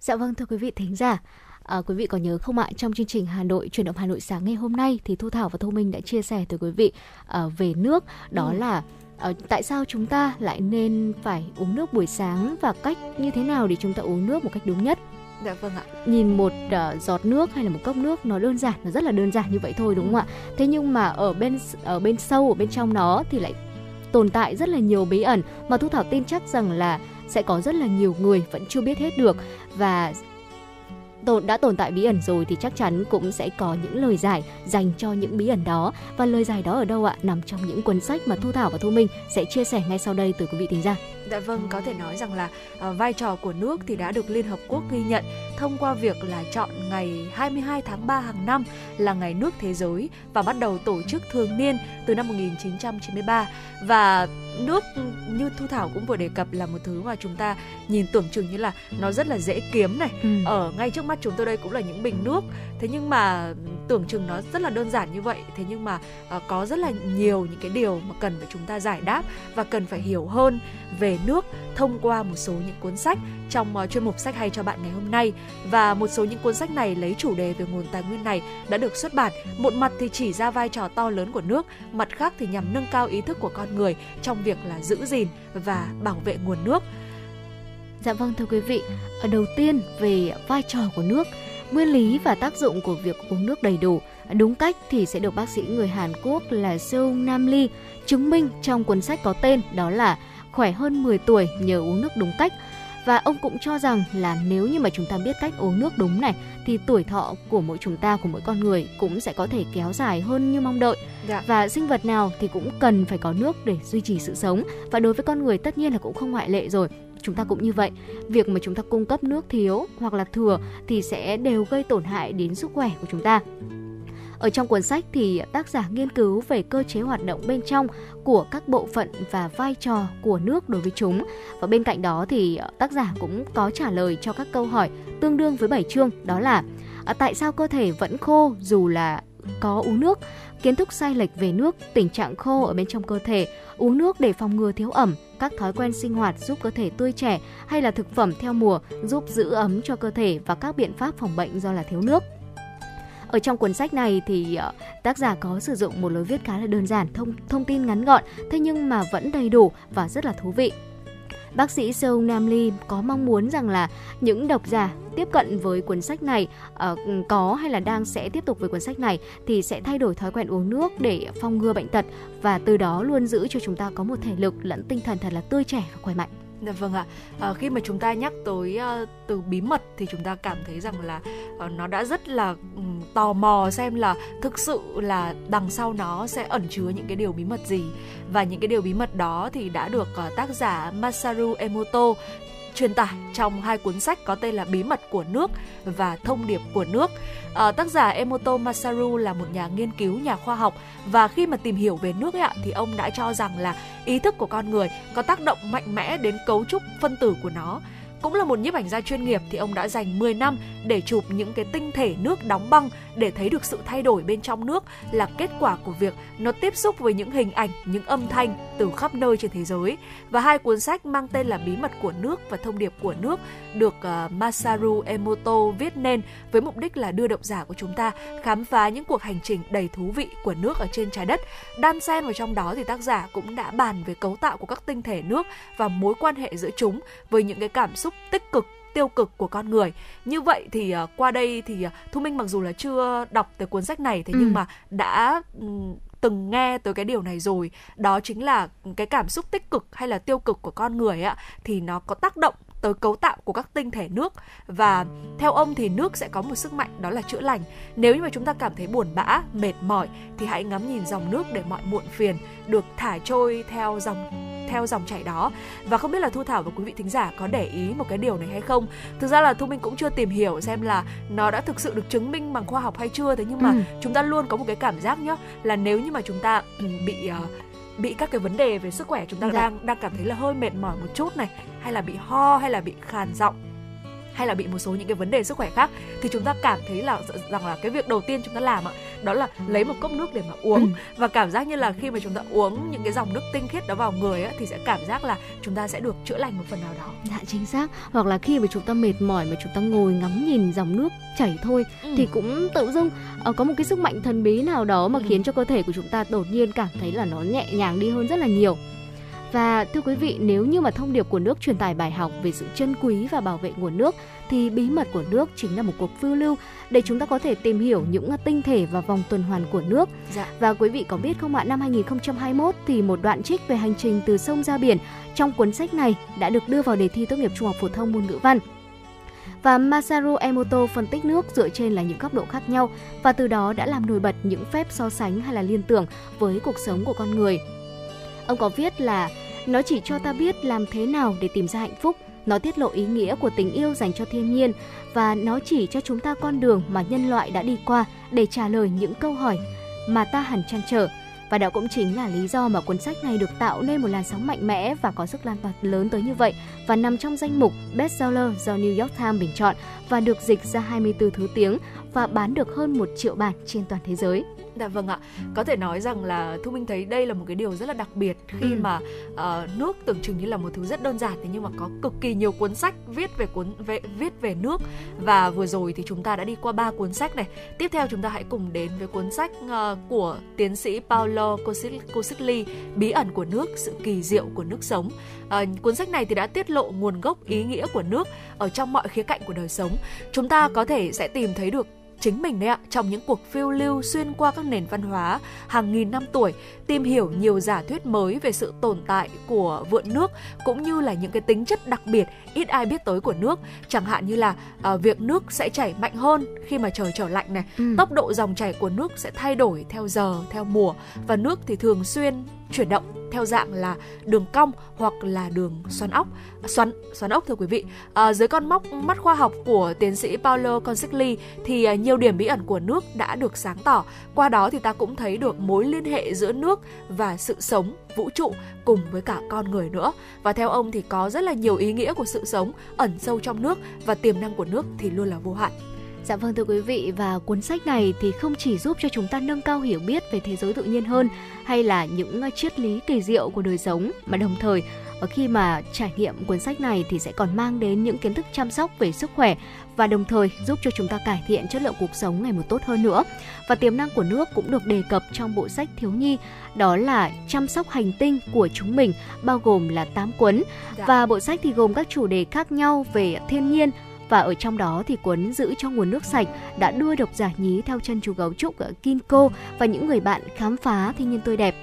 Dạ vâng, thưa quý vị thính giả, quý vị có nhớ không ạ? Trong chương trình Hà Nội Chuyển động Hà Nội sáng ngày hôm nay thì Thu Thảo và Thu Minh đã chia sẻ tới quý vị về nước, đó là tại sao chúng ta lại nên phải uống nước buổi sáng và cách như thế nào để chúng ta uống nước một cách đúng nhất. Dạ vâng ạ. Nhìn một giọt nước hay là một cốc nước nó đơn giản, nó rất là đơn giản như vậy thôi đúng không ạ? Thế nhưng mà ở bên sâu ở bên trong nó thì lại tồn tại rất là nhiều bí ẩn mà Thu Thảo tin chắc rằng là sẽ có rất là nhiều người vẫn chưa biết hết được. Và đã tồn tại bí ẩn rồi thì chắc chắn cũng sẽ có những lời giải dành cho những bí ẩn đó. Và lời giải đó ở đâu ạ? Nằm trong những cuốn sách mà Thu Thảo và Thu Minh sẽ chia sẻ ngay sau đây từ quý vị thính giả. Dạ vâng, có thể nói rằng là vai trò của nước thì đã được Liên Hợp Quốc ghi nhận thông qua việc là chọn ngày 22 tháng 3 hàng năm là ngày nước thế giới và bắt đầu tổ chức thường niên từ năm 1993. Và nước như Thu Thảo cũng vừa đề cập là một thứ mà chúng ta nhìn tưởng chừng như là nó rất là dễ kiếm này, ở ngay trước mắt chúng tôi đây cũng là những bình nước. Thế nhưng mà tưởng chừng nó rất là đơn giản như vậy, thế nhưng mà có rất là nhiều những cái điều mà cần phải chúng ta giải đáp và cần phải hiểu hơn về nước thông qua một số những cuốn sách trong chuyên mục Sách Hay Cho Bạn ngày hôm nay. Và một số những cuốn sách này lấy chủ đề về nguồn tài nguyên này đã được xuất bản. Một mặt thì chỉ ra vai trò to lớn của nước, mặt khác thì nhằm nâng cao ý thức của con người trong việc là giữ gìn và bảo vệ nguồn nước. Dạ vâng, thưa quý vị, đầu tiên về vai trò của nước, nguyên lý và tác dụng của việc uống nước đầy đủ, đúng cách thì sẽ được bác sĩ người Hàn Quốc là Seung Nam Lee chứng minh trong cuốn sách có tên đó là Khỏe hơn 10 tuổi nhờ uống nước đúng cách. Và ông cũng cho rằng là nếu như mà chúng ta biết cách uống nước đúng này thì tuổi thọ của mỗi chúng ta, của mỗi con người cũng sẽ có thể kéo dài hơn như mong đợi. Dạ. Và sinh vật nào thì cũng cần phải có nước để duy trì sự sống. Và đối với con người tất nhiên là cũng không ngoại lệ rồi. Chúng ta cũng như vậy, việc mà chúng ta cung cấp nước thiếu hoặc là thừa thì sẽ đều gây tổn hại đến sức khỏe của chúng ta. Ở trong cuốn sách thì tác giả nghiên cứu về cơ chế hoạt động bên trong của các bộ phận và vai trò của nước đối với chúng. Và bên cạnh đó thì tác giả cũng có trả lời cho các câu hỏi tương đương với 7 chương, đó là tại sao cơ thể vẫn khô dù là có uống nước, kiến thức sai lệch về nước, tình trạng khô ở bên trong cơ thể, uống nước để phòng ngừa thiếu ẩm, các thói quen sinh hoạt giúp cơ thể tươi trẻ hay là thực phẩm theo mùa giúp giữ ấm cho cơ thể và các biện pháp phòng bệnh do là thiếu nước. Ở trong cuốn sách này thì tác giả có sử dụng một lối viết khá là đơn giản, thông tin ngắn gọn, thế nhưng mà vẫn đầy đủ và rất là thú vị. Bác sĩ Seung Nam Lee có mong muốn rằng là những độc giả tiếp cận với cuốn sách này, có hay là đang sẽ tiếp tục với cuốn sách này thì sẽ thay đổi thói quen uống nước để phòng ngừa bệnh tật và từ đó luôn giữ cho chúng ta có một thể lực lẫn tinh thần thật là tươi trẻ và khỏe mạnh. Vâng ạ, khi mà chúng ta nhắc tới từ bí mật thì chúng ta cảm thấy rằng là nó đã rất là tò mò xem là thực sự là đằng sau nó sẽ ẩn chứa những cái điều bí mật gì. Và những cái điều bí mật đó thì đã được tác giả Masaru Emoto truyền tải trong hai cuốn sách có tên là Bí mật của nước và Thông điệp của nước. Tác giả Emoto Masaru là một nhà nghiên cứu, nhà khoa học, và khi mà tìm hiểu về nước ấy ạ, thì ông đã cho rằng là ý thức của con người có tác động mạnh mẽ đến cấu trúc phân tử của nó. Cũng là một nhiếp ảnh gia chuyên nghiệp thì ông đã dành 10 năm để chụp những cái tinh thể nước đóng băng để thấy được sự thay đổi bên trong nước là kết quả của việc nó tiếp xúc với những hình ảnh, những âm thanh từ khắp nơi trên thế giới. Và hai cuốn sách mang tên là Bí mật của nước và Thông điệp của nước được Masaru Emoto viết nên với mục đích là đưa độc giả của chúng ta khám phá những cuộc hành trình đầy thú vị của nước ở trên trái đất. Đan xen vào trong đó thì tác giả cũng đã bàn về cấu tạo của các tinh thể nước và mối quan hệ giữa chúng với những cái cảm xúc tích cực, tiêu cực của con người. Như vậy thì qua đây thì Thu Minh mặc dù là chưa đọc tới cuốn sách này, thế nhưng mà đã từng nghe tới cái điều này rồi. Đó chính là cái cảm xúc tích cực hay là tiêu cực của con người ạ, thì nó có tác động tới cấu tạo của các tinh thể nước. Và theo ông thì nước sẽ có một sức mạnh đó là chữa lành. Nếu như mà chúng ta cảm thấy buồn bã, mệt mỏi thì hãy ngắm nhìn dòng nước để mọi muộn phiền được thả trôi theo dòng chảy đó. Và không biết là Thu Thảo và quý vị thính giả có để ý một cái điều này hay không. Thực ra là Thu Minh cũng chưa tìm hiểu xem là nó đã thực sự được chứng minh bằng khoa học hay chưa. Thế nhưng mà chúng ta luôn có một cái cảm giác nhá, là nếu như mà chúng ta bị các cái vấn đề về sức khỏe, chúng ta đang cảm thấy là hơi mệt mỏi một chút này, hay là bị ho, hay là bị khàn giọng, hay là bị một số những cái vấn đề sức khỏe khác, thì chúng ta cảm thấy là rằng là cái việc đầu tiên chúng ta làm đó là lấy một cốc nước để mà uống. Và cảm giác như là khi mà chúng ta uống những cái dòng nước tinh khiết đó vào người thì sẽ cảm giác là chúng ta sẽ được chữa lành một phần nào đó. Dạ, chính xác. Hoặc là khi mà chúng ta mệt mỏi mà chúng ta ngồi ngắm nhìn dòng nước chảy thôi thì cũng tự dưng có một cái sức mạnh thần bí nào đó mà khiến cho cơ thể của chúng ta đột nhiên cảm thấy là nó nhẹ nhàng đi hơn rất là nhiều. Và thưa quý vị, nếu như mà Thông điệp của nước truyền tải bài học về sự trân quý và bảo vệ nguồn nước, thì Bí mật của nước chính là một cuộc phiêu lưu để chúng ta có thể tìm hiểu những tinh thể và vòng tuần hoàn của nước. Dạ. Và quý vị có biết không ạ, năm 2021 thì một đoạn trích về hành trình từ sông ra biển trong cuốn sách này đã được đưa vào đề thi tốt nghiệp trung học phổ thông môn ngữ văn. và Masaru Emoto phân tích nước dựa trên là những góc độ khác nhau và từ đó đã làm nổi bật những phép so sánh hay là liên tưởng với cuộc sống của con người. Ông có viết là nó chỉ cho ta biết làm thế nào để tìm ra hạnh phúc, nó tiết lộ ý nghĩa của tình yêu dành cho thiên nhiên và nó chỉ cho chúng ta con đường mà nhân loại đã đi qua để trả lời những câu hỏi mà ta hẳn trăn trở. Và đó cũng chính là lý do mà cuốn sách này được tạo nên một làn sóng mạnh mẽ và có sức lan tỏa lớn tới như vậy và nằm trong danh mục bestseller do New York Times bình chọn và được dịch ra 24 thứ tiếng và bán được hơn 1 triệu bản trên toàn thế giới. Dạ vâng ạ, có thể nói rằng là Thu Minh thấy đây là một cái điều rất là đặc biệt khi mà nước tưởng chừng như là một thứ rất đơn giản, thế nhưng mà có cực kỳ nhiều cuốn sách viết về nước. Và vừa rồi thì chúng ta đã đi qua 3 cuốn sách này. Tiếp theo chúng ta hãy cùng đến với cuốn sách của tiến sĩ Paolo Cossigli, Bí ẩn của nước, sự kỳ diệu của nước sống. Cuốn sách này thì đã tiết lộ nguồn gốc, ý nghĩa của nước ở trong mọi khía cạnh của đời sống. Chúng ta có thể sẽ tìm thấy được chính mình đấy ạ, trong những cuộc phiêu lưu xuyên qua các nền văn hóa hàng nghìn năm tuổi, tìm hiểu nhiều giả thuyết mới về sự tồn tại của vượn nước cũng như là những cái tính chất đặc biệt ít ai biết tới của nước, chẳng hạn như là việc nước sẽ chảy mạnh hơn khi mà trời trở lạnh này, tốc độ dòng chảy của nước sẽ thay đổi theo giờ, theo mùa và nước thì thường xuyên chuyển động theo dạng là đường cong hoặc là đường xoắn ốc thưa quý vị. Dưới con mắt khoa học của tiến sĩ Paolo Cossigli thì nhiều điểm bí ẩn của nước đã được sáng tỏ. Qua đó thì ta cũng thấy được mối liên hệ giữa nước và sự sống, vũ trụ cùng với cả con người nữa. Và theo ông thì có rất là nhiều ý nghĩa của sự sống ẩn sâu trong nước và tiềm năng của nước thì luôn là vô hạn. Dạ vâng thưa quý vị, và cuốn sách này thì không chỉ giúp cho chúng ta nâng cao hiểu biết về thế giới tự nhiên hơn hay là những triết lý kỳ diệu của đời sống, mà đồng thời khi mà trải nghiệm cuốn sách này thì sẽ còn mang đến những kiến thức chăm sóc về sức khỏe và đồng thời giúp cho chúng ta cải thiện chất lượng cuộc sống ngày một tốt hơn nữa. Và tiềm năng của nước cũng được đề cập trong bộ sách thiếu nhi, đó là Chăm sóc hành tinh của chúng mình, bao gồm là 8 cuốn. Và bộ sách thì gồm các chủ đề khác nhau về thiên nhiên, và ở trong đó thì cuốn Giữ cho nguồn nước sạch đã đưa độc giả nhí theo chân chú gấu trúc ở Kinko và những người bạn khám phá thiên nhiên tươi đẹp,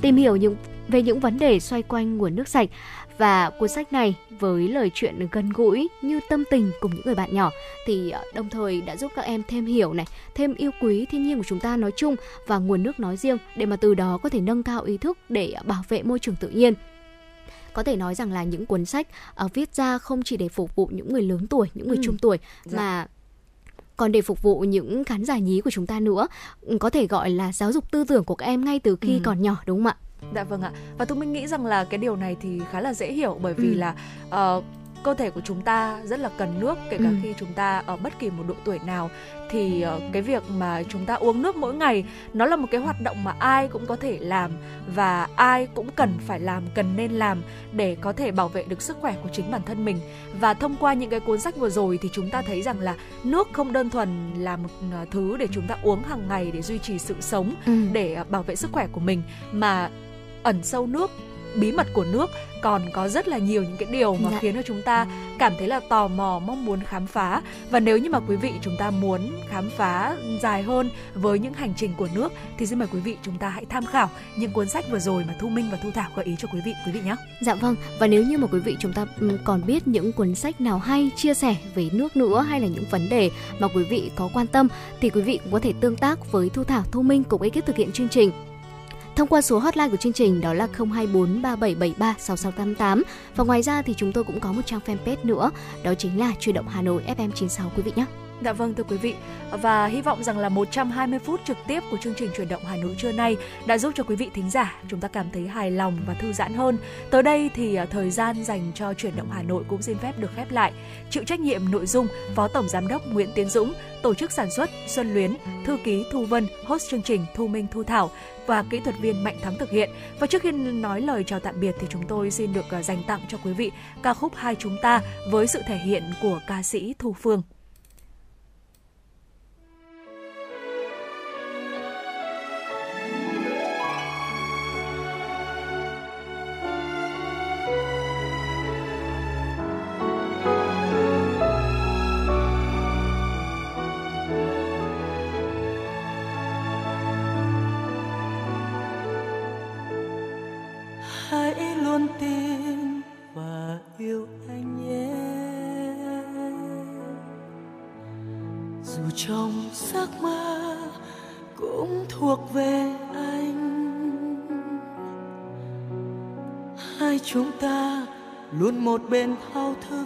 tìm hiểu về những vấn đề xoay quanh nguồn nước sạch. Và cuốn sách này với lời chuyện gần gũi như tâm tình cùng những người bạn nhỏ thì đồng thời đã giúp các em thêm hiểu này, thêm yêu quý thiên nhiên của chúng ta nói chung và nguồn nước nói riêng, để mà từ đó có thể nâng cao ý thức để bảo vệ môi trường tự nhiên. Có thể nói rằng là những cuốn sách viết ra không chỉ để phục vụ những người lớn tuổi, những người trung tuổi mà còn để phục vụ những khán giả nhí của chúng ta nữa, có thể gọi là giáo dục tư tưởng của các em ngay từ khi còn nhỏ, đúng không ạ? Dạ vâng ạ. Và tôi mình nghĩ rằng là cái điều này thì khá là dễ hiểu, bởi vì là cơ thể của chúng ta rất là cần nước, kể cả khi chúng ta ở bất kỳ một độ tuổi nào. Thì cái việc mà chúng ta uống nước mỗi ngày nó là một cái hoạt động mà ai cũng có thể làm và ai cũng cần phải làm, cần nên làm để có thể bảo vệ được sức khỏe của chính bản thân mình. Và thông qua những cái cuốn sách vừa rồi thì chúng ta thấy rằng là nước không đơn thuần là một thứ để chúng ta uống hàng ngày để duy trì sự sống, để bảo vệ sức khỏe của mình, mà ẩn sâu nước, bí mật của nước còn có rất là nhiều những cái điều mà khiến cho chúng ta cảm thấy là tò mò, mong muốn khám phá. Và nếu như mà quý vị chúng ta muốn khám phá dài hơn với những hành trình của nước thì xin mời quý vị chúng ta hãy tham khảo những cuốn sách vừa rồi mà Thu Minh và Thu Thảo gợi ý cho quý vị nhé. Dạ vâng, và nếu như mà quý vị chúng ta còn biết những cuốn sách nào hay chia sẻ về nước nữa hay là những vấn đề mà quý vị có quan tâm thì quý vị cũng có thể tương tác với Thu Thảo, Thu Minh cùng ekip thực hiện chương trình thông qua số hotline của chương trình, đó là 024 3773 6688. Và ngoài ra thì chúng tôi cũng có một trang fanpage nữa, đó chính là Chuyển động Hà Nội FM96 quý vị nhé. Dạ vâng thưa quý vị, và hy vọng rằng là 120 phút trực tiếp của chương trình Chuyển động Hà Nội trưa nay đã giúp cho quý vị thính giả chúng ta cảm thấy hài lòng và thư giãn hơn. Tới đây thì thời gian dành cho Chuyển động Hà Nội cũng xin phép được khép lại. Chịu trách nhiệm nội dung Phó Tổng Giám đốc Nguyễn Tiến Dũng, tổ chức sản xuất Xuân Luyến, thư ký Thu Vân, host chương trình Thu Minh, Thu Thảo và kỹ thuật viên Mạnh Thắng thực hiện. Và trước khi nói lời chào tạm biệt thì chúng tôi xin được dành tặng cho quý vị ca khúc Hai Chúng Ta với sự thể hiện của ca sĩ Thu Phương. Hãy luôn tin và yêu anh nhé. dù trong giấc mơ cũng thuộc về anh. Hai chúng ta luôn một bên thao thức,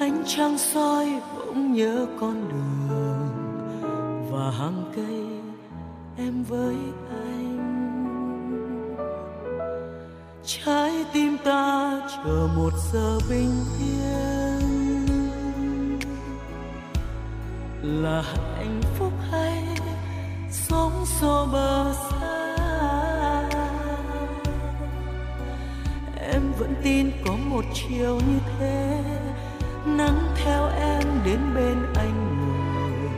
ánh trăng soi bỗng nhớ con đường và hàng cây em với anh. Trái tim ta chờ một giờ bình yên là hạnh phúc hay sóng xô bờ xa. Em vẫn tin có một chiều như thế, nắng theo em đến bên anh ngồi,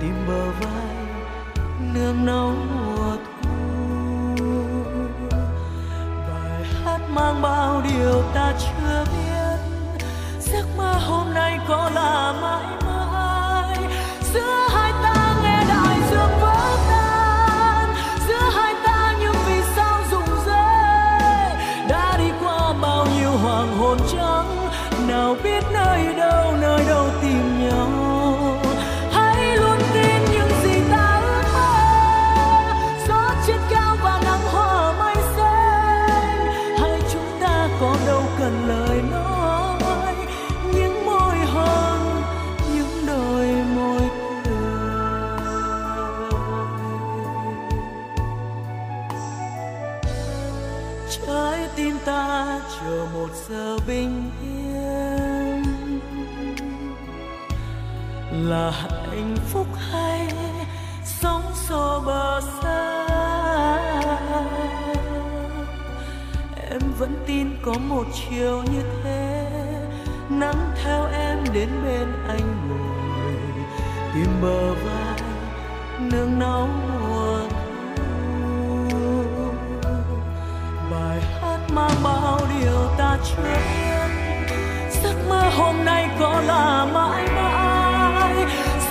tìm bờ vai nương náu mùa thu. Bài hát mang bao điều ta chưa biết, giấc mơ hôm nay có là mãi mãi giữa hai ta. Nghe đại dương vỡ tan giữa hai ta, nhưng vì sao rụng rơi, đã đi qua bao nhiêu hoàng hôn trắng, nào biết nơi đâu tìm nhau. Một giờ bình yên là hạnh phúc hay sóng xô bờ xa. Em vẫn tin có một chiều như thế, nắng theo em đến bên anh ngồi, tìm bờ vai nương náu mùa thu. Bài hát mang bao điều ta chưa biết, giấc mơ hôm nay có là mãi mãi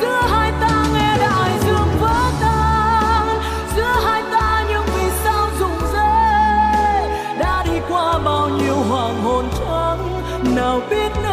giữa hai ta. Nghe đại dương vỡ tan giữa hai ta, nhưng vì sao rụng rơi, đã đi qua bao nhiêu hoàng hôn trắng, nào biết